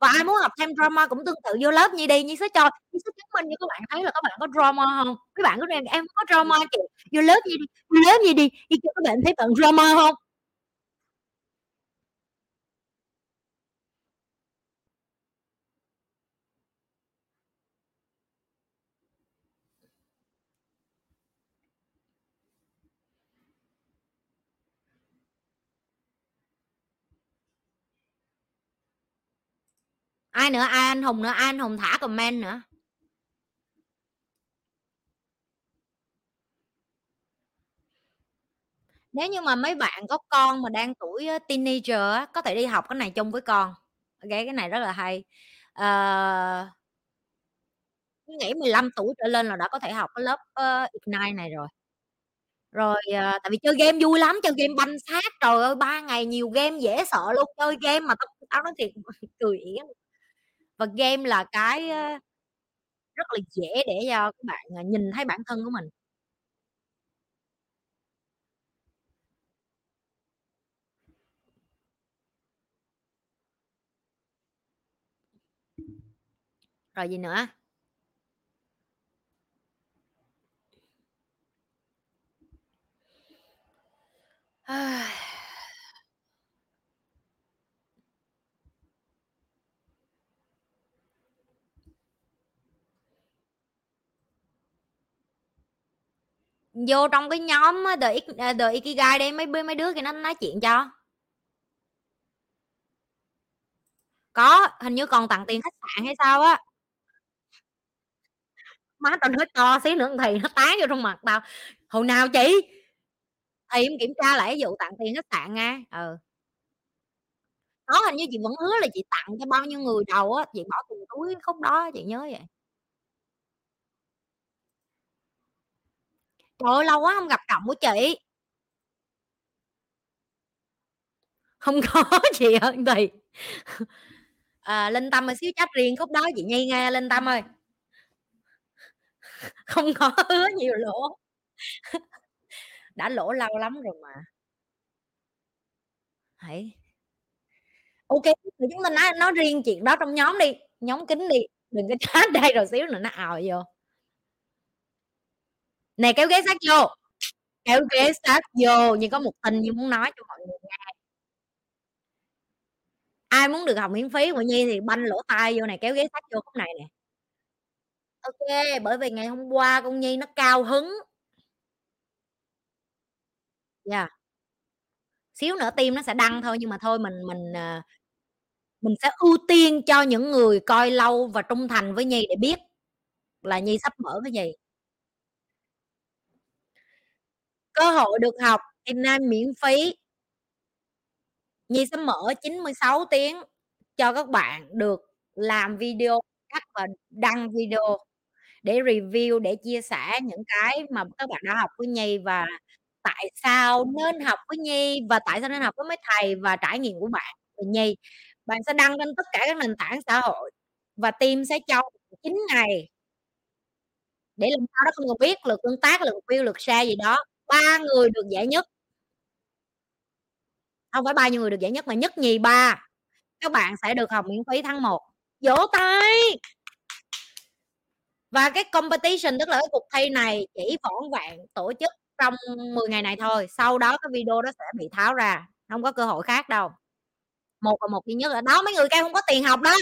Và ai muốn học thêm drama cũng tương tự vô lớp Nhi đi, Nhi sẽ cho, Nhi sẽ chứng minh cho các bạn thấy là các bạn có drama không. Các bạn cứ nói em có drama kìa, vô lớp Nhi đi, vô lớp Nhi đi, Nhi cho các bạn thấy bạn drama không. Ai nữa, ai anh Hùng nữa, ai anh Hùng thả comment nữa. Nếu như mà mấy bạn có con mà đang tuổi teenager có thể đi học cái này chung với con. Ok, cái này rất là hay. À, tôi nghĩ mười lăm tuổi trở lên là đã có thể học cái lớp uh, Ignite này rồi. Rồi uh, tại vì chơi game vui lắm, chơi game banh sát trời ơi, ba ngày nhiều game dễ sợ luôn, chơi game mà tao tao nói thiệt cười ỉa. Và game là cái rất là dễ để cho các bạn nhìn thấy bản thân của mình. Rồi gì nữa? À... vô trong cái nhóm The, The Ikigai đây, mấy mấy đứa kia nó nói chuyện cho có, hình như còn tặng tiền khách sạn hay sao á. Má tao nói to xí nữa thì nó tán vô trong mặt tao. Hồi nào chị thì em kiểm tra lại cái vụ tặng tiền khách sạn nha. Ừ, có, hình như chị vẫn hứa là chị tặng cho bao nhiêu người đầu á, chị bỏ tiền túi khúc đó, chị nhớ vậy. Trời ơi, lâu quá không gặp Trọng của chị. Không có chị Hân Thùy. À, Linh Tâm một xíu chat riêng khúc đó chị Nhi nghe. Linh Tâm ơi, không có hứa nhiều lỗ. Đã lỗ lâu lắm rồi mà. Hãy ok, chúng ta nói, nói riêng chuyện đó trong nhóm đi, nhóm kính đi, đừng có chat đây rồi xíu nữa nó ào vô. Nè, kéo ghế sát vô, kéo ghế sát vô. Nhưng có một tin như muốn nói cho mọi người nghe. Ai muốn được học miễn phí của Nhi thì banh lỗ tai vô này, kéo ghế sát vô khúc này nè. Ok, bởi vì ngày hôm qua con Nhi nó cao hứng. Dạ. Yeah. Xíu nữa tim nó sẽ đăng thôi, nhưng mà thôi mình mình mình sẽ ưu tiên cho những người coi lâu và trung thành với Nhi để biết là Nhi sắp mở cái gì. Cơ hội được học Việt Nam miễn phí. Nhi sẽ mở chín mươi sáu tiếng cho các bạn được làm video, cắt và đăng video để review, để chia sẻ những cái mà các bạn đã học với Nhi và tại sao nên học với Nhi và tại sao nên học với mấy thầy và trải nghiệm của bạn về Nhi. Bạn sẽ đăng lên tất cả các nền tảng xã hội và team sẽ cho chín ngày để làm sao đó không còn biết lượt tương tác, lượt view, lượt share gì đó. Ba người được giải nhất, không phải bao nhiêu người được giải nhất mà nhất nhì ba, các bạn sẽ được học miễn phí tháng một. Vỗ tay. Và cái competition, tức là cái cuộc thi này chỉ vỏn vẹn tổ chức trong mười ngày này thôi, sau đó cái video đó sẽ bị tháo ra, không có cơ hội khác đâu. Một và một duy nhất ở đó. Mấy người kia không có tiền học đó,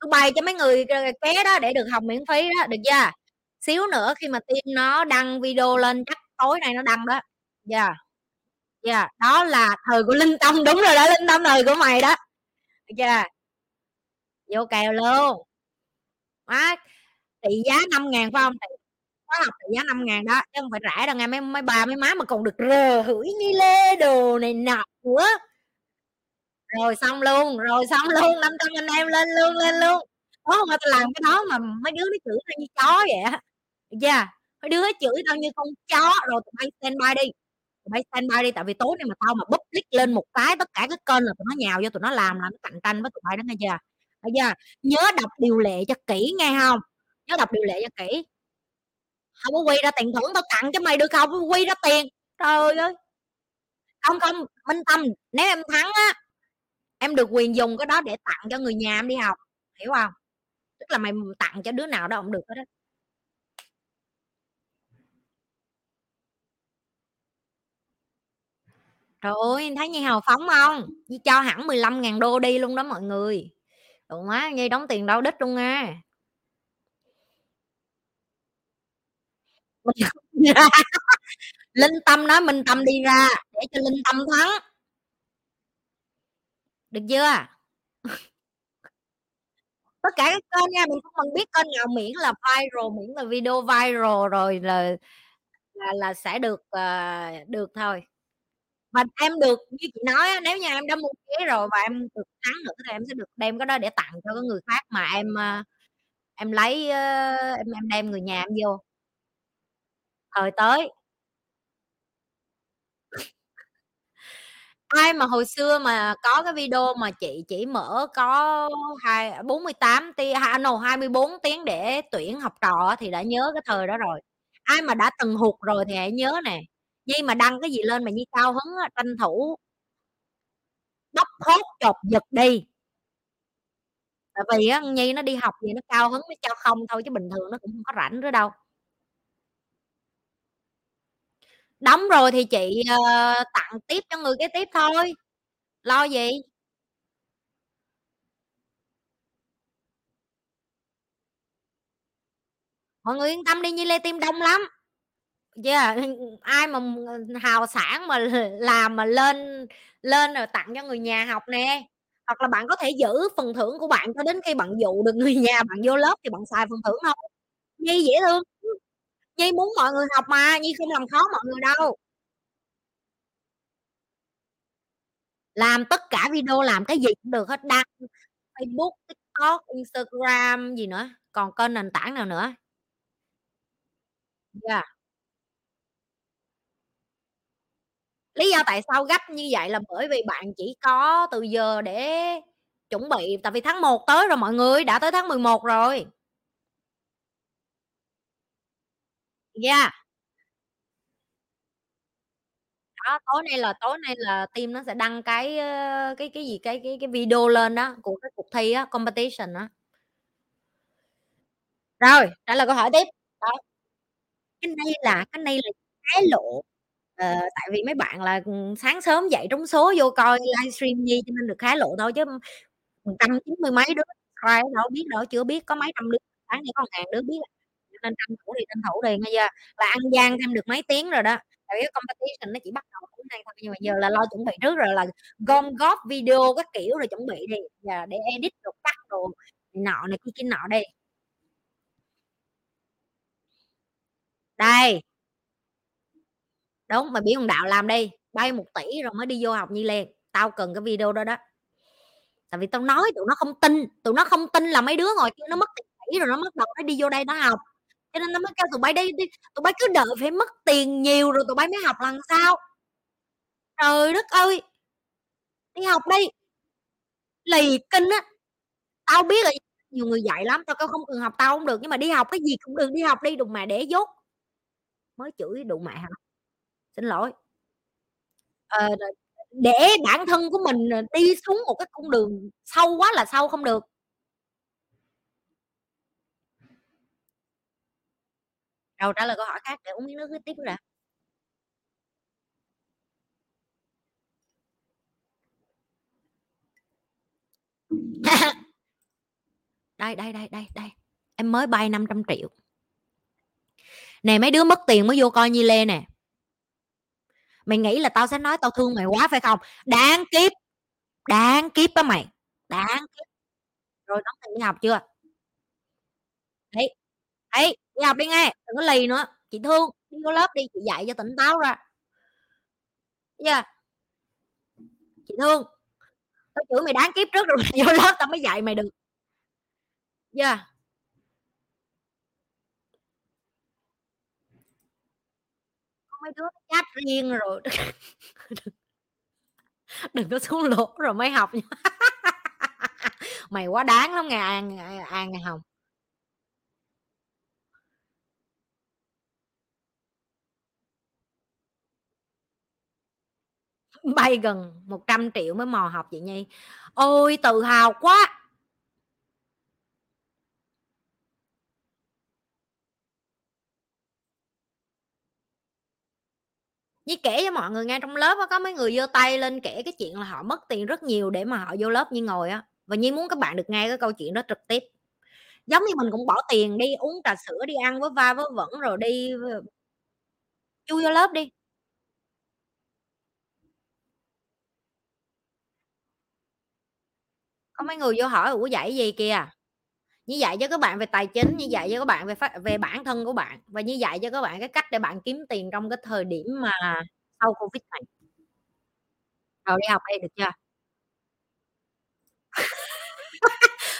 tôi bày cho mấy người ké đó để được học miễn phí đó, được chưa? Xíu nữa khi mà team nó đăng video lên, chắc tối nay nó đăng đó. Dạ. Yeah. Dạ, yeah. Đó là thời của Linh Tâm, đúng rồi đó, Linh Tâm thời của mày đó. Dạ. Yeah. Vô kèo luôn. Á, trị giá năm ngàn phải không? Khóa học trị giá năm ngàn đó, chứ không phải rẻ đâu nghe mấy mấy bà mấy má, mà còn được rờ hửi Nhi Lê đồ này nọ nữa. Rồi xong luôn, rồi xong luôn, năm trăm anh em lên luôn, lên luôn. Đó mà tao làm cái đó mà mấy đứa nó chửi tao như chó vậy á. Dạ. Yeah. Mấy đứa chửi tao như con chó. Rồi tụi bay standby đi. Tụi bay standby đi, tại vì tối nay mà tao mà public lên một cái tất cả các kênh là tụi nó nhào vô, tụi nó làm là nó cạnh tranh với tụi bay đó, nghe chưa? Thấy chưa? Nhớ đọc điều lệ cho kỹ nghe không? Nhớ đọc điều lệ cho kỹ. Không có quy ra tiền thưởng tao tặng cho mày được không? Không quy ra tiền. Trời ơi. Không không, Minh Tâm, nếu em thắng á, em được quyền dùng cái đó để tặng cho người nhà em đi học, hiểu không? Tức là mày tặng cho đứa nào đó không được hết đó. Trời ơi, thấy Nhi hào phóng không? Nhi cho hẳn mười lăm ngàn đô đi luôn đó mọi người. Đụng quá, Nhi đóng tiền đau đít luôn nha. Linh Tâm nói Minh Tâm đi ra để cho Linh Tâm thắng. Được chưa? Tất cả các kênh nha, mình không cần biết kênh nào, miễn là viral, miễn là video viral rồi là là, là sẽ được uh, được thôi. Mà em được, như chị nói, nếu như em đã mua vé rồi và em được thắng nữa thì em sẽ được đem cái đó để tặng cho cái người khác mà em em lấy em em đem người nhà em vô. Thời tới ai mà hồi xưa mà có cái video mà chị chỉ mở có hai bốn mươi tám tiếng no hai mươi bốn tiếng để tuyển học trò thì đã nhớ cái thời đó rồi. Ai mà đã từng hụt rồi thì hãy nhớ nè. Nhi mà đăng cái gì lên mà Nhi cao hứng á, tranh thủ bóc hốt chột giật đi. Tại vì á, Nhi nó đi học gì nó cao hứng nó cho không thôi, chứ bình thường nó cũng không có rảnh nữa đâu. Đóng rồi thì chị uh, tặng tiếp cho người kế tiếp thôi, lo gì. Mọi người yên tâm đi, Nhi Lê tim đông lắm. Yeah. Ai mà hào sảng mà làm mà lên lên rồi tặng cho người nhà học nè, hoặc là bạn có thể giữ phần thưởng của bạn cho đến khi bạn dụ được người nhà bạn vô lớp thì bạn xài phần thưởng thôi. Nhi dễ thương, Nhi muốn mọi người học mà, Nhi không làm khó mọi người đâu. Làm tất cả video, làm cái gì cũng được hết, đăng Facebook, TikTok, Instagram gì nữa, còn kênh nền tảng nào nữa. Dạ yeah. Lý do tại sao gấp như vậy là bởi vì bạn chỉ có từ giờ để chuẩn bị, tại vì tháng một tới rồi, mọi người đã tới tháng mười một rồi. Yeah. Đó, tối nay là tối nay là team nó sẽ đăng cái ờ, cái cái gì cái cái cái video lên đó của cái cuộc thi á, competition á. Rồi, trả lời câu hỏi tiếp. Đó. Cái này là cái này là cái lộ. Ờ, tại vì mấy bạn là sáng sớm dậy trúng số vô coi livestream Nhi cho nên được hái lộ thôi, chứ trăm chín mươi mấy đứa subscribe đâu biết đâu, chưa biết có mấy trăm đứa sáng nay, có một ngàn đứa biết, cho nên tranh thủ đi tranh thủ đi ngay giờ là ăn gian thêm được mấy tiếng rồi đó. Tại vì competition nó chỉ bắt đầu tối nay thôi, nhưng mà giờ là lo chuẩn bị trước rồi, là gom góp video các kiểu rồi chuẩn bị đi và để edit rồi cắt rồi nọ này kia kia nọ đi đây. Đúng, mà biết ông đạo làm đi, bay một tỷ rồi mới đi vô học Nhi Lê. Tao cần cái video đó đó. Tại vì tao nói tụi nó không tin, tụi nó không tin là mấy đứa ngồi kia nó mất tiền tỷ rồi nó mất đầu nó đi vô đây nó học. Cho nên nó mới kêu tụi bay đi, đi, tụi bay cứ đợi phải mất tiền nhiều rồi tụi bay mới học lần sau. Trời đất ơi. Đi học đi. Lì kinh á. Tao biết là nhiều người dạy lắm, tao kêu không cần học tao không được, nhưng mà đi học cái gì cũng đừng đi học đi, đụng mẹ để dốt. Mới chửi đụng mẹ hả? Xin lỗi. Ờ, để bản thân của mình đi xuống một cái con đường sâu quá là sâu không được. Đầu trả lời câu hỏi khác để uống miếng nước tiếp đã. đây đây đây đây đây em mới bay năm trăm triệu nè, mấy đứa mất tiền mới vô coi Nhi Lê nè. Mày nghĩ là tao sẽ nói tao thương mày quá phải không? Đáng kiếp. Đáng kiếp á mày. Đáng kiếp. Rồi đóng tiền đi học chưa? Đấy. Đấy. Đi học đi nghe. Đừng có lì nữa. Chị thương. Đi vô lớp đi. Chị dạy cho tỉnh táo ra. Yeah. Chị thương. Tao chửi mày đáng kiếp trước rồi mày vô lớp tao mới dạy mày được. Yeah. Mấy đứa chat riêng rồi đừng có xuống lỗ rồi mới học. Mày quá đáng lắm nghe An, An nghe Hồng. Bay gần một trăm triệu mới mò học vậy Nhi. Ôi tự hào quá. Nhi kể cho mọi người nghe, trong lớp đó, có mấy người giơ tay lên kể cái chuyện là họ mất tiền rất nhiều để mà họ vô lớp Nhi ngồi á. Và Nhi muốn các bạn được nghe cái câu chuyện đó trực tiếp. Giống như mình cũng bỏ tiền đi uống trà sữa, đi ăn với va với vẩn rồi đi chui vô lớp đi. Có mấy người vô hỏi ủa dạy gì kìa. Như dạy cho các bạn về tài chính, như dạy cho các bạn về phát, về bản thân của bạn, và như dạy cho các bạn cái cách để bạn kiếm tiền trong cái thời điểm mà sau Covid này. Rồi đi học đi được chưa?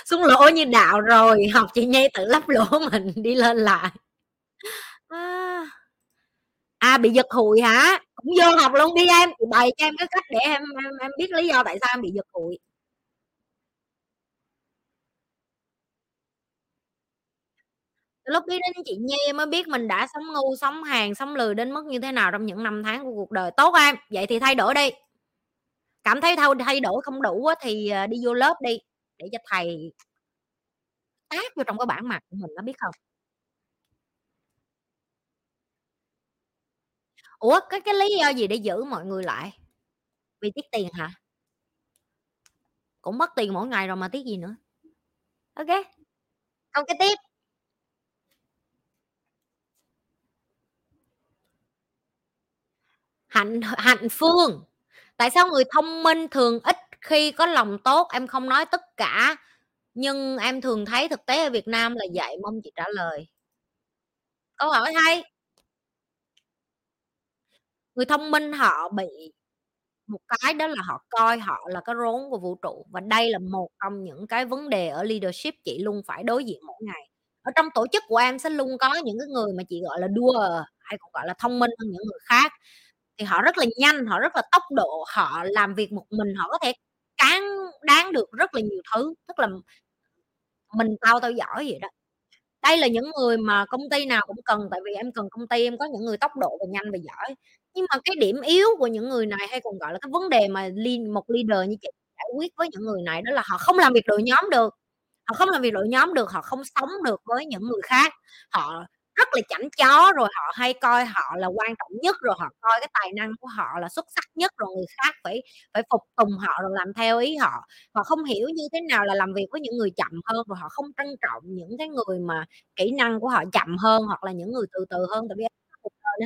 Xuống lỗ như đạo rồi, học chị Nhi tự lắp lỗ mình đi lên lại. À, à bị giật hụi hả? Cũng vô học luôn đi em, chị bày cho em cái cách để em em, em biết lý do tại sao em bị giật hụi. Lúc biết đến chị Nhi mới biết mình đã sống ngu, sống hàng, sống lười đến mức như thế nào trong những năm tháng của cuộc đời. Tốt em, vậy thì thay đổi đi. Cảm thấy thay đổi không đủ thì đi vô lớp đi để cho thầy tác vô trong cái bản mặt của mình nó biết không. Ủa cái cái lý do gì để giữ mọi người lại? Vì tiếc tiền hả? Cũng mất tiền mỗi ngày rồi mà tiếc gì nữa. Ok. Câu cái tiếp. Hạnh, Hạnh Phương, tại sao người thông minh thường ít khi có lòng tốt? Em không nói tất cả, nhưng em thường thấy thực tế ở Việt Nam là vậy, mong chị trả lời. Câu hỏi hay. Người thông minh họ bị một cái đó là họ coi họ là cái rốn của vũ trụ. Và đây là một trong những cái vấn đề ở leadership chị luôn phải đối diện mỗi ngày. Ở trong tổ chức của em sẽ luôn có những cái người mà chị gọi là doer, hay còn gọi là thông minh hơn những người khác. thì họ rất là nhanh, họ rất là tốc độ, họ làm việc một mình, họ có thể cán đáng được rất là nhiều thứ, tức là mình tao tao giỏi vậy đó. Đây là những người mà công ty nào cũng cần, tại vì em cần công ty em có những người tốc độ và nhanh và giỏi. Nhưng mà cái điểm yếu của những người này, hay còn gọi là cái vấn đề mà một leader như chị giải quyết với những người này, đó là họ không làm việc đội nhóm được, họ không làm việc đội nhóm được, họ không sống được với những người khác, họ rất là chảnh chó, rồi họ hay coi họ là quan trọng nhất, rồi họ coi cái tài năng của họ là xuất sắc nhất, rồi người khác phải phải phục tùng họ, rồi làm theo ý họ. Họ không hiểu như thế nào là làm việc với những người chậm hơn, rồi họ không trân trọng những cái người mà kỹ năng của họ chậm hơn, hoặc là những người từ từ hơn, tại vì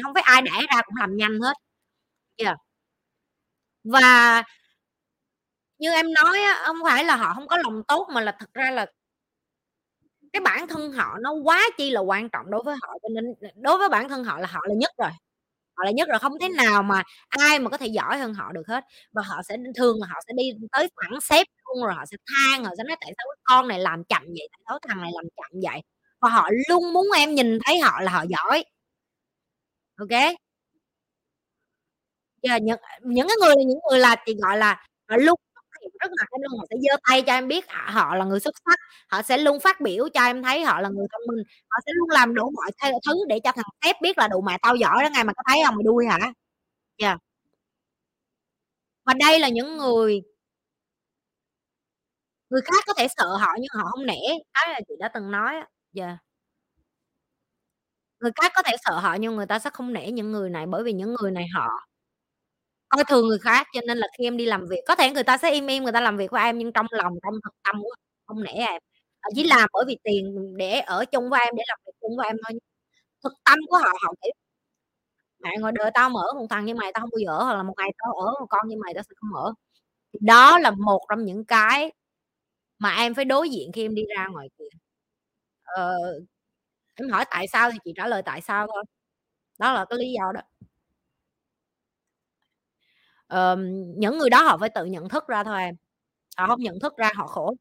không phải ai đẻ ra cũng làm nhanh hết. Yeah. Và như em nói không phải là họ không có lòng tốt, mà là thật ra là cái bản thân họ nó quá chi là quan trọng đối với họ, cho nên đối với bản thân họ là họ là nhất rồi, họ là nhất rồi không thế nào mà ai mà có thể giỏi hơn họ được hết. Và họ sẽ thường là họ sẽ đi tới phản xếp luôn, rồi họ sẽ than, họ sẽ nói tại sao cái con này làm chậm vậy, tại sao thằng này làm chậm vậy. Và họ luôn muốn em nhìn thấy họ là họ giỏi. Ok, yeah, những những cái người những người là chị gọi là họ luôn rất là cái luôn, họ sẽ giơ tay cho em biết à, họ là người xuất sắc, họ sẽ luôn phát biểu cho em thấy họ là người thông minh, họ sẽ luôn làm đủ mọi thứ để cho thằng sếp biết là đủ mẹ tao giỏi đó, ngày mà có thấy không mày đuôi hả. Yeah. Và đây là những người người khác có thể sợ họ nhưng họ không nể, cái là chị đã từng nói. Yeah. Người khác có thể sợ họ nhưng người ta sẽ không nể những người này, bởi vì những người này họ coi thường người khác, cho nên là khi em đi làm việc, có thể người ta sẽ im im người ta làm việc với em, nhưng trong lòng, trong thực tâm của em, không nể em, họ chỉ làm bởi vì tiền để ở chung với em, để làm việc chung với em thôi. Thực tâm của họ, họ nghĩ mẹ ngồi đời tao mở một thằng như mày tao không bao giờ ở, hoặc là một ngày tao ở một con như mày tao sẽ không ở. Đó là một trong những cái mà em phải đối diện khi em đi ra ngoài kia. Ờ, em hỏi tại sao thì chị trả lời tại sao thôi, đó là cái lý do đó. Ờ, những người đó họ phải tự nhận thức ra thôi em, họ không nhận thức ra họ khổ,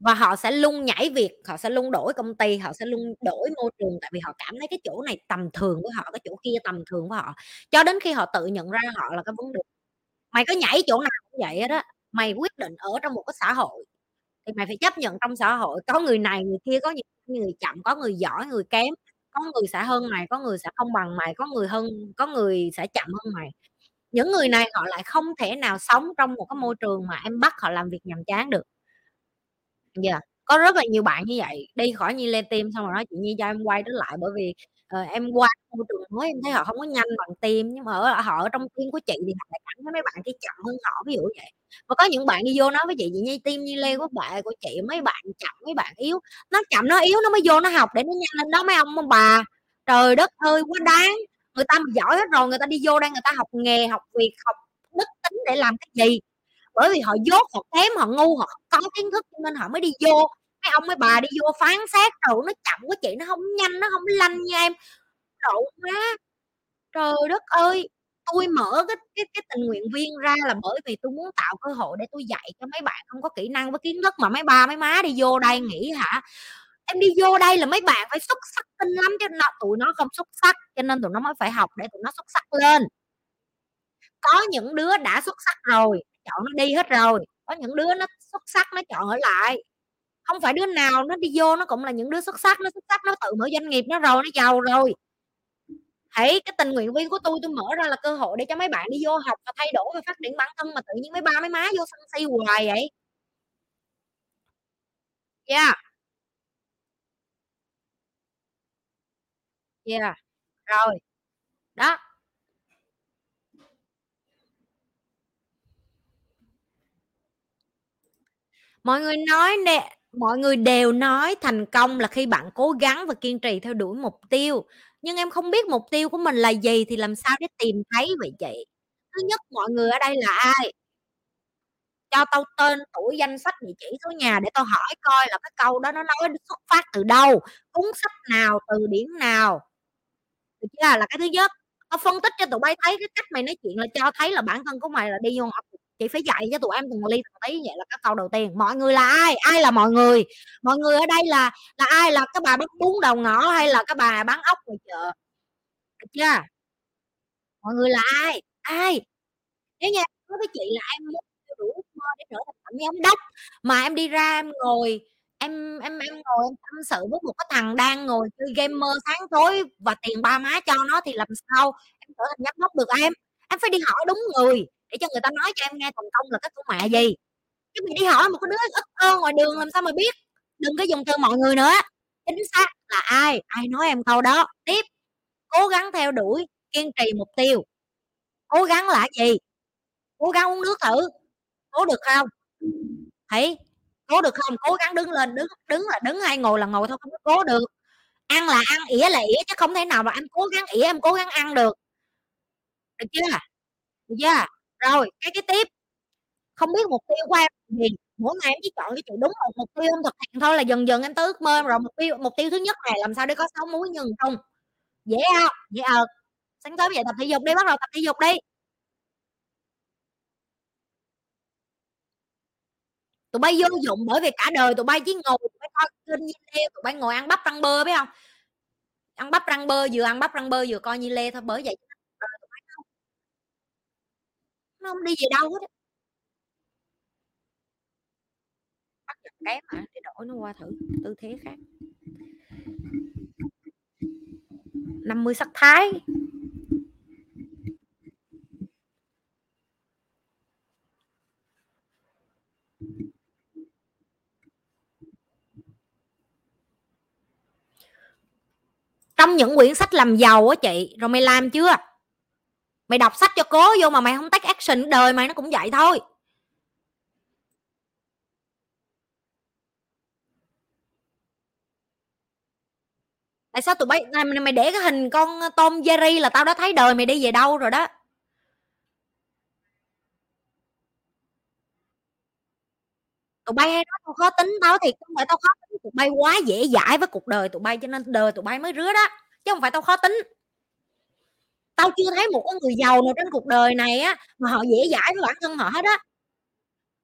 và họ sẽ luôn nhảy việc, họ sẽ luôn đổi công ty, họ sẽ luôn đổi môi trường, tại vì họ cảm thấy cái chỗ này tầm thường với họ, cái chỗ kia tầm thường với họ, cho đến khi họ tự nhận ra họ là cái vấn đề. Mày có nhảy chỗ nào cũng vậy đó, mày quyết định ở trong một cái xã hội thì mày phải chấp nhận trong xã hội có người này người kia, có những người chậm, có người giỏi, người kém, có người sẽ hơn mày, có người sẽ không bằng mày, có người hơn, có người sẽ chậm hơn mày. Những người này họ lại không thể nào sống trong một cái môi trường mà em bắt họ làm việc nhàm chán được. Yeah. Có rất là nhiều bạn như vậy đi khỏi Nhi Lê Team xong rồi nói chị Nhi cho em quay trở lại, bởi vì uh, em qua môi trường mới em thấy họ không có nhanh bằng team, nhưng mà ở, họ ở trong team của chị thì họ lại cảm thấy mấy bạn kia chậm hơn họ, ví dụ vậy. Và có những bạn đi vô nói với chị chị Nhi team Nhi Lê của bạn của chị mấy bạn chậm, mấy bạn yếu, nó chậm nó yếu nó mới vô nó học để nó nhanh lên đó mấy ông ông bà, trời đất ơi quá đáng. Người ta mà giỏi hết rồi, người ta đi vô đây người ta học nghề, học việc, học đức tính để làm cái gì? Bởi vì họ dốt, họ kém, họ ngu, họ không có kiến thức, cho nên họ mới đi vô. Mấy ông mấy bà đi vô phán xét rồi nó chậm quá chị, nó không nhanh, nó không lanh như em. Đậu quá. Trời đất ơi, tôi mở cái, cái, cái tình nguyện viên ra là bởi vì tôi muốn tạo cơ hội để tôi dạy cho mấy bạn không có kỹ năng với kiến thức, mà mấy ba, mấy má đi vô đây nghĩ hả? Em đi vô đây là mấy bạn phải xuất sắc tinh lắm, chứ nó, tụi nó không xuất sắc, cho nên tụi nó mới phải học để tụi nó xuất sắc lên. Có những đứa đã xuất sắc rồi chọn nó đi hết rồi, có những đứa nó xuất sắc nó chọn ở lại. Không phải đứa nào nó đi vô nó cũng là những đứa xuất sắc, nó xuất sắc nó tự mở doanh nghiệp nó rồi, nó giàu rồi. Thấy cái tình nguyện viên của tôi tôi mở ra là cơ hội để cho mấy bạn đi vô học và thay đổi và phát triển bản thân, mà tự nhiên mấy ba mấy má vô sân si hoài vậy. Yeah. Yeah. Rồi. Đó. Mọi người nói nè, mọi người đều nói thành công là khi bạn cố gắng và kiên trì theo đuổi mục tiêu. Nhưng em không biết mục tiêu của mình là gì thì làm sao để tìm thấy vậy chị? Thứ nhất, mọi người ở đây là ai? Cho tao tên, tuổi, danh sách, địa chỉ, số nhà để tao hỏi coi là cái câu đó nó nói xuất phát từ đâu, cuốn sách nào, từ điển nào. Được chưa? Là cái thứ nhất. Tao phân tích cho tụi bay thấy cái cách mày nói chuyện là cho thấy là bản thân của mày là đi vô học. Chị phải dạy cho tụi em từng ly từng tí, vậy là cái câu đầu tiên. Mọi người là ai? Ai là mọi người? Mọi người ở đây là là ai? Là cái bà bán bún đầu ngõ hay là cái bà bán ốc ngoài chợ? Được chưa? mọi người là ai ai nếu như nói với chị là em muốn đủ ước mơ để trở thành tổng giám đốc mà em đi ra em ngồi em em em ngồi em tâm sự với một cái thằng đang ngồi chơi gamer sáng tối và tiền ba má cho nó thì làm sao em trở thành giám đốc được? Em em phải đi hỏi đúng người để cho người ta nói cho em nghe thành công là cái của mẹ gì, chứ mình đi hỏi một cái đứa ít ơn ngoài đường làm sao mà biết. Đừng có dùng từ mọi người nữa, chính xác là ai, ai nói em câu đó. Tiếp, cố gắng theo đuổi, kiên trì mục tiêu. Cố gắng là gì? Cố gắng uống nước thử, cố được không? Thấy cố được không? Cố gắng đứng lên, đứng đứng là đứng, hay ngồi là ngồi thôi, không có cố được. Ăn là ăn, ỉa là ỉa, chứ không thể nào mà em cố gắng ỉa, em cố gắng ăn được. Được chưa? Được chưa? Rồi, cái cái tiếp, không biết mục tiêu của em gì, mỗi ngày em chỉ chọn cái chuyện đúng một mục tiêu không thực hiện thôi là dần dần em tới ước mơ em rồi. Mục tiêu mục tiêu thứ nhất này làm sao để có sáu múi nhân không? Dễ không? Dễ ờ. Sáng sớm dậy tập thể dục đi, bắt đầu tập thể dục đi. Tụi bay vô dụng bởi vì cả đời tụi bay chỉ ngồi tụi bay coi kênh Nhi Lê, tụi bay ngồi ăn bắp răng bơ biết không? Ăn bắp răng bơ, vừa ăn bắp răng bơ vừa coi Nhi Lê thôi, bởi vậy tụi bay không. Nó không đi về đâu hết. Cái mà để đổi nó qua thử tư thế khác, năm mươi sắc thái. Trong những quyển sách làm giàu á chị, rồi mày làm chưa? Mày đọc sách cho cố vô mà mày không take action, đời mày nó cũng vậy thôi. Tại sao tụi bay mày để cái hình con Tom Jerry là tao đã thấy đời mày đi về đâu rồi đó. Tụi bay hay nói tao khó tính, tao thiệt không phải tao khó tính, tụi bay quá dễ dãi với cuộc đời tụi bay cho nên đời tụi bay mới rứa đó, chứ không phải tao khó tính. Tao chưa thấy một người giàu nào trên cuộc đời này á mà họ dễ dãi với bản thân họ hết á.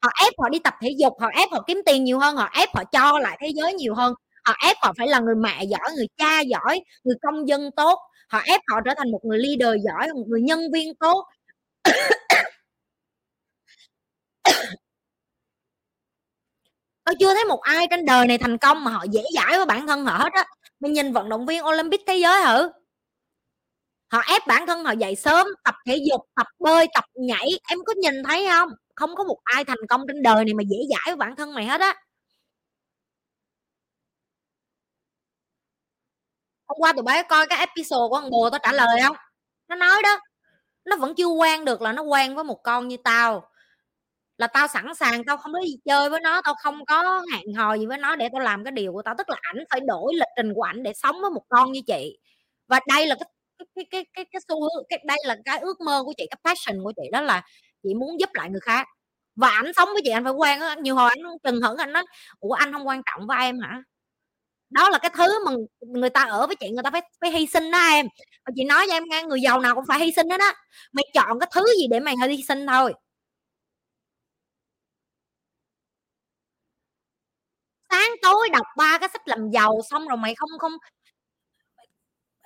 Họ ép họ đi tập thể dục, họ ép họ kiếm tiền nhiều hơn, họ ép họ cho lại thế giới nhiều hơn. Họ ép họ phải là người mẹ giỏi, người cha giỏi, người công dân tốt. Họ ép họ trở thành một người leader giỏi, một người nhân viên tốt. Tôi chưa thấy một ai trên đời này thành công mà họ dễ dãi với bản thân họ hết á. Mình nhìn vận động viên Olympic thế giới thử. Họ ép bản thân họ dậy sớm, tập thể dục, tập bơi, tập nhảy. Em có nhìn thấy không? Không có một ai thành công trên đời này mà dễ dãi với bản thân mày hết á. Hôm qua tụi bay coi cái episode của con bồ tao trả lời không? Nó nói đó, nó vẫn chưa quen được là nó quen với một con như tao. Là tao sẵn sàng, tao không có gì chơi với nó, tao không có hẹn hò gì với nó để tao làm cái điều của tao. Tức là ảnh phải đổi lịch trình của ảnh để sống với một con như chị. Và đây là cái cái cái cái cái xu hướng, cái đây là cái ước mơ của chị, cái passion của chị, đó là chị muốn giúp lại người khác. Và ảnh sống với chị, anh phải quen á. Nhiều hồi ảnh chừng hững, anh nói, ủa anh không quan trọng với em hả? Đó là cái thứ mà người ta ở với chị, người ta phải phải hy sinh đó em. Mà chị nói cho em nghe, người giàu nào cũng phải hy sinh hết á. Mày chọn cái thứ gì để mày hy sinh thôi. Sáng tối đọc ba cái sách làm giàu xong rồi mày không không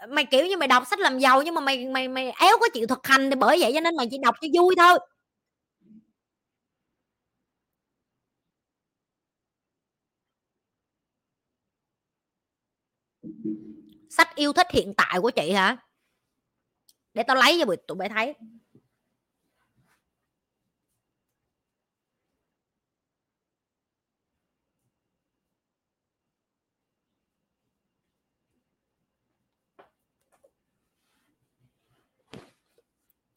mày kiểu như mày đọc sách làm giàu nhưng mà mày mày mày éo có chịu thực hành, thì bởi vậy cho nên mày chỉ đọc cho vui thôi. Sách yêu thích hiện tại của chị hả? Để tao lấy cho tụi bay thấy.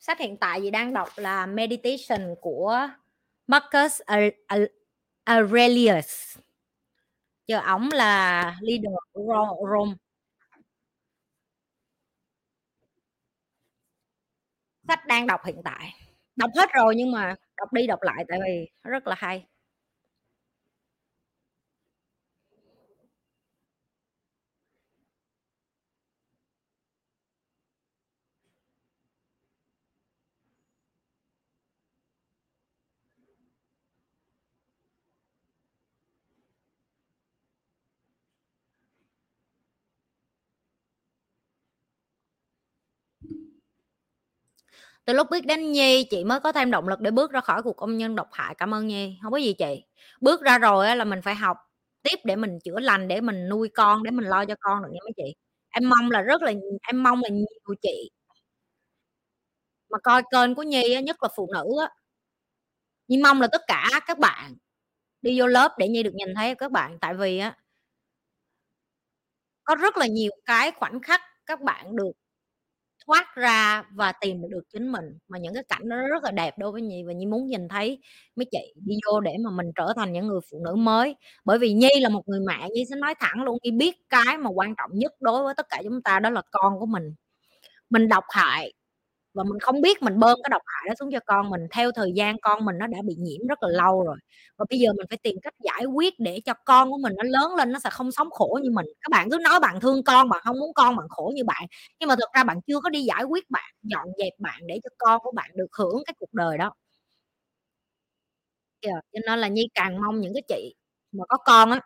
Sách hiện tại chị đang đọc là Meditation của Marcus Aurelius. Giờ ổng là leader của Rome. Sách đang đọc hiện tại, đọc hết rồi nhưng mà đọc đi đọc lại tại vì rất là hay. Từ lúc biết đến Nhi, chị mới có thêm động lực để bước ra khỏi cuộc công nhân độc hại. Cảm ơn Nhi. Không có gì chị. Bước ra rồi là mình phải học tiếp để mình chữa lành, để mình nuôi con, để mình lo cho con được nha mấy chị. Em mong là rất là em mong là nhiều chị mà coi kênh của Nhi, nhất là phụ nữ á, Nhi mong là tất cả các bạn đi vô lớp để Nhi được nhìn thấy các bạn. Tại vì á, có rất là nhiều cái khoảnh khắc các bạn được thoát ra và tìm được chính mình, mà những cái cảnh nó rất là đẹp đối với Nhi. Và Nhi muốn nhìn thấy mấy chị đi vô để mà mình trở thành những người phụ nữ mới. Bởi vì Nhi là một người mẹ, Nhi sẽ nói thẳng luôn, Nhi biết cái mà quan trọng nhất đối với tất cả chúng ta đó là con của mình. Mình độc hại và mình không biết mình bơm cái độc hại đó xuống cho con mình. Theo thời gian con mình nó đã bị nhiễm rất là lâu rồi, và bây giờ mình phải tìm cách giải quyết để cho con của mình nó lớn lên, nó sẽ không sống khổ như mình. Các bạn cứ nói bạn thương con, bạn không muốn con bạn khổ như bạn, nhưng mà thực ra bạn chưa có đi giải quyết bạn, dọn dẹp bạn để cho con của bạn được hưởng cái cuộc đời đó. Cho nên là Nhi càng mong những cái chị mà có con á,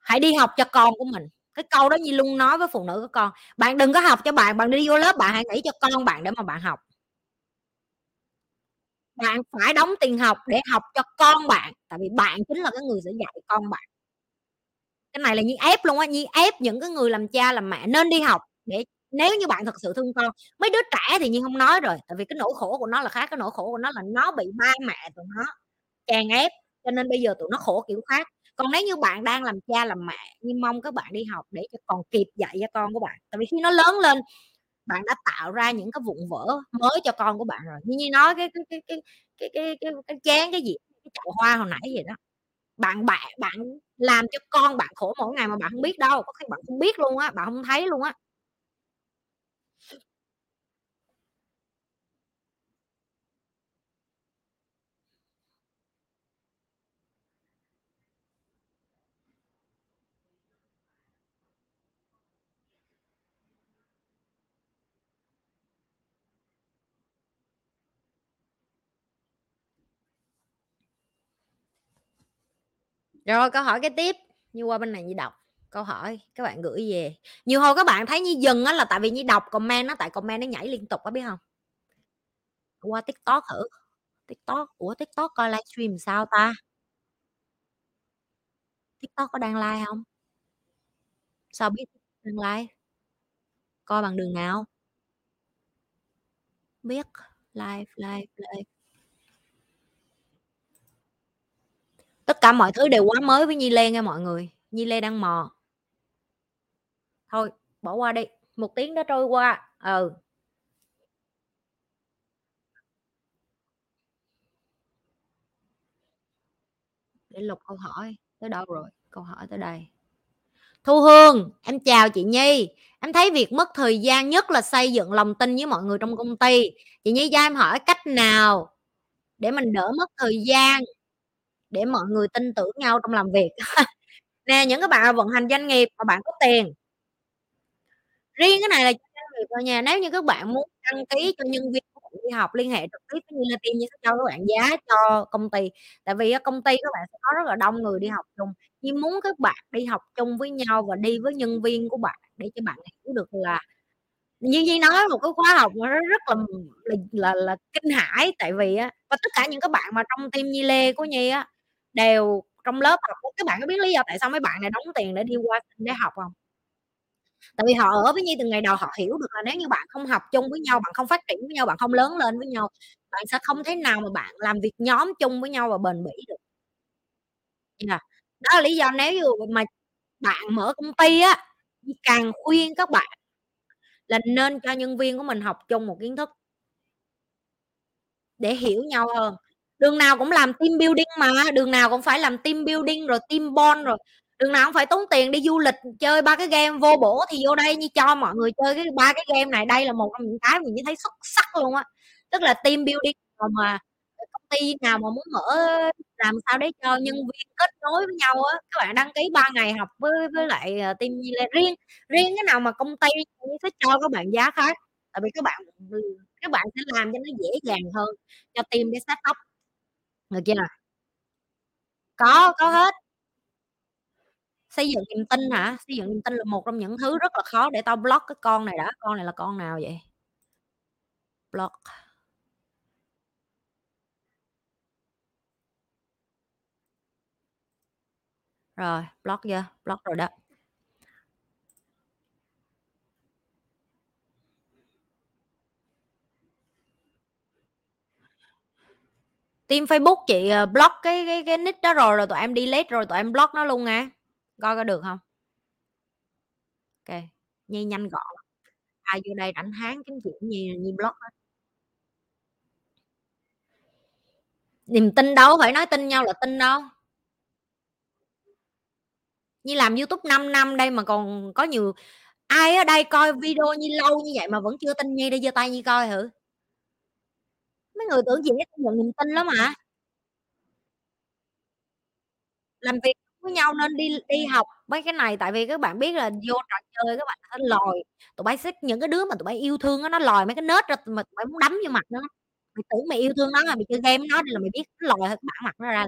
hãy đi học cho con của mình. Cái câu đó Nhi luôn nói với phụ nữ của con. Bạn đừng có học cho bạn, bạn đi vô lớp bạn hãy nghĩ cho con bạn để mà bạn học. Bạn phải đóng tiền học để học cho con bạn, tại vì bạn chính là cái người sẽ dạy con bạn. Cái này là Nhi ép luôn á, Nhi ép những cái người làm cha làm mẹ nên đi học, để nếu như bạn thật sự thương con. Mấy đứa trẻ thì Nhi không nói rồi, tại vì cái nỗi khổ của nó là khác. Cái nỗi khổ của nó là nó bị ba mẹ tụi nó chèn ép, cho nên bây giờ tụi nó khổ kiểu khác. Còn nếu như bạn đang làm cha làm mẹ, Nhi mong các bạn đi học để cho còn kịp dạy cho con của bạn. Tại vì khi nó lớn lên, bạn đã tạo ra những cái vụn vỡ mới cho con của bạn rồi. Như Nhi nói cái cái cái cái cái cái cái, cái chén cái gì cái chậu hoa hồi nãy vậy đó. Bạn bạn bạn làm cho con bạn khổ mỗi ngày mà bạn không biết đâu, có khi bạn không biết luôn á, bạn không thấy luôn á. Rồi câu hỏi cái tiếp, Nhi qua bên này Nhi đọc câu hỏi các bạn gửi về. Nhiều hồi các bạn thấy Nhi dừng á là tại vì Nhi đọc comment á, tại comment nó nhảy liên tục á, biết không? Qua TikTok thử. TikTok, ủa TikTok coi livestream sao ta? TikTok có đang live không? Sao biết đang live? Coi bằng đường nào? Biết live live live. Tất cả mọi thứ đều quá mới với Nhi Lê nghe mọi người. Nhi Lê đang mò. Thôi, bỏ qua đi. Một tiếng đã trôi qua. Ừ. Để lục câu hỏi. Tới đâu rồi? Câu hỏi tới đây. Thu Hương, em chào chị Nhi. Em thấy việc mất thời gian nhất là xây dựng lòng tin với mọi người trong công ty. Chị Nhi cho em hỏi cách nào để mình đỡ mất thời gian, để mọi người tin tưởng nhau trong làm việc. Nè, những các bạn vận hành doanh nghiệp mà bạn có tiền. Riêng cái này là doanh nghiệp thôi nha. Nếu như các bạn muốn đăng ký cho nhân viên của bạn đi học, liên hệ trực tiếp với Nhi Lê Team, Nhi sẽ cho các bạn giá cho công ty. Tại vì ở công ty các bạn sẽ có rất là đông người đi học chung. Nhi muốn các bạn đi học chung với nhau và đi với nhân viên của bạn để cho bạn hiểu được là Nhi Nhi nói một cái khóa học nó rất là là, là là kinh hãi. Tại vì á, và tất cả những các bạn mà trong team Nhi Lê của Nhi á đều trong lớp học. Các bạn có biết lý do tại sao mấy bạn này đóng tiền để đi qua để học không? Tại vì họ ở với Nhi từ ngày đầu, họ hiểu được là nếu như bạn không học chung với nhau, bạn không phát triển với nhau, bạn không lớn lên với nhau, bạn sẽ không thể nào mà bạn làm việc nhóm chung với nhau và bền bỉ được. Yeah. Đó là lý do nếu như mà bạn mở công ty á, Nhi càng khuyên các bạn là nên cho nhân viên của mình học chung một kiến thức để hiểu nhau hơn. Đường nào cũng làm team building mà, đường nào cũng phải làm team building rồi team bond rồi. Đường nào cũng phải tốn tiền đi du lịch chơi ba cái game vô bổ, thì vô đây Nhi cho mọi người chơi cái ba cái game này. Đây là một trong những cái mình thấy xuất sắc luôn á. Tức là team building mà công ty nào mà muốn mở làm sao để cho nhân viên kết nối với nhau á, các bạn đăng ký ba ngày học với với lại team Nhi Lê. Riêng riêng cái nào mà công ty sẽ cho các bạn giá khác, tại vì các bạn các bạn sẽ làm cho nó dễ dàng hơn cho team để set up. Được chưa? Có có hết. Xây dựng niềm tin hả? Xây dựng niềm tin là một trong những thứ rất là khó. Để tao block cái con này đã. Con này là con nào vậy? blog. Rồi, blog chưa? Blog rồi đó. Team Facebook chị block cái cái cái nick đó rồi rồi tụi em delete rồi tụi em block nó luôn nha. À. Coi có được không? Ok, Nhi nhanh gọn. Ai vô đây rảnh háng kiếm chuyện Nhi Nhi block đó. Niềm tin đâu phải nói tin nhau là tin đâu. Nhi làm YouTube năm năm đây mà còn có nhiều ai ở đây coi video Nhi lâu như vậy mà vẫn chưa tin Nhi, đi giơ tay Nhi coi thử. Mấy người tưởng gì biết nhận niềm tin lắm hả? Làm việc với nhau nên đi đi học mấy cái này, tại vì các bạn biết là vô trò chơi các bạn nó lòi, tụi bay xích những cái đứa mà tụi bay yêu thương đó, nó lòi mấy cái nết ra mà tụi bay muốn đấm vô mặt nó. Mày tưởng mày yêu thương nó mà mày chơi game nó, nên là mày biết nó lòi hết bản mặt nó ra.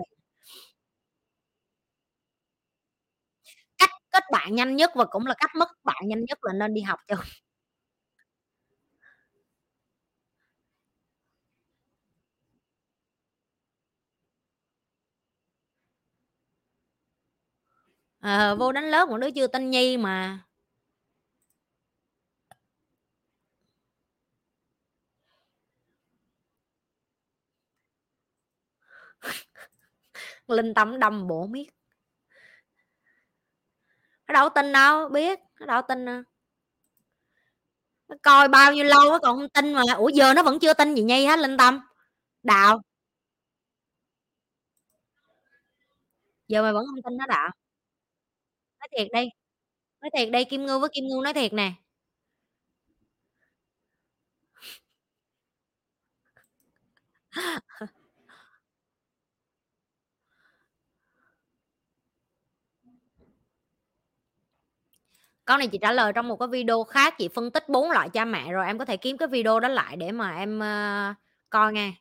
Cách kết bạn nhanh nhất và cũng là cách mất bạn nhanh nhất là nên đi học chứ. À, vô đánh lớp một đứa chưa tin Nhi mà. Linh Tâm đâm bổ miết. Nó đâu tin đâu, biết nó đâu tin đâu. Nó coi bao nhiêu lâu nó còn không tin mà. Ủa giờ nó vẫn chưa tin gì Nhi hết Linh Tâm. Đạo. Giờ mày vẫn không tin nó đạo. Nói thiệt đây. Nói thiệt đây, Kim Ngưu với Kim Ngưu nói thiệt nè. Câu này chị trả lời trong một cái video khác, chị phân tích bốn loại cha mẹ rồi, em có thể kiếm cái video đó lại để mà em uh, coi nghe.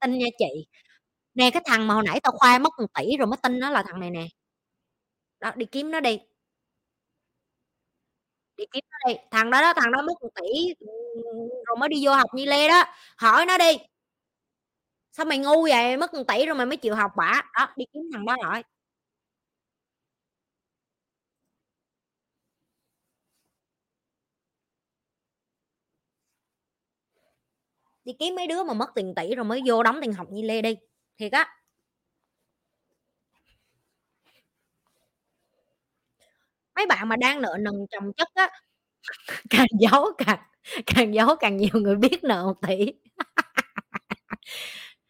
Tin nha chị. Nè cái thằng mà hồi nãy tao khoai mất một tỷ rồi mới tin nó là thằng này nè. Đó, đi kiếm nó đi. Đi kiếm nó đi. Thằng đó đó, thằng đó mất một tỷ rồi mới đi vô học Nhi Lê đó. Hỏi nó đi. Sao mày ngu vậy? Mất một tỷ rồi mày mới chịu học bả. Đó, đi kiếm thằng đó hỏi. Đi kiếm mấy đứa mà mất tiền tỷ rồi mới vô đóng tiền học Nhi Lê đi. Thiệt á. Mấy bạn mà đang nợ nần chồng chất á, càng giấu càng càng giấu càng nhiều người biết nợ một tỷ.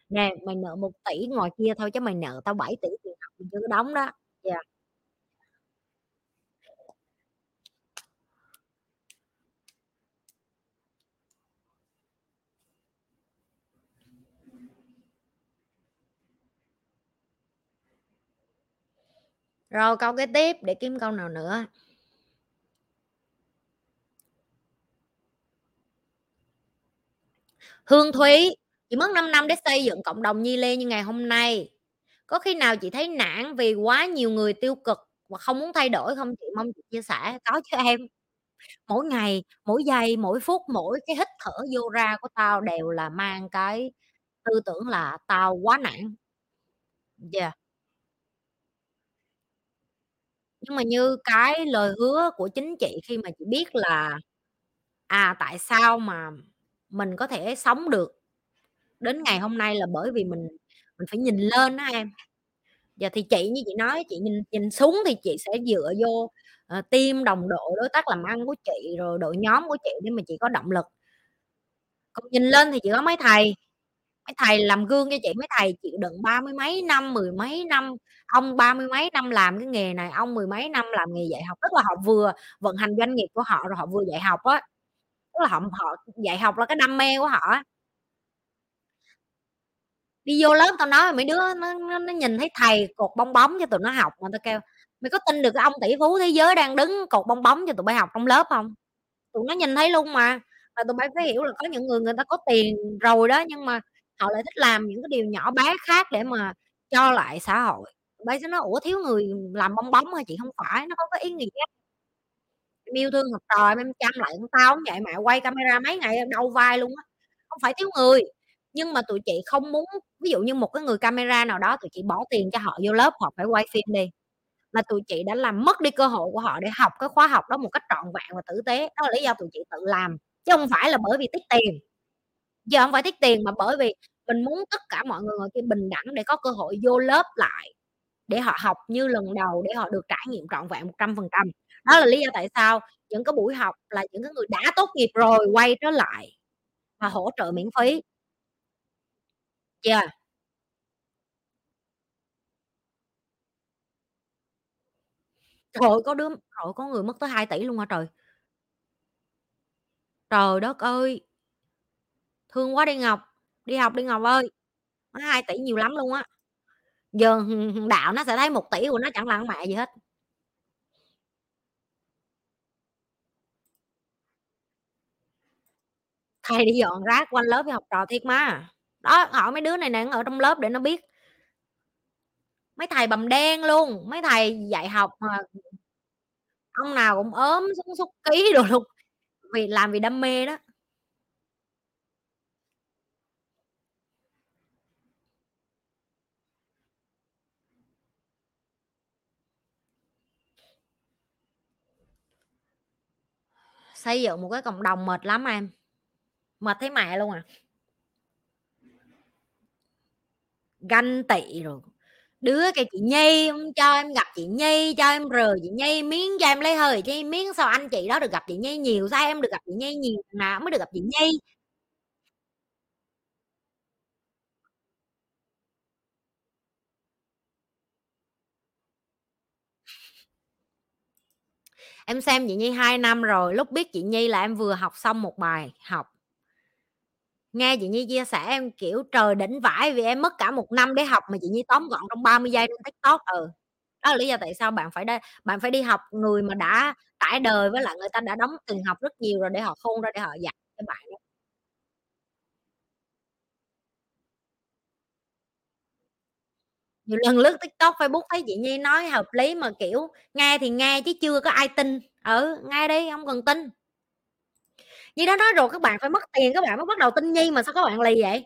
Nè mày nợ một tỷ ngoài kia thôi, chứ mày nợ tao bảy tỷ tiền học mình chưa có đóng đó. Dạ yeah. Rồi câu kế tiếp, để kiếm câu nào nữa. Hương Thúy, chị mất năm năm để xây dựng cộng đồng Nhi Lê như ngày hôm nay. Có khi nào chị thấy nản vì quá nhiều người tiêu cực và không muốn thay đổi không chị? Mong chị chia sẻ. Có chứ em. Mỗi ngày, mỗi giây, mỗi phút, mỗi cái hít thở vô ra của tao đều là mang cái tư tưởng là tao quá nản. Dạ. Yeah. Nhưng mà như cái lời hứa của chính chị khi mà chị biết là à tại sao mà mình có thể sống được đến ngày hôm nay là bởi vì mình mình phải nhìn lên đó em. Giờ thì chị như chị nói, chị nhìn nhìn xuống thì chị sẽ dựa vô uh, team đồng đội, đối tác làm ăn của chị rồi đội nhóm của chị để mà chị có động lực. Còn nhìn lên thì chị có mấy thầy mấy thầy làm gương cho chị, mấy thầy chịu đựng ba mươi mấy năm, mười mấy năm, ông ba mươi mấy năm làm cái nghề này, ông mười mấy năm làm nghề dạy học, tức là họ vừa vận hành doanh nghiệp của họ rồi họ vừa dạy học á, tức là họ, họ dạy học là cái đam mê của họ. Đi vô lớp tao nói mấy đứa nó, nó, nó nhìn thấy thầy cột bong bóng cho tụi nó học mà tao kêu mày có tin được cái ông tỷ phú thế giới đang đứng cột bong bóng cho tụi bay học trong lớp không? Tụi nó nhìn thấy luôn mà, và tụi bay phải hiểu là có những người người ta có tiền rồi đó nhưng mà họ lại thích làm những cái điều nhỏ bé khác để mà cho lại xã hội. Bây giờ nó ủa thiếu người làm bong bóng mà chị, không phải, nó có cái ý nghĩa. yêu thương học trò, em em chăm lại con tao vậy mà quay camera mấy ngày đau vai luôn á, không phải thiếu người. Nhưng mà tụi chị không muốn, ví dụ như một cái người camera nào đó tụi chị bỏ tiền cho họ vô lớp, họ phải quay phim đi, là tụi chị đã làm mất đi cơ hội của họ để học cái khóa học đó một cách trọn vẹn và tử tế. Đó là lý do tụi chị tự làm, chứ không phải là bởi vì tiết tiền. Giờ không phải tiết tiền mà bởi vì mình muốn tất cả mọi người ngồi kia bình đẳng để có cơ hội vô lớp lại, để họ học như lần đầu, để họ được trải nghiệm trọn vẹn một trăm phần trăm. Đó là lý do tại sao những cái buổi học là những cái người đã tốt nghiệp rồi quay trở lại và hỗ trợ miễn phí. Yeah. Trời, có đứa, trời, có người mất tới hai tỷ luôn hả trời. Trời đất ơi, thương quá đi Ngọc. Đi học đi Ngọc ơi, hai tỷ nhiều lắm luôn á. Giờ đạo nó sẽ thấy một tỷ của nó chẳng là ăn mẹ gì hết. Thầy đi dọn rác quanh lớp với học trò thiệt mà. Đó, hỏi mấy đứa này nè ở trong lớp để nó biết. Mấy thầy bầm đen luôn, mấy thầy dạy học mà ông nào cũng ốm xuống xúc ký đồ luôn, vì làm vì đam mê đó. Xây dựng một cái cộng đồng mệt lắm em, mệt thấy mẹ luôn à. Ganh tị rồi, đứa cái chị Nhi không cho em gặp chị Nhi, cho em rời chị Nhi miếng, cho em lấy hơi chị miếng, sao anh chị đó được gặp chị Nhi nhiều, sao em được gặp chị Nhi nhiều nào mới được gặp chị Nhi. Em xem chị Nhi hai năm rồi, lúc biết chị Nhi là em vừa học xong một bài học. Nghe chị Nhi chia sẻ em kiểu trời đỉnh vãi, vì em mất cả một năm để học mà chị Nhi tóm gọn trong ba mươi giây trên TikTok. Ừ. Đó là lý do tại sao bạn phải đi, bạn phải đi học người mà đã trải đời, với lại người ta đã đóng tiền học rất nhiều rồi để họ khôn ra để họ dạy cho bạn. Nhiều lần lướt TikTok, Facebook thấy chị Nhi nói hợp lý mà kiểu nghe thì nghe chứ chưa có ai tin. Ừ, nghe đi, không cần tin. Nhi đó nói rồi, các bạn phải mất tiền các bạn mới bắt đầu tin Nhi, mà sao các bạn lì vậy?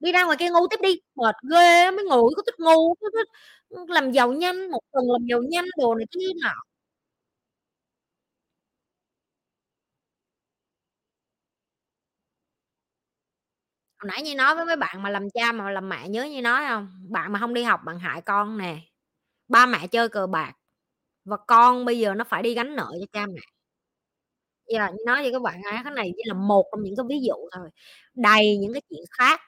Đi ra ngoài kia ngu tiếp đi, mệt ghê, mấy người có thích ngu, có thích làm giàu nhanh, một tuần làm giàu nhanh đồ này kia nào. Hồi nãy Nhi nói với mấy bạn mà làm cha mà làm mẹ nhớ Nhi nói không? Bạn mà không đi học bạn hại con nè. Ba mẹ chơi cờ bạc và con bây giờ nó phải đi gánh nợ cho cha mẹ. Giờ Nhi nói với các bạn cái này chỉ là một trong những cái ví dụ thôi. Đầy những cái chuyện khác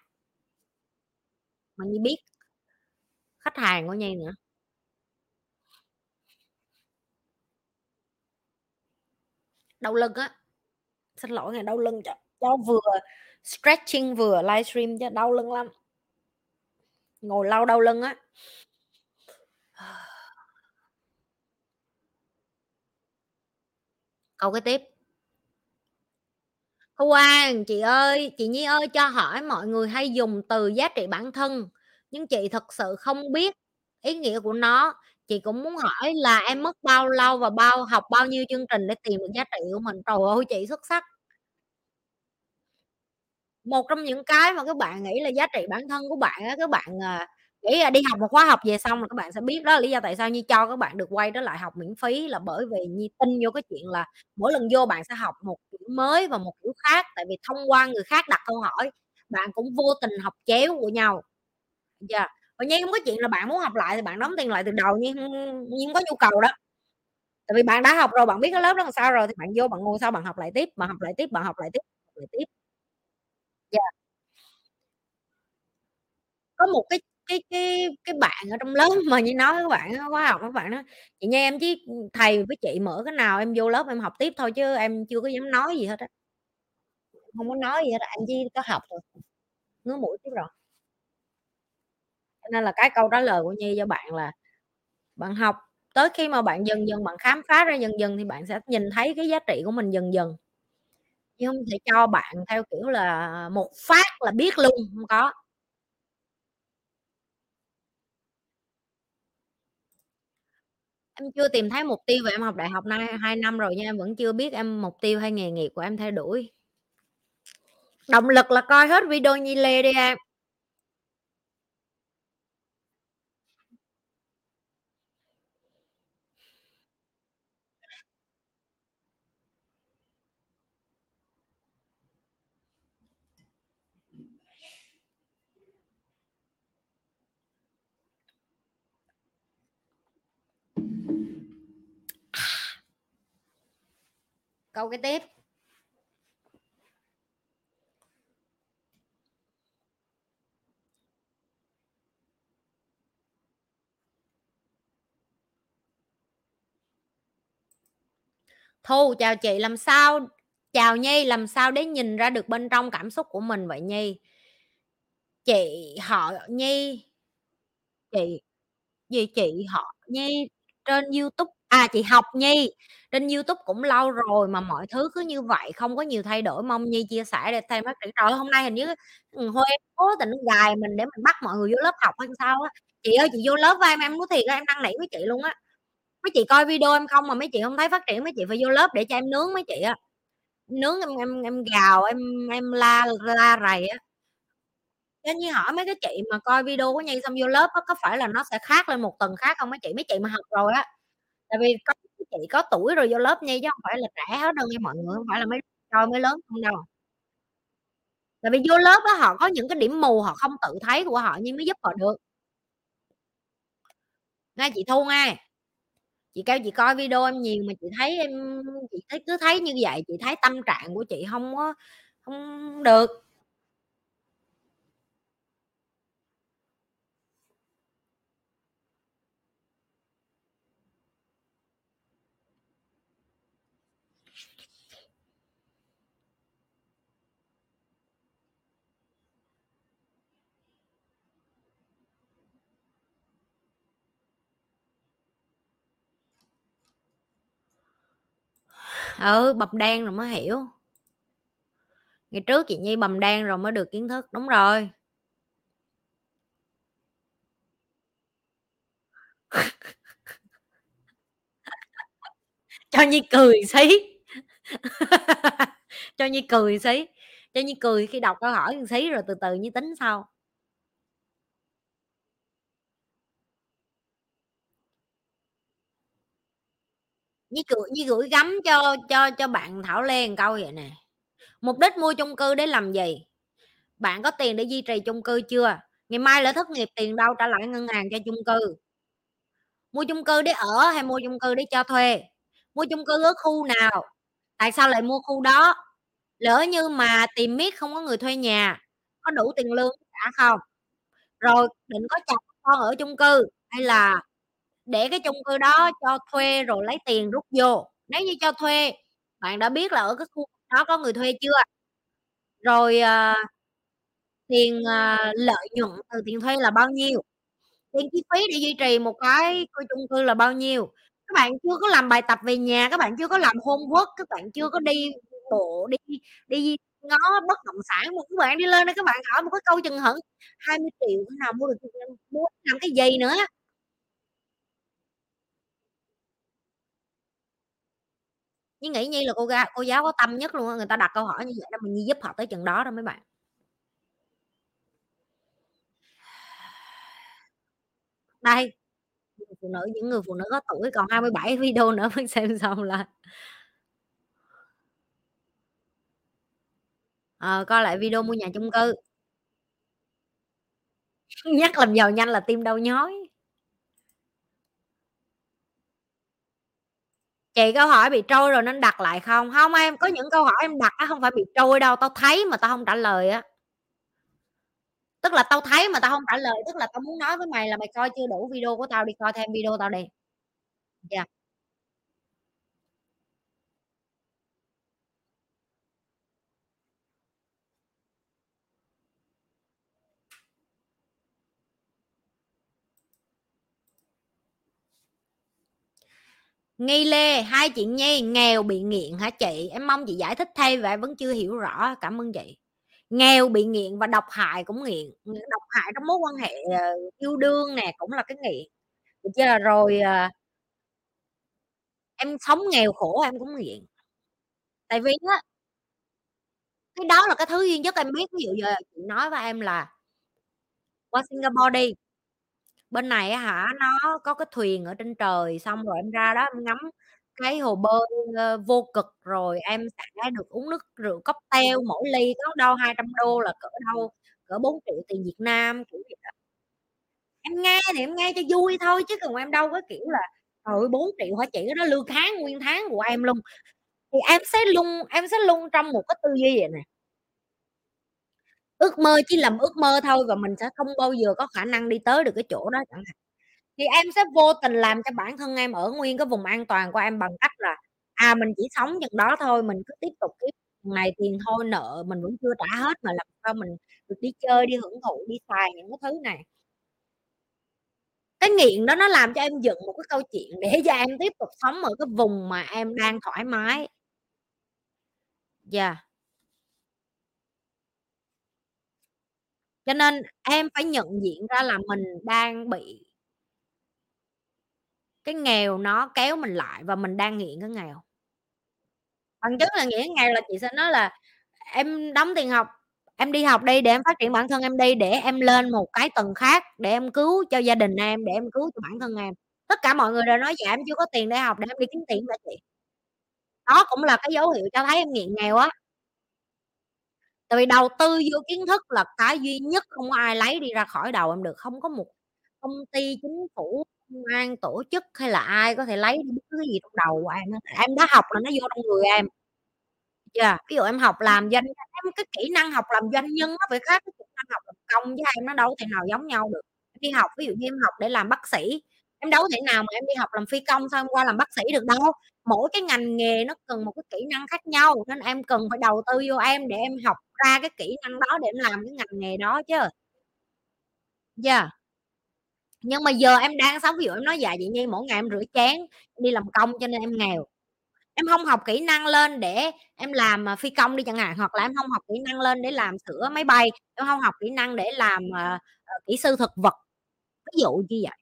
mà Nhi biết, khách hàng của Nhi nữa. Đau lưng á. Xin lỗi này, đau lưng cho cho vừa stretching vừa livestream cho đau lưng lắm, ngồi lâu đau lưng á. Câu cái tiếp. Thu An, chị ơi, chị Nhi ơi cho hỏi, mọi người hay dùng từ giá trị bản thân nhưng chị thật sự không biết ý nghĩa của nó. Chị cũng muốn hỏi là em mất bao lâu và bao học bao nhiêu chương trình để tìm được giá trị của mình. Trời ơi chị xuất sắc. Một trong những cái mà các bạn nghĩ là giá trị bản thân của bạn á, các bạn nghĩ là đi học một khóa học về xong là các bạn sẽ biết. Đó là lý do tại sao Nhi cho các bạn được quay trở lại học miễn phí, là bởi vì Nhi tin vô cái chuyện là mỗi lần vô bạn sẽ học một kiểu mới và một kiểu khác, tại vì thông qua người khác đặt câu hỏi bạn cũng vô tình học chéo của nhau. Yeah. Và Nhi không có chuyện là bạn muốn học lại thì bạn đóng tiền lại từ đầu, Nhi không có nhu cầu đó, tại vì bạn đã học rồi, bạn biết cái lớp đó làm sao rồi thì bạn vô bạn ngồi sau bạn học lại tiếp, bạn học lại tiếp, bạn học lại tiếp, học lại tiếp. Yeah. Có một cái cái cái cái bạn ở trong lớp mà Nhi nói với các bạn khóa học, các bạn đó chị Nhi em chứ thầy với chị mở cái nào em vô lớp em học tiếp thôi, chứ em chưa có dám nói gì hết á, không có nói gì hết, em chỉ có học rồi ngứa mũi tiếp rồi. Cho nên là cái câu trả lời của Nhi cho bạn là bạn học tới khi mà bạn dần dần bạn khám phá ra dần dần thì bạn sẽ nhìn thấy cái giá trị của mình dần dần, chứ không thể cho bạn theo kiểu là một phát là biết luôn, không có. Em chưa tìm thấy mục tiêu và em học đại học nay hai năm rồi nhưng em vẫn chưa biết em mục tiêu hay nghề nghiệp của em theo đuổi. Động lực là coi hết video Nhi Lê đi em. Câu cái tiếp. Thu, chào chị, làm sao chào Nhi, làm sao để nhìn ra được bên trong cảm xúc của mình vậy Nhi? Chị họ Nhi, chị gì chị họ Nhi trên YouTube. À chị học Nhi trên YouTube cũng lâu rồi mà mọi thứ cứ như vậy, không có nhiều thay đổi, mong Nhi chia sẻ để thêm phát triển. Rồi hôm nay hình như Huê cố tình gài mình để mình bắt mọi người vô lớp học hay sao á. Chị ơi chị vô lớp với em, em nói thiệt em năn nỉ với chị luôn á. Mấy chị coi video em không mà mấy chị không thấy phát triển, mấy chị phải vô lớp để cho em nướng mấy chị á. Nướng em em em gào em em la la rầy á. Cái như hỏi mấy cái chị mà coi video của Nhi xong vô lớp á, có phải là nó sẽ khác lên một tầng khác không mấy chị? Mấy chị mà học rồi á, tại vì có chị có tuổi rồi vô lớp Nhi chứ không phải là trẻ hết đâu nha mọi người, không phải là mấy coi mới lớn không đâu. Tại vì vô lớp á họ có những cái điểm mù họ không tự thấy của họ nhưng mới giúp họ được. Nghe chị Thu nghe. Chị kêu chị coi video em nhiều mà chị thấy em chị thấy cứ thấy như vậy, chị thấy tâm trạng của chị không có không được. Ừ, bầm đen rồi mới hiểu. Ngày trước chị Nhi bầm đen rồi mới được kiến thức. Đúng rồi. Cho Nhi cười xí. Cho Nhi cười xí. Cho Nhi cười khi đọc câu hỏi xí rồi từ từ Nhi tính sau. Như gửi, như gửi gắm cho cho cho bạn Thảo Lê một câu vậy nè. Mục đích mua chung cư để làm gì? Bạn có tiền để duy trì chung cư chưa? Ngày mai lỡ thất nghiệp tiền đâu trả lại ngân hàng cho chung cư? Mua chung cư để ở hay mua chung cư để cho thuê? Mua chung cư ở khu nào? Tại sao lại mua khu đó? Lỡ như mà tìm miết không có người thuê nhà, có đủ tiền lương trả không? Rồi định có chồng con ở chung cư hay là để cái chung cư đó cho thuê rồi lấy tiền rút vô? Nếu như cho thuê, bạn đã biết là ở cái khu đó có người thuê chưa? Rồi uh, tiền uh, lợi nhuận từ tiền thuê là bao nhiêu? Tiền chi phí để duy trì một cái chung cư là bao nhiêu? Các bạn chưa có làm bài tập về nhà, các bạn chưa có làm homework, các bạn chưa có đi bộ, đi đi ngó bất động sản. Một các bạn đi lên đây các bạn hỏi một cái câu chừng hững hai mươi triệu thế nào mua được, mua làm cái gì nữa? Nhi nghĩ Nhi là cô, ga, cô giáo có tâm nhất luôn á. Người ta đặt câu hỏi như vậy đó mà Nhi giúp họ tới chừng đó đó mấy bạn. Đây phụ nữ, những người phụ nữ có tuổi còn hai mươi bảy video nữa mới xem xong là à, coi lại video mua nhà chung cư. Nhắc làm giàu nhanh là tim đau nhói. Chị câu hỏi bị trôi rồi nên đặt lại không? Không em, có những câu hỏi em đặt á không phải bị trôi đâu. Tao thấy mà tao không trả lời á. Tức là tao thấy mà tao không trả lời. Tức là tao muốn nói với mày là mày coi chưa đủ video của tao, đi coi thêm video tao đi. Dạ yeah. Nhi Lê, hai chị Nhi nghèo bị nghiện hả chị? Em mong chị giải thích thay và em vẫn chưa hiểu rõ. Cảm ơn chị. Nghèo bị nghiện và độc hại cũng nghiện. Độc hại trong mối quan hệ yêu đương nè cũng là cái nghiện. Chứ là rồi Em sống nghèo khổ em cũng như vậy. Tại vì á, cái đó là cái thứ duy nhất em biết. Ví dụ giờ chị nói với em là qua Singapore đi, bên này á hả, nó có cái thuyền ở trên trời, xong rồi em ra đó em ngắm cái hồ bơi ờ, vô cực, rồi em sẽ được uống nước rượu cocktail, mỗi ly có đâu hai trăm đô, là cỡ đâu cỡ bốn triệu tiền Việt Nam, kiểu vậy đó. Em nghe thì em nghe cho vui thôi, chứ còn em đâu có kiểu là trời bốn triệu hả chị, đó lương tháng nguyên tháng của em luôn. Thì em sẽ luôn em sẽ luôn trong một cái tư duy vậy nè, ước mơ chỉ làm ước mơ thôi, và mình sẽ không bao giờ có khả năng đi tới được cái chỗ đó chẳng hạn. Thì em sẽ vô tình làm cho bản thân em ở nguyên cái vùng an toàn của em bằng cách là à, mình chỉ sống chừng đó thôi, mình cứ tiếp tục cái phần này, tiền thôi nợ mình vẫn chưa trả hết, mà làm sao mình được đi chơi, đi hưởng thụ, đi xài những cái thứ này. Cái nghiện đó nó làm cho em dựng một cái câu chuyện để cho em tiếp tục sống ở cái vùng mà em đang thoải mái. Dạ yeah. Cho nên em phải nhận diện ra là mình đang bị cái nghèo nó kéo mình lại, và mình đang nghiện cái nghèo. Bằng chứng là nghĩa nghèo là chị sẽ nói là em đóng tiền học, em đi học đi để em phát triển bản thân em đi, để em lên một cái tầng khác, để em cứu cho gia đình em, để em cứu cho bản thân em. Tất cả mọi người đều nói dạ em chưa có tiền để học, để em đi kiếm tiền vậy chị. Đó cũng là cái dấu hiệu cho thấy em nghiện nghèo á. Tại vì đầu tư vô kiến thức là cái duy nhất không ai lấy đi ra khỏi đầu em được. Không có một công ty, chính phủ, công an, tổ chức hay là ai có thể lấy đi cái gì trong đầu của em. Em đã học là nó vô trong người em. Yeah. Ví dụ em học làm doanh, em cái kỹ năng học làm doanh nhân nó phải khác cái kỹ năng học làm công với em, nó đâu thể nào giống nhau được. Em đi học, ví dụ như em học để làm bác sĩ, em đâu thể nào mà em đi học làm phi công xong qua làm bác sĩ được đâu. Mỗi cái ngành nghề nó cần một cái kỹ năng khác nhau, nên em cần phải đầu tư vô em để em học ra cái kỹ năng đó để em làm cái ngành nghề đó chứ. Yeah. Nhưng mà giờ em đang sống, ví dụ em nói dạ vậy Nhi, mỗi ngày em rửa chén, em đi làm công cho nên em nghèo. Em không học kỹ năng lên để em làm phi công đi chẳng hạn, hoặc là em không học kỹ năng lên để làm sửa máy bay, em không học kỹ năng để làm uh, kỹ sư thực vật, ví dụ như vậy,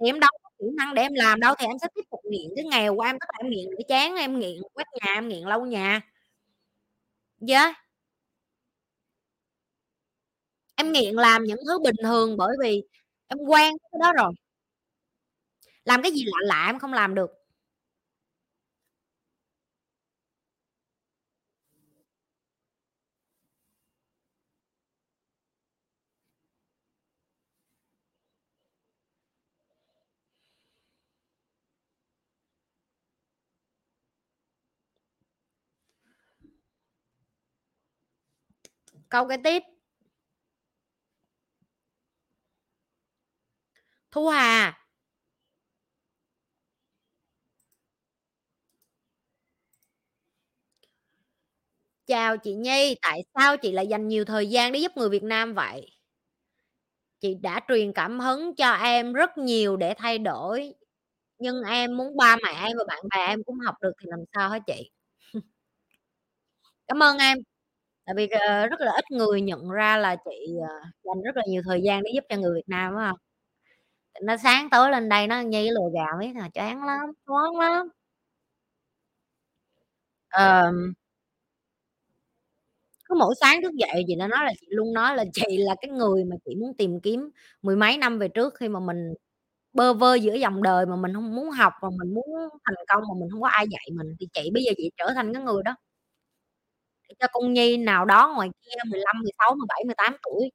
thì em đâu có kỹ năng để em làm đâu, thì em sẽ tiếp tục nghiện cái nghèo của em. Tức là em nghiện rửa chén, em nghiện quét nhà, em nghiện lau nhà, yeah. Em nghiện làm những thứ bình thường bởi vì em quen cái đó rồi. Làm cái gì lạ lạ em không làm được. Câu cái tiếp. Thu Hà, chào chị Nhi, tại sao chị lại dành nhiều thời gian để giúp người Việt Nam vậy? Chị đã truyền cảm hứng cho em rất nhiều để thay đổi, nhưng em muốn ba mẹ em và bạn bè em cũng học được thì làm sao hả chị? Cảm ơn em. Tại vì rất là ít người nhận ra là chị dành rất là nhiều thời gian để giúp cho người Việt Nam, phải không? Nó sáng tối lên đây nó Nhi lừa gà mấy là chán lắm, chán lắm. Ờ... Um, cứ mỗi sáng thức dậy chị đã nói là chị luôn nói là chị là cái người mà chị muốn tìm kiếm mười mấy năm về trước, khi mà mình bơ vơ giữa dòng đời mà mình không muốn học và mình muốn thành công mà mình không có ai dạy mình, thì chị bây giờ chị trở thành cái người đó để cho con Nhi nào đó ngoài kia mười lăm, mười sáu, mười bảy, mười tám tuổi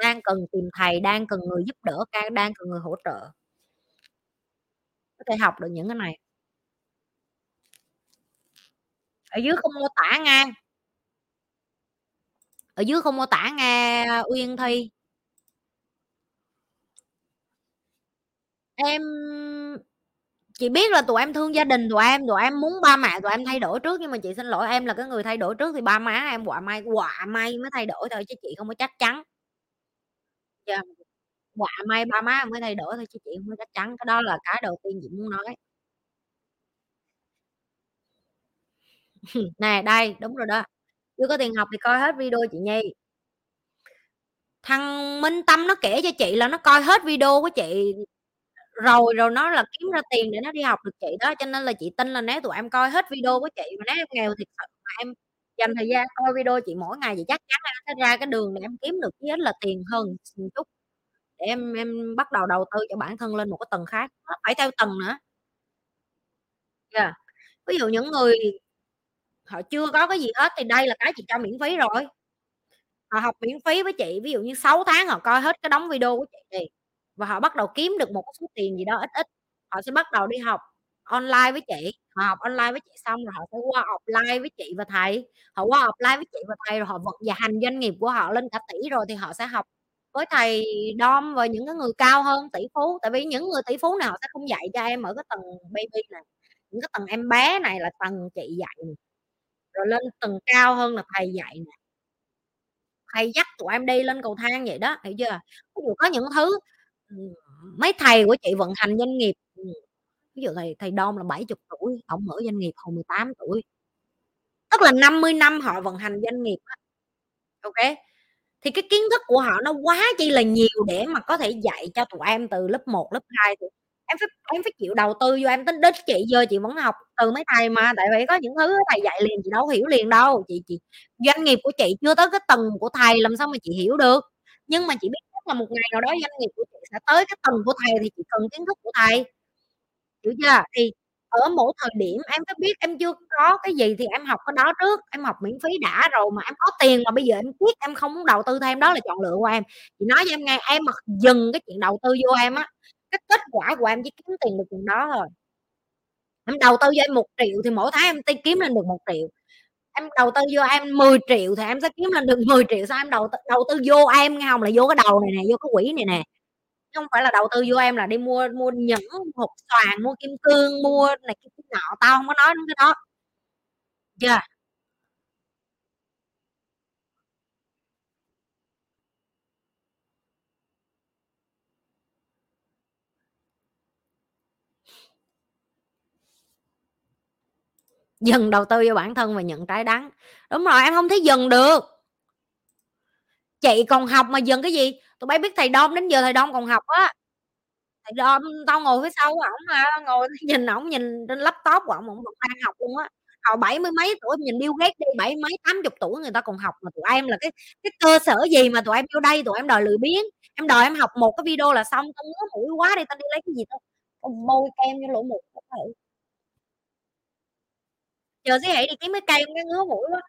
đang cần tìm thầy, đang cần người giúp đỡ, đang cần người hỗ trợ có thể học được những cái này. Ở dưới không mô tả nha, ở dưới không mô tả nghe Uyên Thi. Em chị biết là tụi em thương gia đình tụi em, tụi em muốn ba mẹ tụi em thay đổi trước, nhưng mà chị xin lỗi, em là cái người thay đổi trước thì ba má em quạ may quạ may mới thay đổi thôi, chứ chị không có chắc chắn. Yeah. Quạ may ba má em mới thay đổi thôi, chứ chị không có chắc chắn. Cái đó là cái đầu tiên chị muốn nói. Nè đây, đúng rồi đó. Chưa có tiền học thì coi hết video chị Nhi. Thằng Minh Tâm nó kể cho chị là nó coi hết video của chị Rồi rồi nó là kiếm ra tiền để nó đi học được chị đó, cho nên là chị tin là nếu tụi em coi hết video của chị mà nếu em nghèo thiệt sự mà em dành thời gian coi video chị mỗi ngày thì chắc chắn là em sẽ ra cái đường để em kiếm được chí ít là tiền hơn một chút để em em bắt đầu đầu tư cho bản thân lên một cái tầng khác, nó phải theo tầng nữa. Yeah. Ví dụ những người họ chưa có cái gì hết thì đây là cái chị cho miễn phí rồi, họ học miễn phí với chị, ví dụ như sáu tháng họ coi hết cái đống video của chị thì và họ bắt đầu kiếm được một số tiền gì đó ít ít, họ sẽ bắt đầu đi học online với chị, họ học online với chị xong rồi họ sẽ qua offline với chị và thầy, họ qua offline với chị và thầy rồi họ vận và hành doanh nghiệp của họ lên cả tỷ rồi thì họ sẽ học với thầy Dom và những cái người cao hơn, tỷ phú, tại vì những người tỷ phú nào họ sẽ không dạy cho em ở cái tầng baby này, những cái tầng em bé này là tầng chị dạy này. Rồi lên tầng cao hơn là thầy dạy này. Thầy dắt tụi em đi lên cầu thang vậy đó, hiểu chưa? Ví dụ có những thứ mấy thầy của chị vận hành doanh nghiệp, ví dụ thầy thầy Đôn là bảy mươi tuổi, ổng mở doanh nghiệp hồi mười tám tuổi, tức là năm mươi năm họ vận hành doanh nghiệp đó. Ok, thì cái kiến thức của họ nó quá chi là nhiều để mà có thể dạy cho tụi em từ lớp một, lớp hai thì em phải em phải chịu đầu tư vô, em tính đến chị giờ chị vẫn học từ mấy thầy mà, tại vì có những thứ thầy dạy liền chị đâu hiểu liền đâu, chị chị doanh nghiệp của chị chưa tới cái tầng của thầy làm sao mà chị hiểu được, nhưng mà chị biết là một ngày nào đó doanh nghiệp của chị sẽ tới cái tầng của thầy thì chị cần kiến thức của thầy, hiểu chưa? Thì ở mỗi thời điểm em có biết em chưa có cái gì thì em học cái đó trước, em học miễn phí đã rồi mà em có tiền mà bây giờ em biết em không muốn đầu tư thêm, đó là chọn lựa của em. Chị nói với em nghe, em mà dừng cái chuyện đầu tư vô em á, cái kết quả của em chỉ kiếm tiền được chừng đó thôi. Em đầu tư vô em một triệu thì mỗi tháng em kiếm lên được một triệu, em đầu tư vô em mười triệu thì em sẽ kiếm lên được mười triệu. Sao em đầu tư, đầu tư vô em nghe không, là vô cái đầu này nè, vô cái quỹ này nè, không phải là đầu tư vô em là đi mua mua nhẫn, hộp xoàn, mua kim cương, mua này cái nọ, tao không có nói đến cái đó. Yeah. Dừng đầu tư vô bản thân và nhận trái đắng. Đúng rồi, em không thấy dừng được. Chị còn học mà dừng cái gì? Tụi bay biết thầy Đom đến giờ thầy Đom còn học á. Thầy Đom tao ngồi phía sau ổng mà, ngồi nhìn ổng, nhìn trên laptop của ổng, ổng vẫn đang học luôn á. Hồi bảy mươi mấy tuổi nhìn Bill Gates đi, bảy mấy tám chục tuổi người ta còn học, mà tụi em là cái cái cơ sở gì mà tụi em vô đây tụi em đòi lười biếng. Em đòi em học một cái video là xong, tao ngứa mũi quá đi tao đi lấy cái gì tao bôi kem vô lỗ mũi. Chờ xí hãy đi kiếm cái cây cái ngứa mũi quá.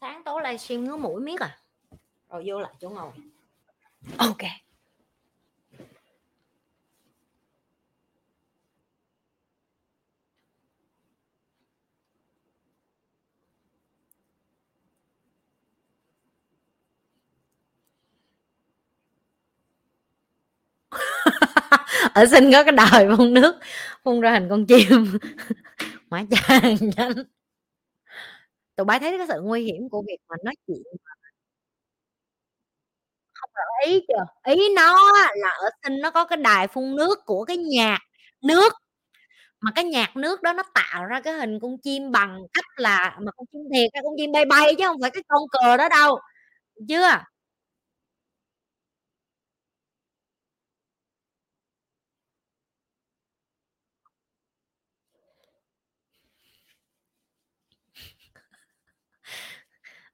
Sáng tối livestream ngứa mũi miết à. Rồi vô lại chỗ ngồi. Ok. Ở Sinh có cái đời phun nước, phun ra hình con chim. Má cha nhanh. Tụi bay thấy cái sự nguy hiểm của việc mà nói chuyện mà không rõ ý chưa? Ý nó là ở Sinh nó có cái đài phun nước của cái nhạc nước, mà cái nhạc nước đó nó tạo ra cái hình con chim bằng cách là, mà con chim thiệt, cái con chim bay bay chứ không phải cái con cờ đó đâu, được chưa?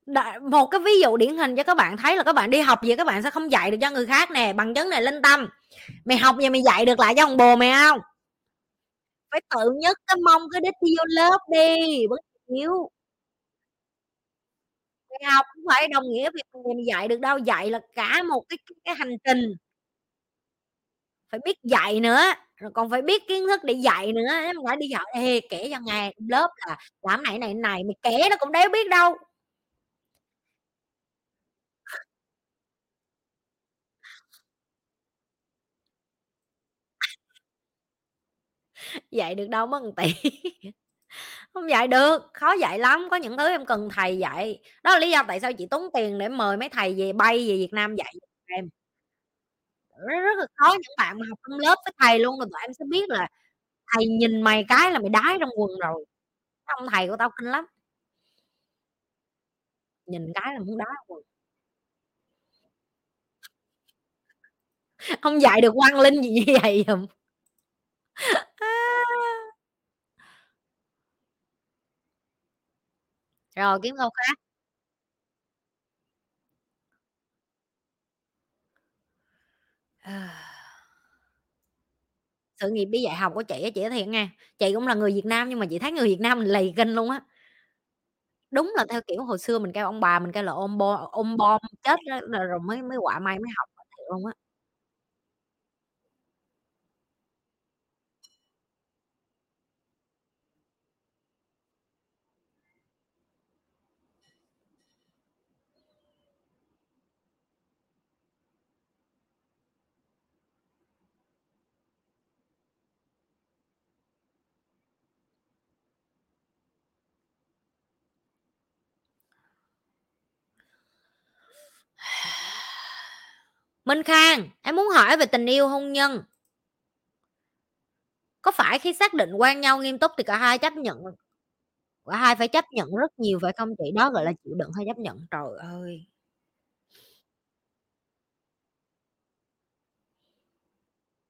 Đã, một cái ví dụ điển hình cho các bạn thấy là các bạn đi học gì các bạn sẽ không dạy được cho người khác nè. Bằng chứng này Linh Tâm, mày học gì mày dạy được lại cho ông bồ mày không? Phải tự nhất cái mông cái đít đi vô lớp đi, bất hiểu. Mày học không phải đồng nghĩa việc mày dạy được đâu, dạy là cả một cái, cái hành trình, phải biết dạy nữa, rồi còn phải biết kiến thức để dạy nữa. Em phải đi dạy, ê kể cho ngày lớp là làm này này này, mày kể nó cũng đéo biết đâu. dạy được đâu mất một tỷ. Không dạy được, khó dạy lắm. Có những thứ em cần thầy dạy. Đó là lý do tại sao chị tốn tiền để mời mấy thầy về bay về Việt Nam dạy em. Rất là khó. Những bạn mà học trong lớp với thầy luôn rồi tụi em sẽ biết là thầy nhìn mày cái là mày đái trong quần rồi. Ông thầy của tao kinh lắm, nhìn cái là muốn đái quần. Không dạy được quang linh gì như vậy dùm. Rồi kiếm câu khác. À, sự nghiệp đi dạy học của chị chị thiệt nha, chị cũng là người Việt Nam nhưng mà chị thấy người Việt Nam mình lầy kinh luôn á. Đúng là theo kiểu hồi xưa mình kêu ông bà mình kêu là ôm bom, ôm bom chết đó, rồi mới mới quạ may mới học thiệt luôn á. Minh Khang, em muốn hỏi về tình yêu hôn nhân. Có phải khi xác định quen nhau nghiêm túc thì cả hai chấp nhận, cả hai phải chấp nhận rất nhiều phải không chị? Đó gọi là chịu đựng hay chấp nhận? Trời ơi.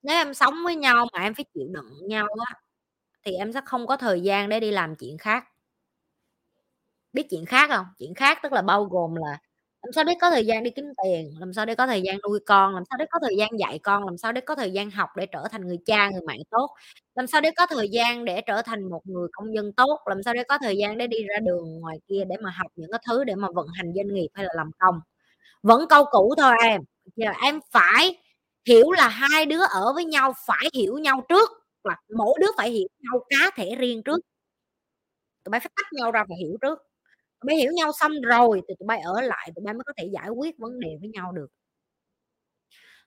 Nếu em sống với nhau mà em phải chịu đựng nhau á, thì em sẽ không có thời gian để đi làm chuyện khác. Biết chuyện khác không? Chuyện khác tức là bao gồm là làm sao để có thời gian đi kiếm tiền, làm sao để có thời gian nuôi con, làm sao để có thời gian dạy con, làm sao để có thời gian học để trở thành người cha, người mẹ tốt, làm sao để có thời gian để trở thành một người công dân tốt, làm sao để có thời gian để đi ra đường ngoài kia để mà học những cái thứ để mà vận hành doanh nghiệp hay là làm công. Vẫn câu cũ thôi em. Giờ em phải hiểu là hai đứa ở với nhau phải hiểu nhau trước, là mỗi đứa phải hiểu nhau cá thể riêng trước. Tụi bay phải tách nhau ra và hiểu trước. Mới hiểu nhau xong rồi thì tụi bay ở lại, tụi bay mới có thể giải quyết vấn đề với nhau được.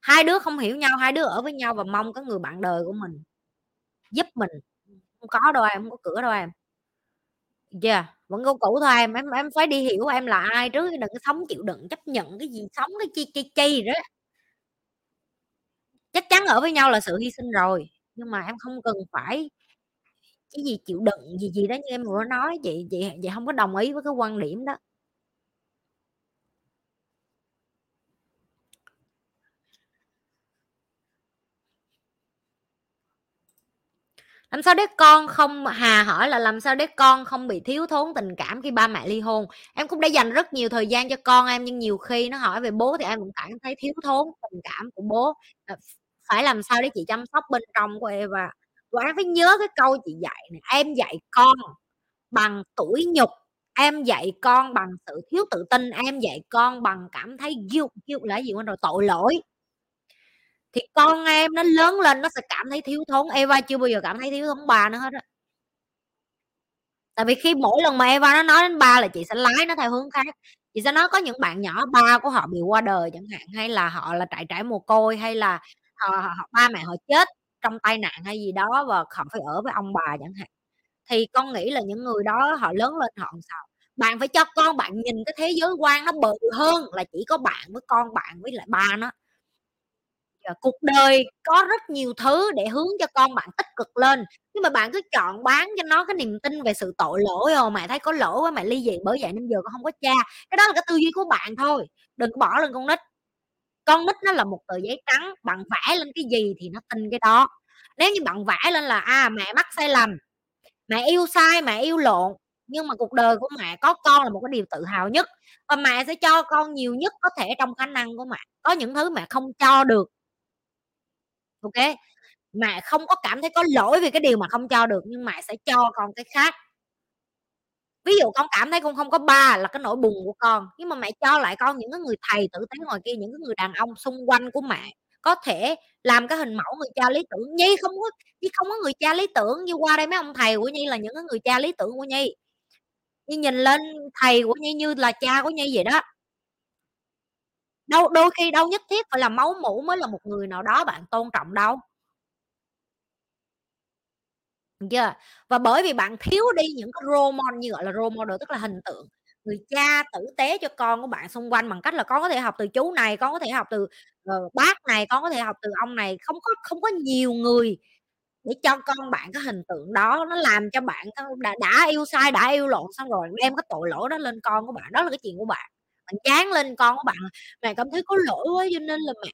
Hai đứa không hiểu nhau, hai đứa ở với nhau và mong có người bạn đời của mình giúp mình. Không có đâu em, không có cửa đâu em. Yeah, vẫn câu cũ thôi em. em em phải đi hiểu em là ai trước, đừng có sống chịu đựng chấp nhận cái gì, sống cái chi chi chi đó. Chắc chắn ở với nhau là sự hy sinh rồi, nhưng mà em không cần phải cái gì chịu đựng gì gì đó như em vừa nói. Chị chị chị không có đồng ý với cái quan điểm đó. Làm sao để con không, Hà hỏi là làm sao để con không bị thiếu thốn tình cảm khi ba mẹ ly hôn. Em cũng đã dành rất nhiều thời gian cho con em, nhưng nhiều khi nó hỏi về bố thì em cũng cảm thấy thiếu thốn tình cảm của bố. Phải làm sao để chị chăm sóc bên trong của em? Và tụi em phải nhớ cái câu chị dạy này. Em dạy con bằng tủi nhục, em dạy con bằng sự thiếu tự tin, em dạy con bằng cảm thấy guilt, guilt là gì quên rồi, tội lỗi. Thì con em nó lớn lên nó sẽ cảm thấy thiếu thốn. Eva chưa bao giờ cảm thấy thiếu thốn bà nữa hết á. Tại vì khi mỗi lần mà Eva nó nói đến ba là chị sẽ lái nó theo hướng khác. Chị sẽ nói có những bạn nhỏ ba của họ bị qua đời chẳng hạn, hay là họ là trại trải mồ côi, hay là họ, họ, họ, ba mẹ họ chết trong tai nạn hay gì đó và họ phải ở với ông bà chẳng hạn. Thì con nghĩ là những người đó họ lớn lên họ làm sao? Bạn phải cho con bạn nhìn cái thế giới quan nó bự hơn là chỉ có bạn với con bạn với lại ba nó. Và cuộc đời có rất nhiều thứ để hướng cho con bạn tích cực lên, nhưng mà bạn cứ chọn bán cho nó cái niềm tin về sự tội lỗi. Rồi mày thấy có lỗi quá mày ly dị bởi vậy nên giờ con không có cha. Cái đó là cái tư duy của bạn thôi, đừng bỏ lên con nít. Con nít nó là một tờ giấy trắng, bạn vẽ lên cái gì thì nó tin cái đó. Nếu như bạn vẽ lên là à mẹ mắc sai lầm, mẹ yêu sai, mẹ yêu lộn, nhưng mà cuộc đời của mẹ có con là một cái điều tự hào nhất, và mẹ sẽ cho con nhiều nhất có thể trong khả năng của mẹ. Có những thứ mẹ không cho được, ok, mẹ không có cảm thấy có lỗi vì cái điều mà không cho được, nhưng mẹ sẽ cho con cái khác. Ví dụ con cảm thấy con không có ba là cái nỗi buồn của con, nhưng mà mẹ cho lại con những cái người thầy tử tế ngoài kia, những cái người đàn ông xung quanh của mẹ có thể làm cái hình mẫu người cha lý tưởng. Nhi không có, Nhi không có người cha lý tưởng. Như qua đây mấy ông thầy của Nhi là những cái người cha lý tưởng của Nhi. Nhi nhìn lên thầy của Nhi như là cha của Nhi vậy đó. Đâu đôi khi đâu nhất thiết phải là máu mủ mới là một người nào đó bạn tôn trọng đâu. Yeah. Và bởi vì bạn thiếu đi những cái role model, như gọi là role model tức là hình tượng, người cha tử tế cho con của bạn xung quanh bằng cách là con có thể học từ chú này, con có thể học từ uh, bác này, con có thể học từ ông này. Không có không có nhiều người để cho con bạn cái hình tượng đó, nó làm cho bạn đã, đã yêu sai, đã yêu lộn, xong rồi đem cái tội lỗi đó lên con của bạn. Đó là cái chuyện của bạn. Bạn chán lên con của bạn, mẹ cảm thấy có lỗi quá cho nên là mẹ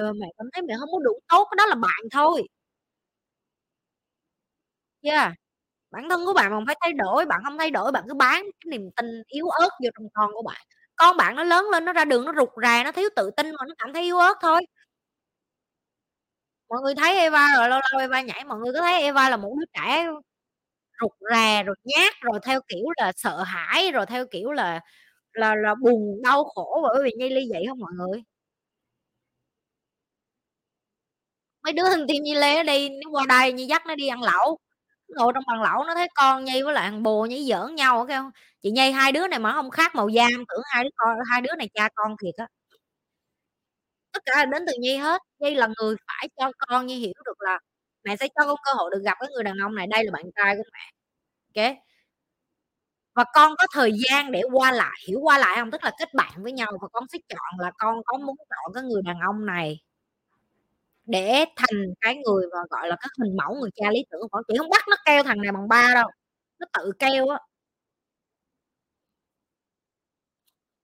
uh, mẹ cảm thấy mẹ không có đủ tốt. Đó là bạn thôi. Yeah. Bản thân của bạn mà phải thay đổi, bạn không thay đổi, bạn cứ bán cái niềm tin yếu ớt vô trong con của bạn. Con bạn nó lớn lên, nó ra đường nó rụt rè, nó thiếu tự tin mà nó cảm thấy yếu ớt thôi. Mọi người thấy Eva rồi, lâu lâu Eva nhảy, mọi người có thấy Eva là một đứa trẻ rụt rè, rồi nhát, rồi theo kiểu là sợ hãi, rồi theo kiểu là là là buồn đau khổ bởi vì Nhi Lê vậy không mọi người? Mấy đứa thằng team Nhi Lê nó đi, nó qua đây Nhi dắt nó đi ăn lẩu. Ngồi trong bàn lẩu nó thấy con Nhi với lại thằng bồ Nhi giỡn nhau, phải không? Chị Nhi hai đứa này mà không khác màu da, tưởng hai đứa con, hai đứa này cha con thiệt á. Tất cả là đến từ Nhi hết. Nhi là người phải cho con Nhi hiểu được là mẹ sẽ cho con cơ hội được gặp cái người đàn ông này, đây là bạn trai của mẹ. Ok. Và con có thời gian để qua lại, hiểu qua lại không? Tức là kết bạn với nhau và con sẽ chọn là con có muốn chọn cái người đàn ông này để thành cái người mà gọi là cái hình mẫu người cha lý tưởng của con. Chị không bắt nó keo thằng này bằng ba đâu, nó tự keo á.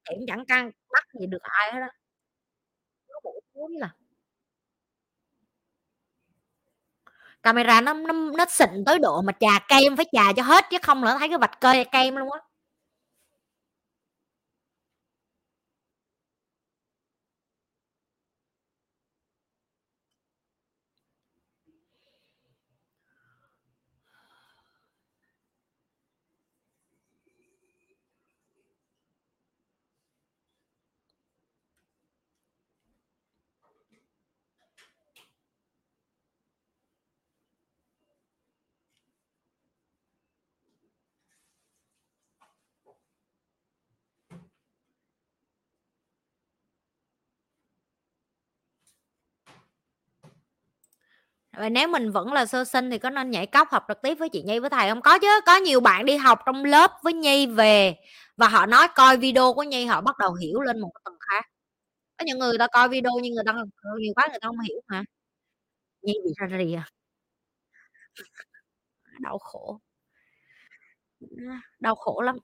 Chị cũng chẳng căng bắt gì được ai hết á. Nó bổ cuốn là camera nó nó nó xịn tới độ mà chà kem phải chà cho hết chứ không là thấy cái vạch cây kem luôn á. Và nếu mình vẫn là sơ sinh thì có nên nhảy cóc học trực tiếp với chị Nhi với thầy không? Có chứ, có nhiều bạn đi học trong lớp với Nhi về và họ nói coi video của Nhi họ bắt đầu hiểu lên một cái tầng khác. Có những người ta coi video nhưng người ta nhiều quá người ta không hiểu hả? Nhi bị ra rìa đau khổ, đau khổ lắm.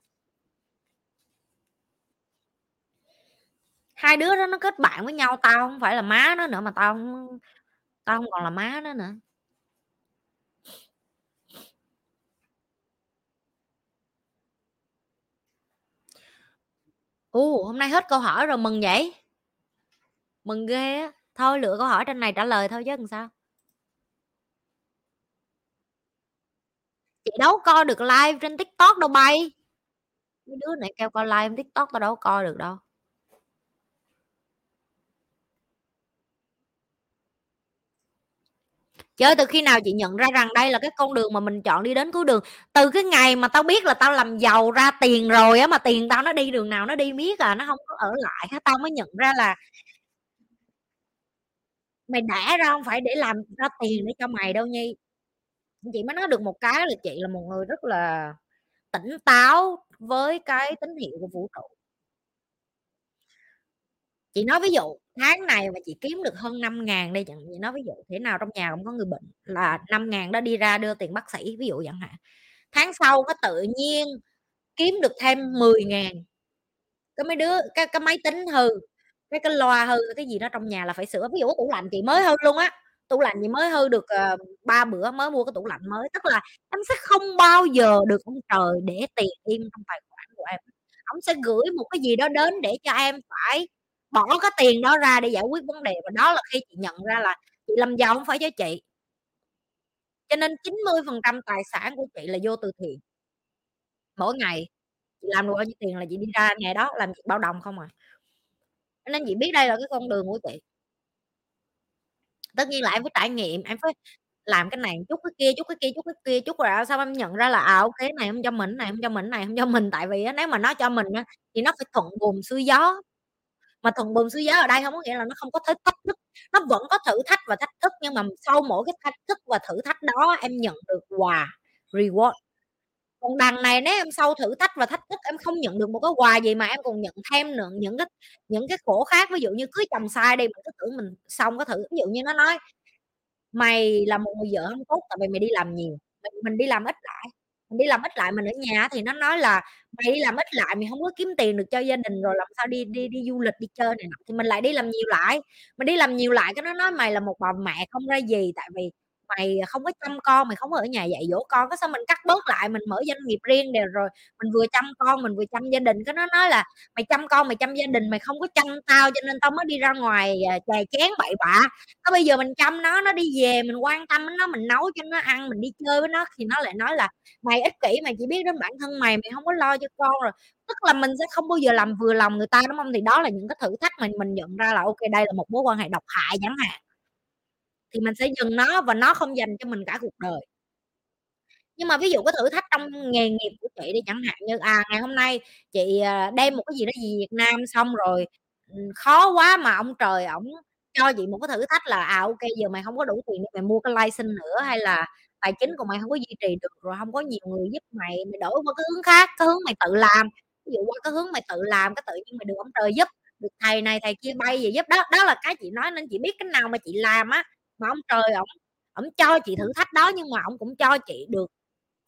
Hai đứa đó nó kết bạn với nhau, tao không phải là má nó nữa mà tao không tao không còn là má đó nữa. Ồ, hôm nay hết câu hỏi rồi, mừng vậy. Mừng ghê á. Thôi lựa câu hỏi trên này trả lời thôi chứ làm sao. Chị đâu coi được live trên TikTok đâu bay. Mấy đứa này kêu coi live trên TikTok tao đâu coi được đâu. Chứ từ khi nào chị nhận ra rằng đây là cái con đường mà mình chọn đi đến cuối đường? Từ cái ngày mà tao biết là tao làm giàu ra tiền rồi á, mà tiền tao nó đi đường nào nó đi miết à, nó không có ở lại hả? Tao mới nhận ra là mày đẻ ra không phải để làm ra tiền để cho mày đâu Nhi. Chị mới nói được một cái là chị là một người rất là tỉnh táo với cái tín hiệu của vũ trụ. Chị nói ví dụ tháng này mà chị kiếm được hơn năm ngàn đi, chị nói ví dụ thế nào trong nhà cũng có người bệnh là năm ngàn đó đi ra đưa tiền bác sĩ ví dụ chẳng hạn. Tháng sau có tự nhiên kiếm được thêm mười ngàn. Cái mấy đứa cái cái máy tính hư, cái cái loa hư, cái gì đó trong nhà là phải sửa. Ví dụ tủ lạnh chị mới hư luôn á. Tủ lạnh chị mới hư được uh, ba bữa mới mua cái tủ lạnh mới. Tức là em sẽ không bao giờ được ông trời để tiền im trong tài khoản của em. Ông sẽ gửi một cái gì đó đến để cho em phải bỏ cái tiền đó ra để giải quyết vấn đề. Và đó là khi chị nhận ra là chị làm giàu không phải cho chị. Cho nên chín mươi phần trăm tài sản của chị là vô từ thiện. Mỗi ngày chị làm được bao nhiêu tiền là chị đi ra ngày đó làm việc bao đồng không à. Cho nên chị biết đây là cái con đường của chị. Tất nhiên là em phải trải nghiệm, em phải làm cái này chút cái kia chút cái kia chút cái kia chút rồi sao em nhận ra là à ok này không cho mình, này không cho mình, này không cho mình. Tại vì nếu mà nó cho mình thì nó phải thuận buồm xuôi gió. Mà thuận buồm xuôi gió ở đây không có nghĩa là nó không có thể thách thức nó vẫn có thử thách và thách thức, nhưng mà sau mỗi cái thách thức và thử thách đó em nhận được quà, reward. Còn đằng này nếu em sau thử thách và thách thức em không nhận được một cái quà gì mà em còn nhận thêm nữa những cái những cái khổ khác. Ví dụ như cưới chồng sai đi, mình cứ tưởng mình xong có thử, ví dụ như nó nói mày là một người vợ không tốt tại vì mày đi làm nhiều, mình, mình đi làm ít lại, mình đi làm ít lại mình ở nhà thì nó nói là mày đi làm ít lại mày không có kiếm tiền được cho gia đình rồi làm sao đi đi đi du lịch đi chơi này nọ. Thì mình lại đi làm nhiều lại, mình đi làm nhiều lại cái nó nói mày là một bà mẹ không ra gì tại vì mày không có chăm con, mày không ở nhà dạy dỗ con. Có sao mình cắt bớt lại, mình mở doanh nghiệp riêng đều rồi, mình vừa chăm con mình vừa chăm gia đình. Cái nó nói là mày chăm con mày chăm gia đình mày không có chăm tao cho nên tao mới đi ra ngoài chè chén bậy bạ. Nó bây giờ mình chăm nó, nó đi về mình quan tâm nó, mình nấu cho nó ăn, mình đi chơi với nó thì nó lại nói là mày ích kỷ, mày chỉ biết đến bản thân mày, mày không có lo cho con. Rồi tức là mình sẽ không bao giờ làm vừa lòng người ta, đúng không? Thì đó là những cái thử thách mình mình nhận ra là ok, đây là một mối quan hệ độc hại chẳng hạn, thì mình sẽ dừng nó và nó không dành cho mình cả cuộc đời. Nhưng mà ví dụ cái thử thách trong nghề nghiệp của chị đi chẳng hạn, như à ngày hôm nay chị đem một cái gì đó gì Việt Nam xong rồi khó quá mà ông trời ổng cho chị một cái thử thách là à ok giờ mày không có đủ tiền để mày mua cái license nữa, hay là tài chính của mày không có duy trì được rồi, không có nhiều người giúp mày, mày đổi qua cái hướng khác, cái hướng mày tự làm. Ví dụ qua cái hướng mày tự làm cái tự nhiên mày được ông trời giúp, được thầy này thầy kia bay về giúp. Đó đó là cái chị nói, nên chị biết cái nào mà chị làm á mà ông trời ổng ổng cho chị thử thách đó, nhưng mà ổng cũng cho chị được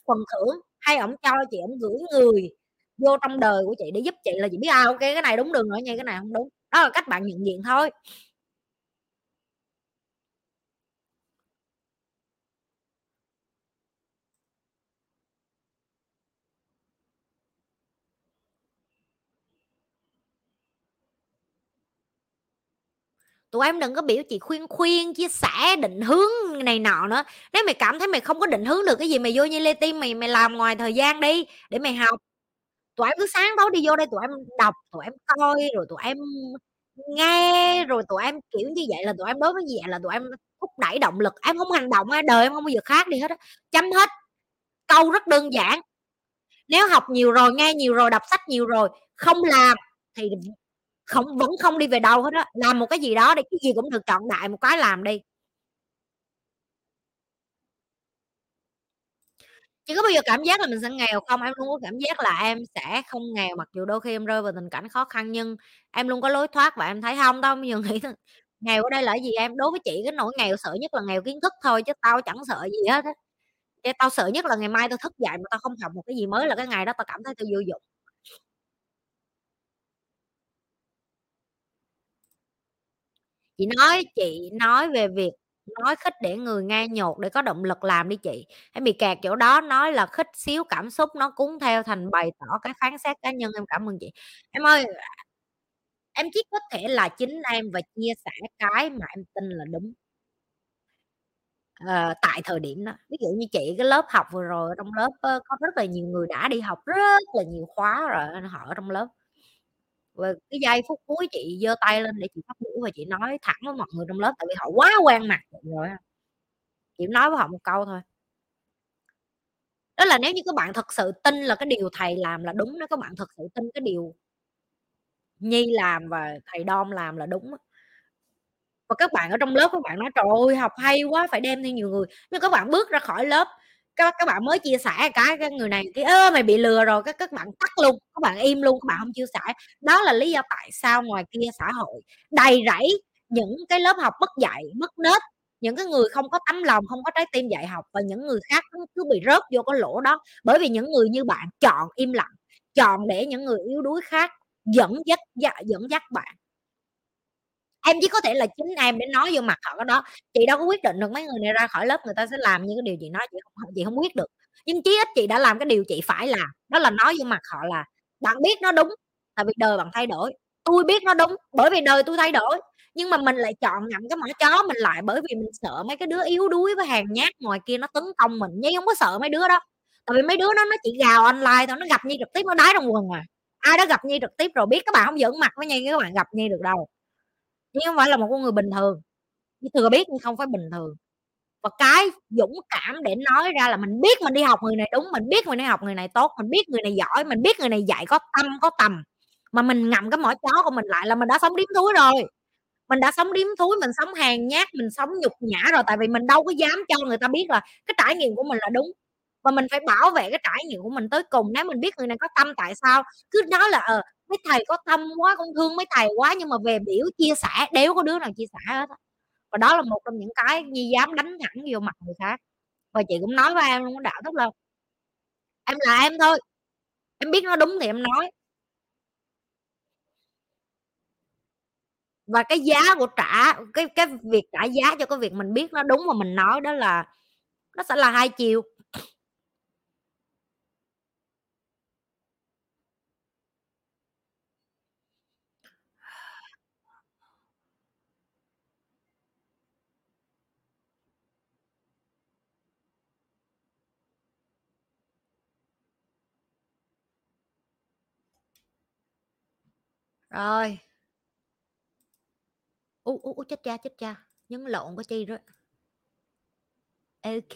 phần thưởng, hay ổng cho chị ổng gửi người vô trong đời của chị để giúp chị là chị biết à ok cái này đúng đường rồi nha, cái này không đúng. Đó là cách bạn nhận diện thôi. Tụi em đừng có biểu chị khuyên khuyên, chia sẻ, định hướng này nọ nữa. Nếu mày cảm thấy mày không có định hướng được cái gì, mày vô Nhi Lê Team, mày, mày làm ngoài thời gian đi để mày học. Tụi em cứ sáng tối đi vô đây, tụi em đọc, tụi em coi, rồi tụi em nghe, rồi tụi em kiểu như vậy là tụi em đối với như vậy là tụi em thúc đẩy động lực. Em không hành động, đời em không bao giờ khác đi hết á. Chấm hết. Câu rất đơn giản. Nếu học nhiều rồi, nghe nhiều rồi, đọc sách nhiều rồi, không làm thì... không vẫn không đi về đâu hết á. Làm một cái gì đó để cái gì cũng được trọn đại, một cái làm đi. Chị có bao giờ cảm giác là mình sẽ nghèo không? Em luôn có cảm giác là em sẽ không nghèo, mặc dù đôi khi em rơi vào tình cảnh khó khăn, nhưng em luôn có lối thoát. Và em thấy không, tao không bao giờ nghĩ nghèo ở đây là gì. Em đối với chị cái nỗi nghèo sợ nhất là nghèo kiến thức thôi, chứ tao chẳng sợ gì hết á. Tao sợ nhất là ngày mai tao thức dậy mà tao không học một cái gì mới là cái ngày đó tao cảm thấy tao vô dụng. Chị nói chị nói về việc nói khích để người nghe nhột để có động lực làm đi chị. Em bị kẹt chỗ đó, nói là khích xíu cảm xúc nó cuốn theo thành bày tỏ cái phán xét cá nhân. Em cảm ơn chị. Em ơi, em chỉ có thể là chính em và chia sẻ cái mà em tin là đúng à, tại thời điểm đó. Ví dụ như chị cái lớp học vừa rồi, trong lớp có rất là nhiều người đã đi học rất là nhiều khóa rồi, họ ở trong lớp. Và cái giây phút cuối chị giơ tay lên để chị phát biểu và chị nói thẳng với mọi người trong lớp, tại vì họ quá quen mặt rồi, chị nói với họ một câu thôi, đó là nếu như các bạn thật sự tin là cái điều thầy làm là đúng, nếu các bạn thật sự tin cái điều Nhi làm và thầy Dom làm là đúng, và các bạn ở trong lớp các bạn nói trời ơi học hay quá phải đem thêm nhiều người, nhưng các bạn bước ra khỏi lớp các các bạn mới chia sẻ cái cái người này cái ơ mày bị lừa rồi, các các bạn tắt luôn, các bạn im luôn, các bạn không chia sẻ. Đó là lý do tại sao ngoài kia xã hội đầy rẫy những cái lớp học mất dạy mất nết, những cái người không có tấm lòng, không có trái tim dạy học, và những người khác cứ bị rớt vô cái lỗ đó, bởi vì những người như bạn chọn im lặng, chọn để những người yếu đuối khác dẫn dắt dẫn dắt bạn. Em chỉ có thể là chính em để nói vô mặt họ đó. Chị đâu có quyết định được mấy người này ra khỏi lớp người ta sẽ làm như cái điều chị nói, chị không, chị không quyết được. Nhưng chí ít chị đã làm cái điều chị phải làm, đó là nói vô mặt họ là bạn biết nó đúng, tại vì đời bạn thay đổi. Tôi biết nó đúng, bởi vì đời tôi thay đổi. Nhưng mà mình lại chọn ngậm cái mỏ chó mình lại, bởi vì mình sợ mấy cái đứa yếu đuối với hàng nhát ngoài kia nó tấn công mình. Nhưng không có sợ mấy đứa đó, tại vì mấy đứa nó nó chỉ gào online thôi, nó gặp Nhi trực tiếp nó đái trong quần mà. Ai đã gặp Nhi trực tiếp rồi biết các bạn không giỡn mặt với Nhi, các bạn gặp Nhi được đâu. Nhưng không phải là một con người bình thường, như thừa biết nhưng không phải bình thường. Và cái dũng cảm để nói ra là mình biết mình đi học người này đúng, mình biết mình đi học người này tốt, mình biết người này giỏi, mình biết người này dạy có tâm có tầm, mà mình ngậm cái mỏ chó của mình lại là mình đã sống điếm thúi rồi. mình đã sống điếm thúi, mình sống hèn nhát, mình sống nhục nhã rồi, tại vì mình đâu có dám cho người ta biết là cái trải nghiệm của mình là đúng, và mình phải bảo vệ cái trải nghiệm của mình tới cùng. Nếu mình biết người này có tâm, tại sao cứ nói là ờ mấy thầy có tâm quá, con thương mấy thầy quá, nhưng mà về biểu chia sẻ đều có đứa nào chia sẻ hết. Và đó là một trong những cái Nhi dám đánh thẳng vô mặt người khác. Và chị cũng nói với em luôn, đạo tức là em là em thôi, em biết nó đúng thì em nói. Và cái giá của trả cái cái việc trả giá cho cái việc mình biết nó đúng mà mình nói, đó là nó sẽ là hai chiều. Rồi. Ú ú ú chết cha chết cha, nhấn lộn có chi rồi. Ok.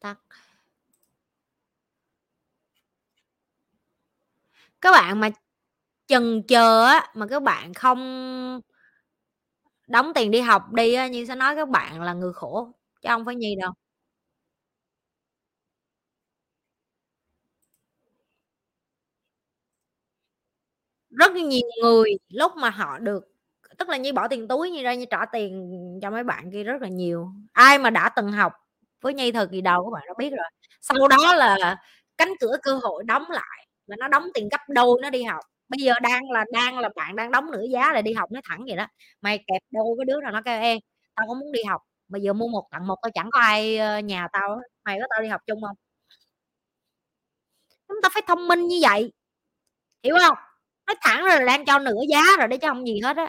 Tắt. Các bạn mà chần chờ á, mà các bạn không đóng tiền đi học đi á, Nhi sẽ nói các bạn là người khổ chứ không phải Nhi đâu. Rất nhiều người lúc mà họ được, tức là Nhi bỏ tiền túi Nhi ra Nhi trả tiền cho mấy bạn kia rất là nhiều. Ai mà đã từng học với Nhi thời kỳ đầu các bạn đã biết rồi, sau đó là cánh cửa cơ hội đóng lại, là nó đóng tiền gấp đôi nó đi học. Bây giờ đang là đang là bạn đang đóng nửa giá để đi học, nó thẳng vậy đó. Mày kẹp đôi cái đứa nào nó kêu em tao không muốn đi học, bây giờ mua một tặng một, tao chẳng có ai nhà tao, mày có tao đi học chung không? Chúng ta phải thông minh như vậy, hiểu không? Nói thẳng rồi là đang cho nửa giá rồi đấy chứ không gì hết á.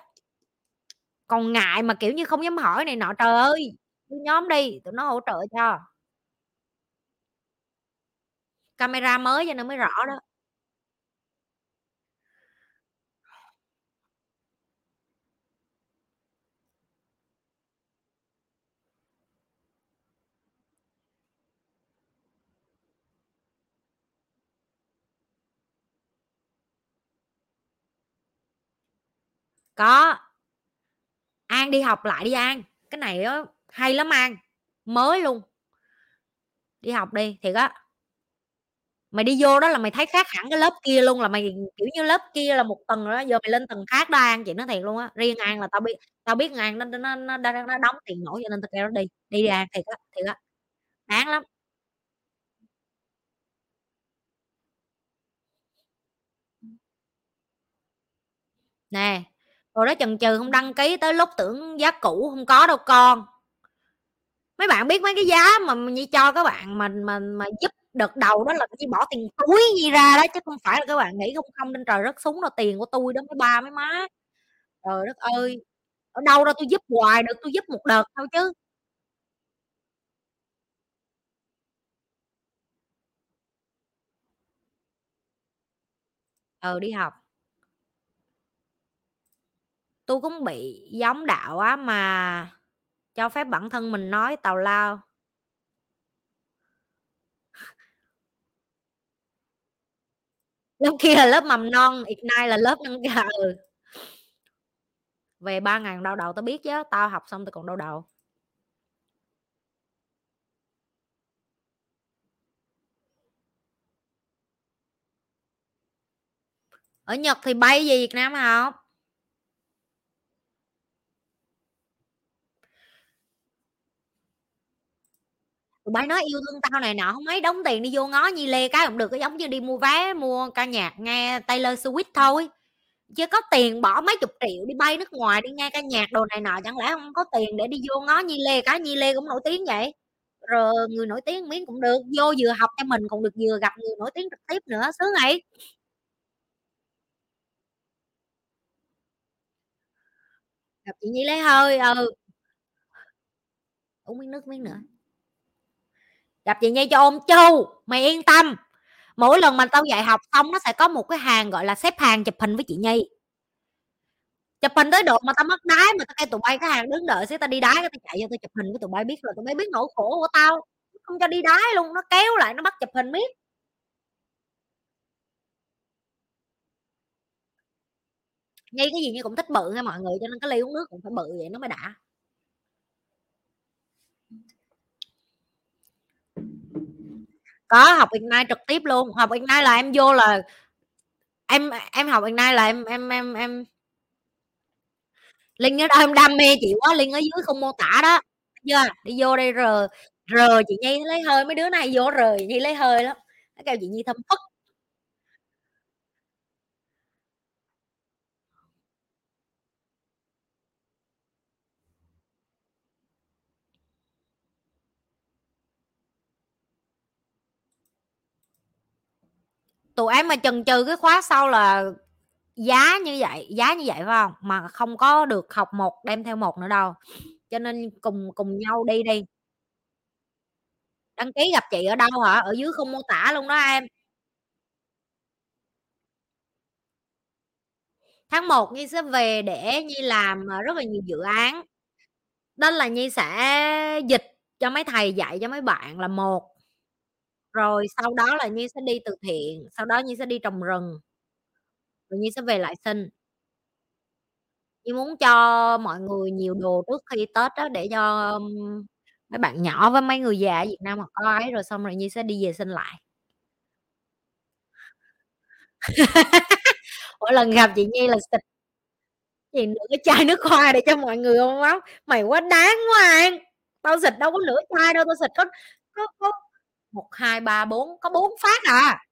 Còn ngại mà kiểu như không dám hỏi này nọ, trời ơi nhóm đi, tụi nó hỗ trợ cho. Camera mới cho nên mới rõ đó. Có An đi học lại đi An, cái này đó, hay lắm An, mới luôn. Đi học đi, thiệt á. Mày đi vô đó là mày thấy khác hẳn cái lớp kia luôn, là mày kiểu như lớp kia là một tầng rồi đó, giờ mày lên tầng khác đó An, chị nói thiệt luôn á. Riêng An là tao biết, tao biết An nó nó nó, nó, nó đóng tiền nổi cho nên tao kêu nó đi, đi đi An, thiệt á, thiệt á. Đáng lắm. Nè, rồi đó chần chừ không đăng ký tới lúc tưởng giá cũ không có đâu con. Mấy bạn biết mấy cái giá mà Nhi cho các bạn mà mà mà giúp đợt đầu đó là Nhi bỏ tiền túi Nhi ra đó, chứ không phải là các bạn nghĩ không không lên trời rớt xuống đâu, tiền của tôi đó mấy ba mấy má. Trời đất ơi, ở đâu ra tôi giúp hoài được, tôi giúp một đợt thôi chứ. Ờ đi học. Tôi cũng bị giống đạo á, mà cho phép bản thân mình nói tào lao. Lớp kia là lớp mầm non, Ignite là lớp nâng cao. Về ba ngàn đau đầu tao biết chứ, tao học xong tao còn đau đầu. Ở Nhật thì bay về Việt Nam học. Tụi bay nói yêu thương tao này nọ không mấy, đóng tiền đi vô ngó Nhi Lê cái cũng được, cái giống như đi mua vé mua ca nhạc nghe Taylor Swift thôi, chứ có tiền bỏ mấy chục triệu đi bay nước ngoài đi nghe ca nhạc đồ này nọ, chẳng lẽ không có tiền để đi vô ngó Nhi Lê cái? Nhi Lê cũng nổi tiếng vậy rồi, người nổi tiếng miếng cũng được, vô vừa học cho mình còn được vừa gặp người nổi tiếng trực tiếp nữa, sướng vậy. Gặp chị Nhi Lê hơi ừ uống miếng nước miếng nữa. Gặp chị Nhi cho ôm chu, mày yên tâm. Mỗi lần mà tao dạy học xong nó sẽ có một cái hàng gọi là xếp hàng chụp hình với chị Nhi. Chụp hình tới độ mà tao mất đái, mà tao kêu tụi bay cái hàng đứng đợi xíu tao đi đái, cái tao chạy vô tao chụp hình với tụi bay biết rồi, tụi bay biết nỗi khổ của tao. Không cho đi đái luôn, nó kéo lại nó bắt chụp hình biết. Ngay cái gì như cũng thích bự nha mọi người, cho nên cái ly uống nước cũng phải bự vậy nó mới đã. Có học Ignite trực tiếp luôn. Học Ignite là em vô là em em học Ignite là em em em em Linh ở đó em đam mê chị quá, Linh ở dưới không mô tả đó. Chưa? Đi vô đây rờ rờ chị Nhi lấy hơi, mấy đứa này vô rờ Nhi lấy hơi lắm. Nó kêu chị Nhi thâm phức. Tụi em mà chần chừ cái khóa sau là giá như vậy, giá như vậy phải không? Mà không có được học một đem theo một nữa đâu. Cho nên cùng cùng nhau đi đi. Đăng ký gặp chị ở đâu hả? Ở dưới không mô tả luôn đó em. tháng một Nhi sẽ về để Nhi làm rất là nhiều dự án. Đó là Nhi sẽ dịch cho mấy thầy, dạy cho mấy bạn là một. Rồi sau đó là Nhi sẽ đi từ thiện. Sau đó Nhi sẽ đi trồng rừng. Rồi Nhi sẽ về lại sinh. Nhi muốn cho mọi người nhiều đồ trước khi Tết đó, để cho mấy bạn nhỏ với mấy người già ở Việt Nam họ có ấy. Rồi xong rồi Nhi sẽ đi về sinh lại. Mỗi lần gặp chị Nhi là xịt gì nữa cái chai nước hoa để cho mọi người không máu. Mày quá đáng quá anh. Tao xịt đâu có nửa chai đâu. Tao xịt có... có, có... một, hai, ba, bốn. Có bốn phát à.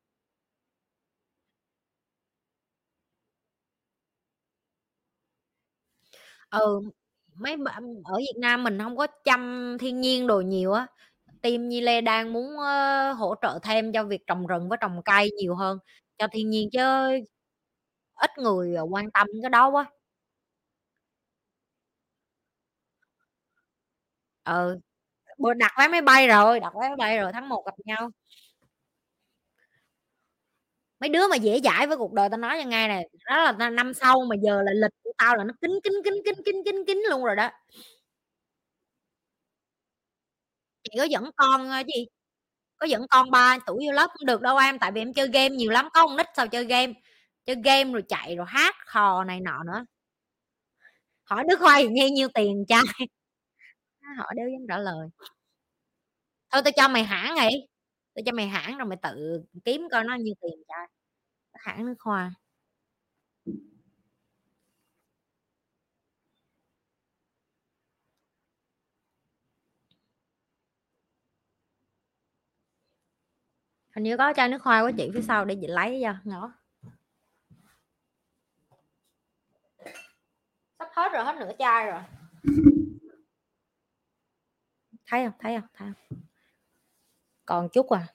Ừ. Mấy bạn ở Việt Nam mình không có chăm thiên nhiên đồ nhiều á. Team Nhi Lê đang muốn uh, hỗ trợ thêm cho việc trồng rừng với trồng cây nhiều hơn cho thiên nhiên, chứ ít người quan tâm cái đó quá. Ừ. Đặt vé máy bay rồi, đặt vé máy bay rồi, tháng một gặp nhau. Mấy đứa mà dễ dãi với cuộc đời tao nói cho ngay này, đó là năm sau mà giờ là lịch của tao là nó kín kín kín kín kín kín kín luôn rồi đó. Chị có dẫn con gì? Có dẫn con ba tuổi vô lớp cũng được đâu em, tại vì em chơi game nhiều lắm, có con nít sao chơi game. Chơi game rồi chạy rồi hát hò này nọ nữa. Hỏi đứa khoai nghe nhiêu tiền trai. Họ đều dám trả lời. Thôi tao cho mày hãng này, tao cho mày hãng rồi mày tự kiếm coi nó nhiêu tiền cho. Hãng nước hoa. Hình như có chai nước hoa của chị phía sau để chị lấy cho nhỏ. Sắp hết rồi, hết nửa chai rồi. Thấy không? Thấy không? Thấy không? Còn chút à.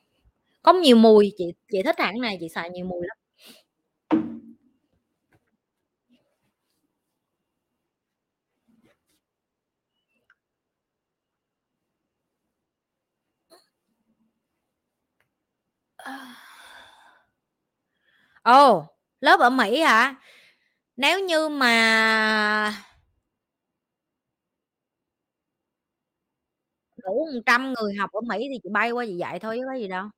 Có nhiều mùi, chị chị thích hãng này, chị xài nhiều mùi lắm. Ồ, oh, lớp ở Mỹ hả? Nếu như mà đủ một trăm người học ở Mỹ thì chị bay qua chị dạy thôi chứ có gì đâu.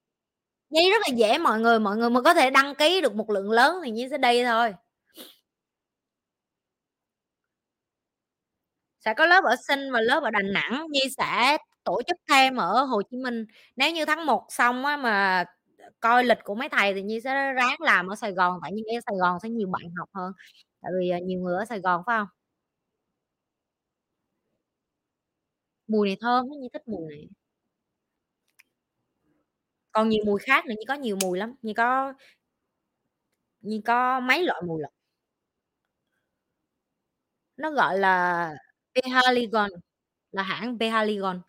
Nhi rất là dễ mọi người, mọi người mà có thể đăng ký được một lượng lớn thì Nhi sẽ đi thôi. Sẽ có lớp ở Sinh và lớp ở Đà Nẵng, Nhi sẽ tổ chức thêm ở Hồ Chí Minh. Nếu như tháng một xong á mà coi lịch của mấy thầy thì Nhi sẽ ráng làm ở Sài Gòn, tại Nhi nghĩ Sài Gòn sẽ nhiều bạn học hơn. Tại vì nhiều người ở Sài Gòn phải không? Mùi này thơm, Nhi thích mùi này. Còn nhiều mùi khác nữa, Nhi có nhiều mùi lắm. Nhi có Nhi có mấy loại mùi lắm. Nó gọi là Penhaligon, là hãng Penhaligon.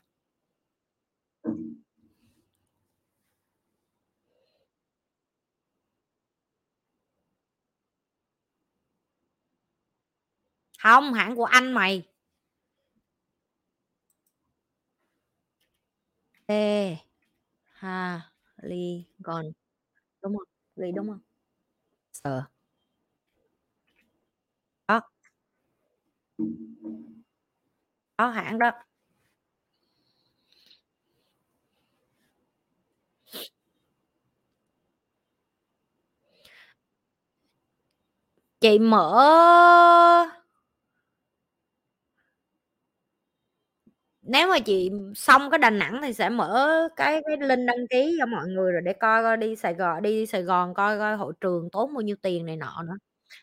Không, hãng của anh mày. Penhaligon đúng không? Gì đúng không? Ờ. Đó. Đó hãng đó. Chị mở... Nếu mà chị xong cái Đà Nẵng thì sẽ mở cái cái link đăng ký cho mọi người rồi để coi coi đi Sài Gòn đi Sài Gòn coi coi hội trường tốn bao nhiêu tiền này nọ nữa.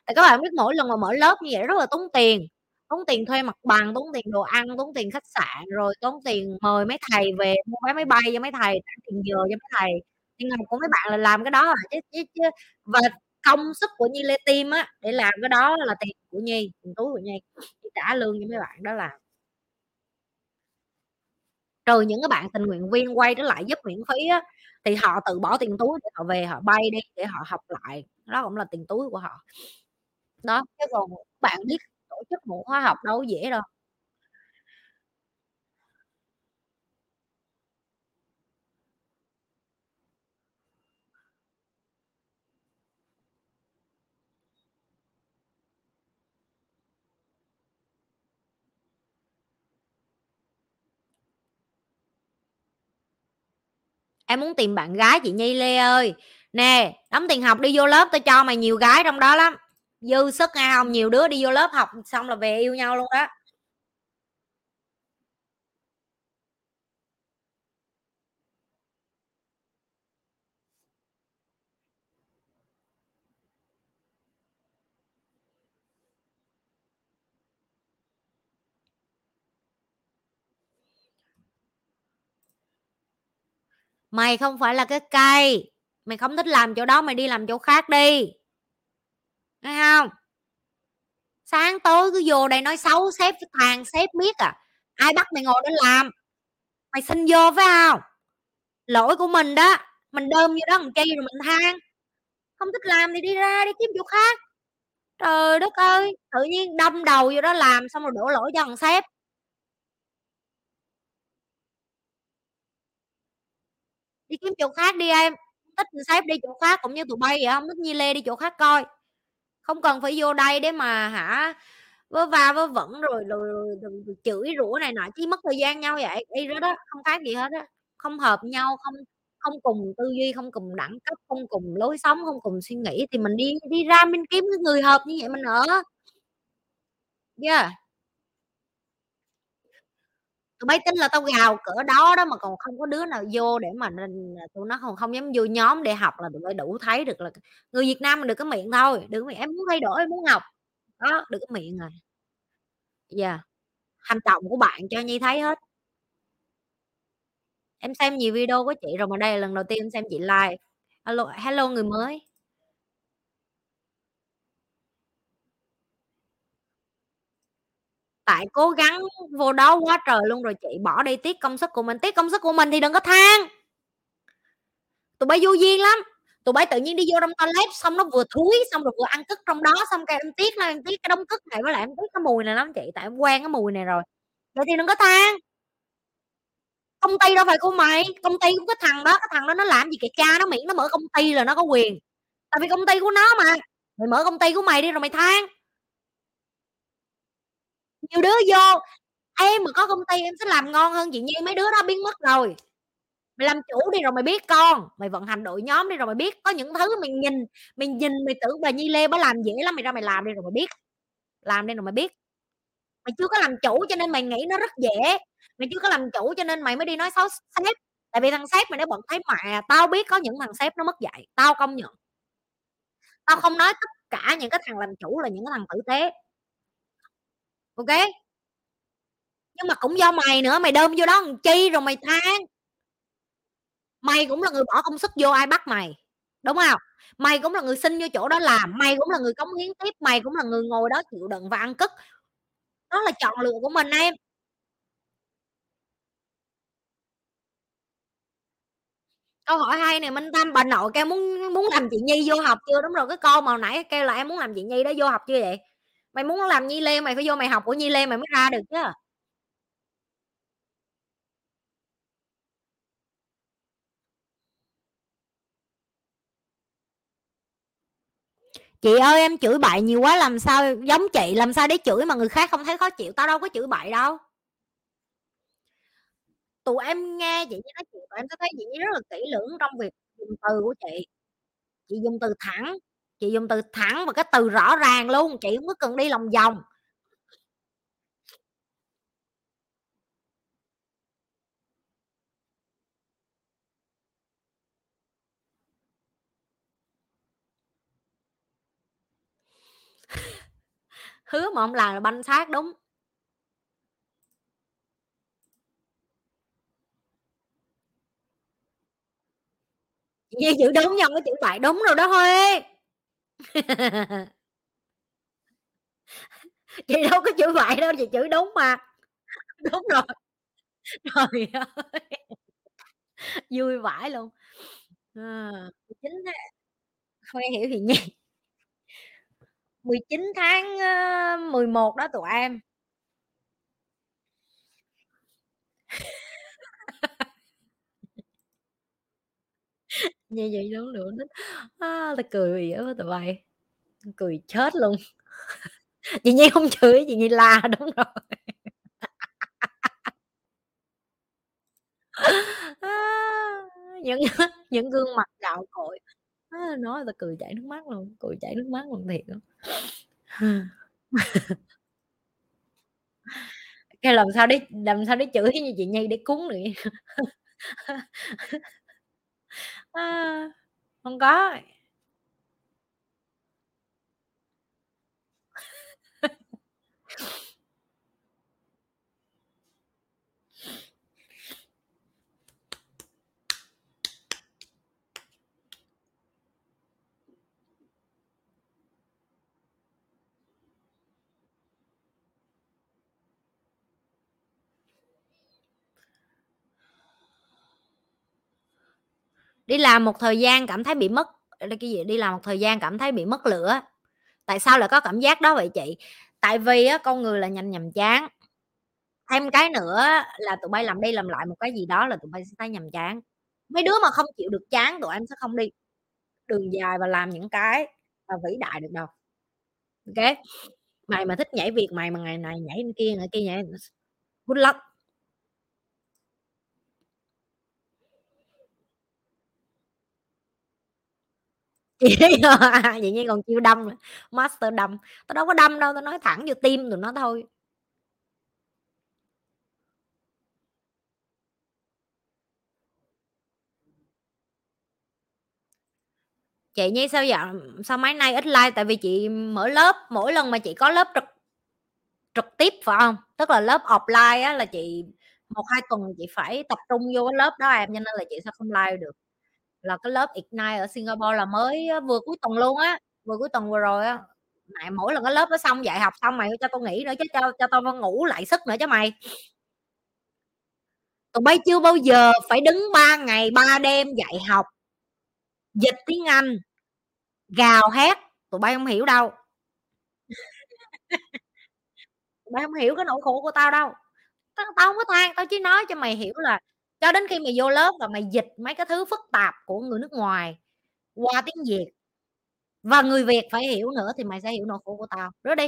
Tại các bạn biết mỗi lần mà mở lớp như vậy rất là tốn tiền, tốn tiền thuê mặt bằng, tốn tiền đồ ăn, tốn tiền khách sạn, rồi tốn tiền mời mấy thầy về, mua vé máy bay cho mấy thầy, trả tiền giờ cho mấy thầy. Tiền ngày của mấy bạn là làm cái đó à, chứ, chứ, chứ và công sức của Nhi Lê Team á để làm cái đó là tiền của Nhi, tiền túi của Nhi, trả lương cho mấy bạn đó làm. Trừ những cái bạn tình nguyện viên quay trở lại giúp miễn phí á, thì họ tự bỏ tiền túi để họ về họ bay đi để họ học lại, đó cũng là tiền túi của họ đó. Chứ còn bạn biết tổ chức một khóa học đâu dễ đâu. Em muốn tìm bạn gái chị Nhi Lê ơi. Nè, đóng tiền học đi vô lớp, tôi cho mày nhiều gái trong đó lắm. Dư sức nghe không? Nhiều đứa đi vô lớp học xong là về yêu nhau luôn đó. Mày không phải là cái cây. Mày không thích làm chỗ đó, mày đi làm chỗ khác đi. Nghe không? Sáng tối cứ vô đây nói xấu sếp với thằng sếp biết à. Ai bắt mày ngồi đó làm? Mày xin vô phải không? Lỗi của mình đó. Mình đơm vô đó làm chi rồi mình than. Không thích làm thì đi ra đi kiếm chỗ khác. Trời đất ơi. Tự nhiên đâm đầu vô đó làm xong rồi đổ lỗi cho thằng sếp. Đi kiếm chỗ khác đi em. Thích sếp đi chỗ khác cũng như tụi bay vậy, không thích Nhi Lê đi chỗ khác coi. Không cần phải vô đây để mà hả vớ va vớ vẩn rồi, rồi, rồi, rồi, rồi chửi rủa này nọ, chỉ mất thời gian nhau vậy đi đó đó, không khác gì hết á. Không hợp nhau, không không cùng tư duy, không cùng đẳng cấp, không cùng lối sống, không cùng suy nghĩ thì mình đi đi ra mình kiếm cái người hợp như vậy mình ở. Yeah. Tụi bay tính là tao gào cỡ đó đó mà còn không có đứa nào vô để mà tụi nó còn không dám vô nhóm để học là tụi bay đủ thấy được là người Việt Nam mình được cái miệng thôi, được miệng em muốn thay đổi em muốn học đó, được cái miệng rồi. Dạ yeah. Hành động của bạn cho Nhi thấy hết. Em xem nhiều video của chị rồi mà đây là lần đầu tiên em xem chị live. Hello, hello người mới. Tại cố gắng vô đó quá trời luôn rồi chị bỏ đi, tiếc công sức của mình. Tiếc công sức của mình thì đừng có than. Tụi bay vô duyên lắm. Tụi bay tự nhiên đi vô trong toilet xong nó vừa thúi xong rồi vừa ăn cứt trong đó, xong cái em tiếc là em tiếc cái đống cứt này, với lại em tiếc cái mùi này lắm chị, tại em quen cái mùi này rồi. Vậy thì đừng có than. Công ty đâu phải của mày, công ty của cái thằng đó, cái thằng đó nó làm gì kệ cha nó, miễn nó mở công ty là nó có quyền. Tại vì công ty của nó mà. Mày mở công ty của mày đi rồi mày than. Nhiều đứa vô em mà có công ty em sẽ làm ngon hơn chị Nhi, mấy đứa đó biến mất rồi. Mày làm chủ đi rồi mày biết con, mày vận hành đội nhóm đi rồi mày biết. Có những thứ mình nhìn mình nhìn mày tưởng bà Nhi Lê bà làm dễ lắm, mày ra mày làm đi rồi mày biết. Làm đi rồi mày biết. Mày chưa có làm chủ cho nên mày nghĩ nó rất dễ. Mày chưa có làm chủ cho nên mày mới đi nói xấu sếp. Tại vì thằng sếp mày nó bận thấy mẹ. Tao biết có những thằng sếp nó mất dạy, tao công nhận. Tao không nói tất cả những cái thằng làm chủ là những cái thằng tử tế, ok, nhưng mà cũng do mày nữa. Mày đơm vô đó làm chi rồi mày than. Mày cũng là người bỏ công sức vô, ai bắt mày, đúng không? Mày cũng là người xin vô chỗ đó làm, mày cũng là người cống hiến tiếp, mày cũng là người ngồi đó chịu đựng và ăn cứt. Đó là chọn lựa của mình em. Câu hỏi hay này Minh Tâm, bà nội kêu muốn muốn làm chị Nhi vô học chưa? Đúng rồi, cái cô mà hồi nãy kêu là em muốn làm chị Nhi đó vô học chưa vậy? Mày muốn làm Nhi Lê mày phải vô mày học của Nhi Lê mày mới ra được chứ. Chị ơi em chửi bậy nhiều quá làm sao giống chị, làm sao để chửi mà người khác không thấy khó chịu. Tao đâu có chửi bậy đâu. Tụi em nghe chị nói chuyện tụi em sẽ thấy chị rất là kỹ lưỡng trong việc dùng từ của chị. Chị dùng từ thẳng, Chị dùng từ thẳng và cái từ rõ ràng luôn, chị không có cần đi lòng vòng. Hứa mà không làm là banh xác đúng. Như chữ đúng nhau với chữ phải đúng rồi đó Huy. Chị đâu có chữ phải đâu, chị chữ đúng mà. Đúng rồi. Trời ơi. Vui vãi luôn. À, mười chín tháng. Huy hiểu thì nghe. mười chín tháng mười một đó tụi em. Như vậy đúng nữa à, ta cười dữ tụi bay, cười chết luôn. Chị Nhi không chửi, chị Nhi la đúng rồi. À, những những gương mặt gạo cội à, nói là cười chảy nước mắt luôn, cười chảy nước mắt luôn thiệt luôn. Cái làm sao để làm sao để chửi như chị Nhi để cúng được. À, không có. Đi làm một thời gian cảm thấy bị mất cái gì? Đi làm một thời gian cảm thấy bị mất lửa. Tại sao lại có cảm giác đó vậy chị? Tại vì á, con người là nhanh nhàm chán. Thêm cái nữa là tụi bay làm đi làm lại một cái gì đó là tụi bay sẽ thấy nhàm chán. Mấy đứa mà không chịu được chán, tụi em sẽ không đi đường dài và làm những cái mà vĩ đại được đâu. Ok. Mày mà thích nhảy việc mày mà ngày này nhảy bên kia, ngày kia nhảy. Good luck. Chị vậy như còn chiêu đâm, master đâm. Tao đâu có đâm đâu, tao nói thẳng vô tim tụi nó thôi. Chị Nhi sao dạo sao mấy nay ít like? Tại vì chị mở lớp, mỗi lần mà chị có lớp trực trực tiếp phải không, tức là lớp offline á, là chị một hai tuần chị phải tập trung vô cái lớp đó em, cho nên là chị sao không like được. Là cái lớp Ignite ở Singapore là mới vừa cuối tuần luôn á, vừa cuối tuần vừa rồi á. Mày mỗi lần cái lớp nó xong dạy học xong mày cho tao nghỉ nữa chứ, cho cho tao ngủ lại sức nữa chứ mày. Tụi bay chưa bao giờ phải đứng ba ngày ba đêm dạy học, dịch tiếng Anh, gào hét, tụi bay không hiểu đâu. Tụi bay không hiểu cái nỗi khổ của tao đâu. Tao, tao không có than, tao chỉ nói cho mày hiểu là cho đến khi mày vô lớp và mày dịch mấy cái thứ phức tạp của người nước ngoài qua tiếng Việt và người Việt phải hiểu nữa thì mày sẽ hiểu nỗi khổ của tao. Rứa đi.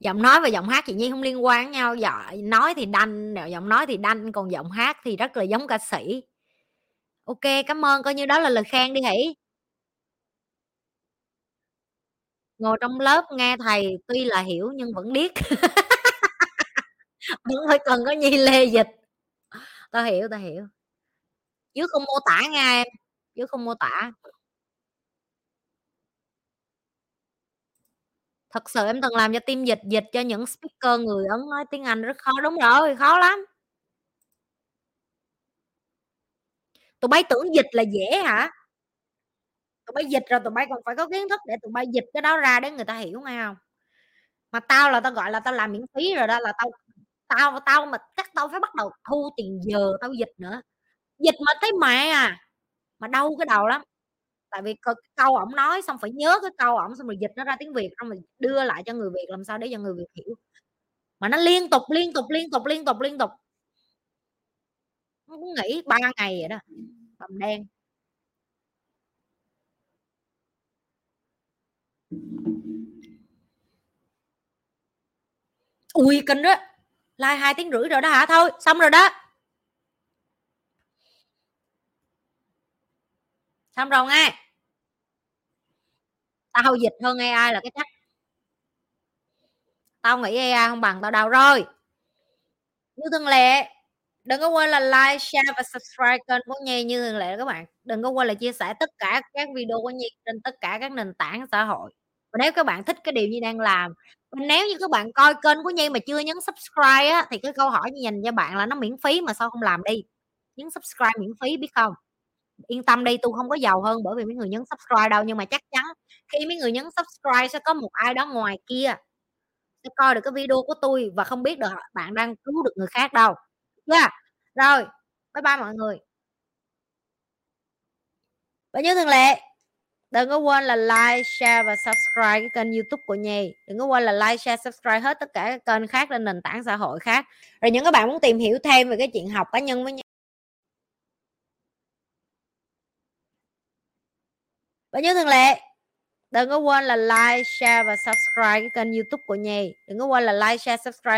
Giọng nói và giọng hát chị Nhi không liên quan với nhau. Giọng nói thì đanh, giọng nói thì đanh, còn giọng hát thì rất là giống ca sĩ. Ok, cảm ơn, coi như đó là lời khen đi Hỷ. Ngồi trong lớp nghe thầy tuy là hiểu nhưng vẫn điếc. Vẫn phải cần có Nhi Lê dịch. Tao hiểu, tao hiểu. Chứ không mô tả nha em, chứ không mô tả. Thật sự em từng làm cho team dịch, dịch cho những speaker người Ấn nói tiếng Anh rất khó. Đúng rồi, khó lắm. Tụi bay tưởng dịch là dễ hả? Tụi bay dịch rồi tụi bay còn phải có kiến thức để tụi bay dịch cái đó ra để người ta hiểu nghe không? Mà tao là tao gọi là tao làm miễn phí rồi đó, là tao tao tao mà chắc tao phải bắt đầu thu tiền giờ tao dịch nữa. Dịch mà thấy mẹ à, mà đau cái đầu lắm. Tại vì câu ổng nói xong phải nhớ cái câu ổng xong rồi dịch nó ra tiếng Việt, xong rồi đưa lại cho người Việt làm sao để cho người Việt hiểu. Mà nó liên tục liên tục liên tục liên tục liên tục. Nó cũng nghỉ ba ngày vậy đó. Bầm đen. Ui kinh đó, like hai tiếng rưỡi rồi đó hả? Thôi xong rồi đó, xong rồi nghe. Tao dịch hơn a i là cái chắc. Tao nghĩ a i không bằng tao đâu rồi. Như thường lệ, đừng có quên là like, share và subscribe kênh của Nhi như thường lệ các bạn. Đừng có quên là chia sẻ tất cả các video của Nhi trên tất cả các nền tảng xã hội. Và nếu các bạn thích cái điều Nhi đang làm, nếu như các bạn coi kênh của Nhi mà chưa nhấn subscribe á, thì cái câu hỏi Nhi dành cho bạn là nó miễn phí mà sao không làm đi? Nhấn subscribe miễn phí biết không? Yên tâm đi, tôi không có giàu hơn bởi vì mấy người nhấn subscribe đâu, nhưng mà chắc chắn khi mấy người nhấn subscribe sẽ có một ai đó ngoài kia sẽ coi được cái video của tôi và không biết được bạn đang cứu được người khác đâu. Yeah. Rồi, bye bye mọi người. Và như thường lệ, đừng có quên là like, share và subscribe cái kênh YouTube của Nhi. Đừng có quên là like, share, subscribe hết tất cả các kênh khác lên nền tảng xã hội khác. Rồi những các bạn muốn tìm hiểu thêm về cái chuyện học cá nhân với Nhi. Và như thường lệ, đừng có quên là like, share và subscribe cái kênh YouTube của Nhi. Đừng có quên là like, share, subscribe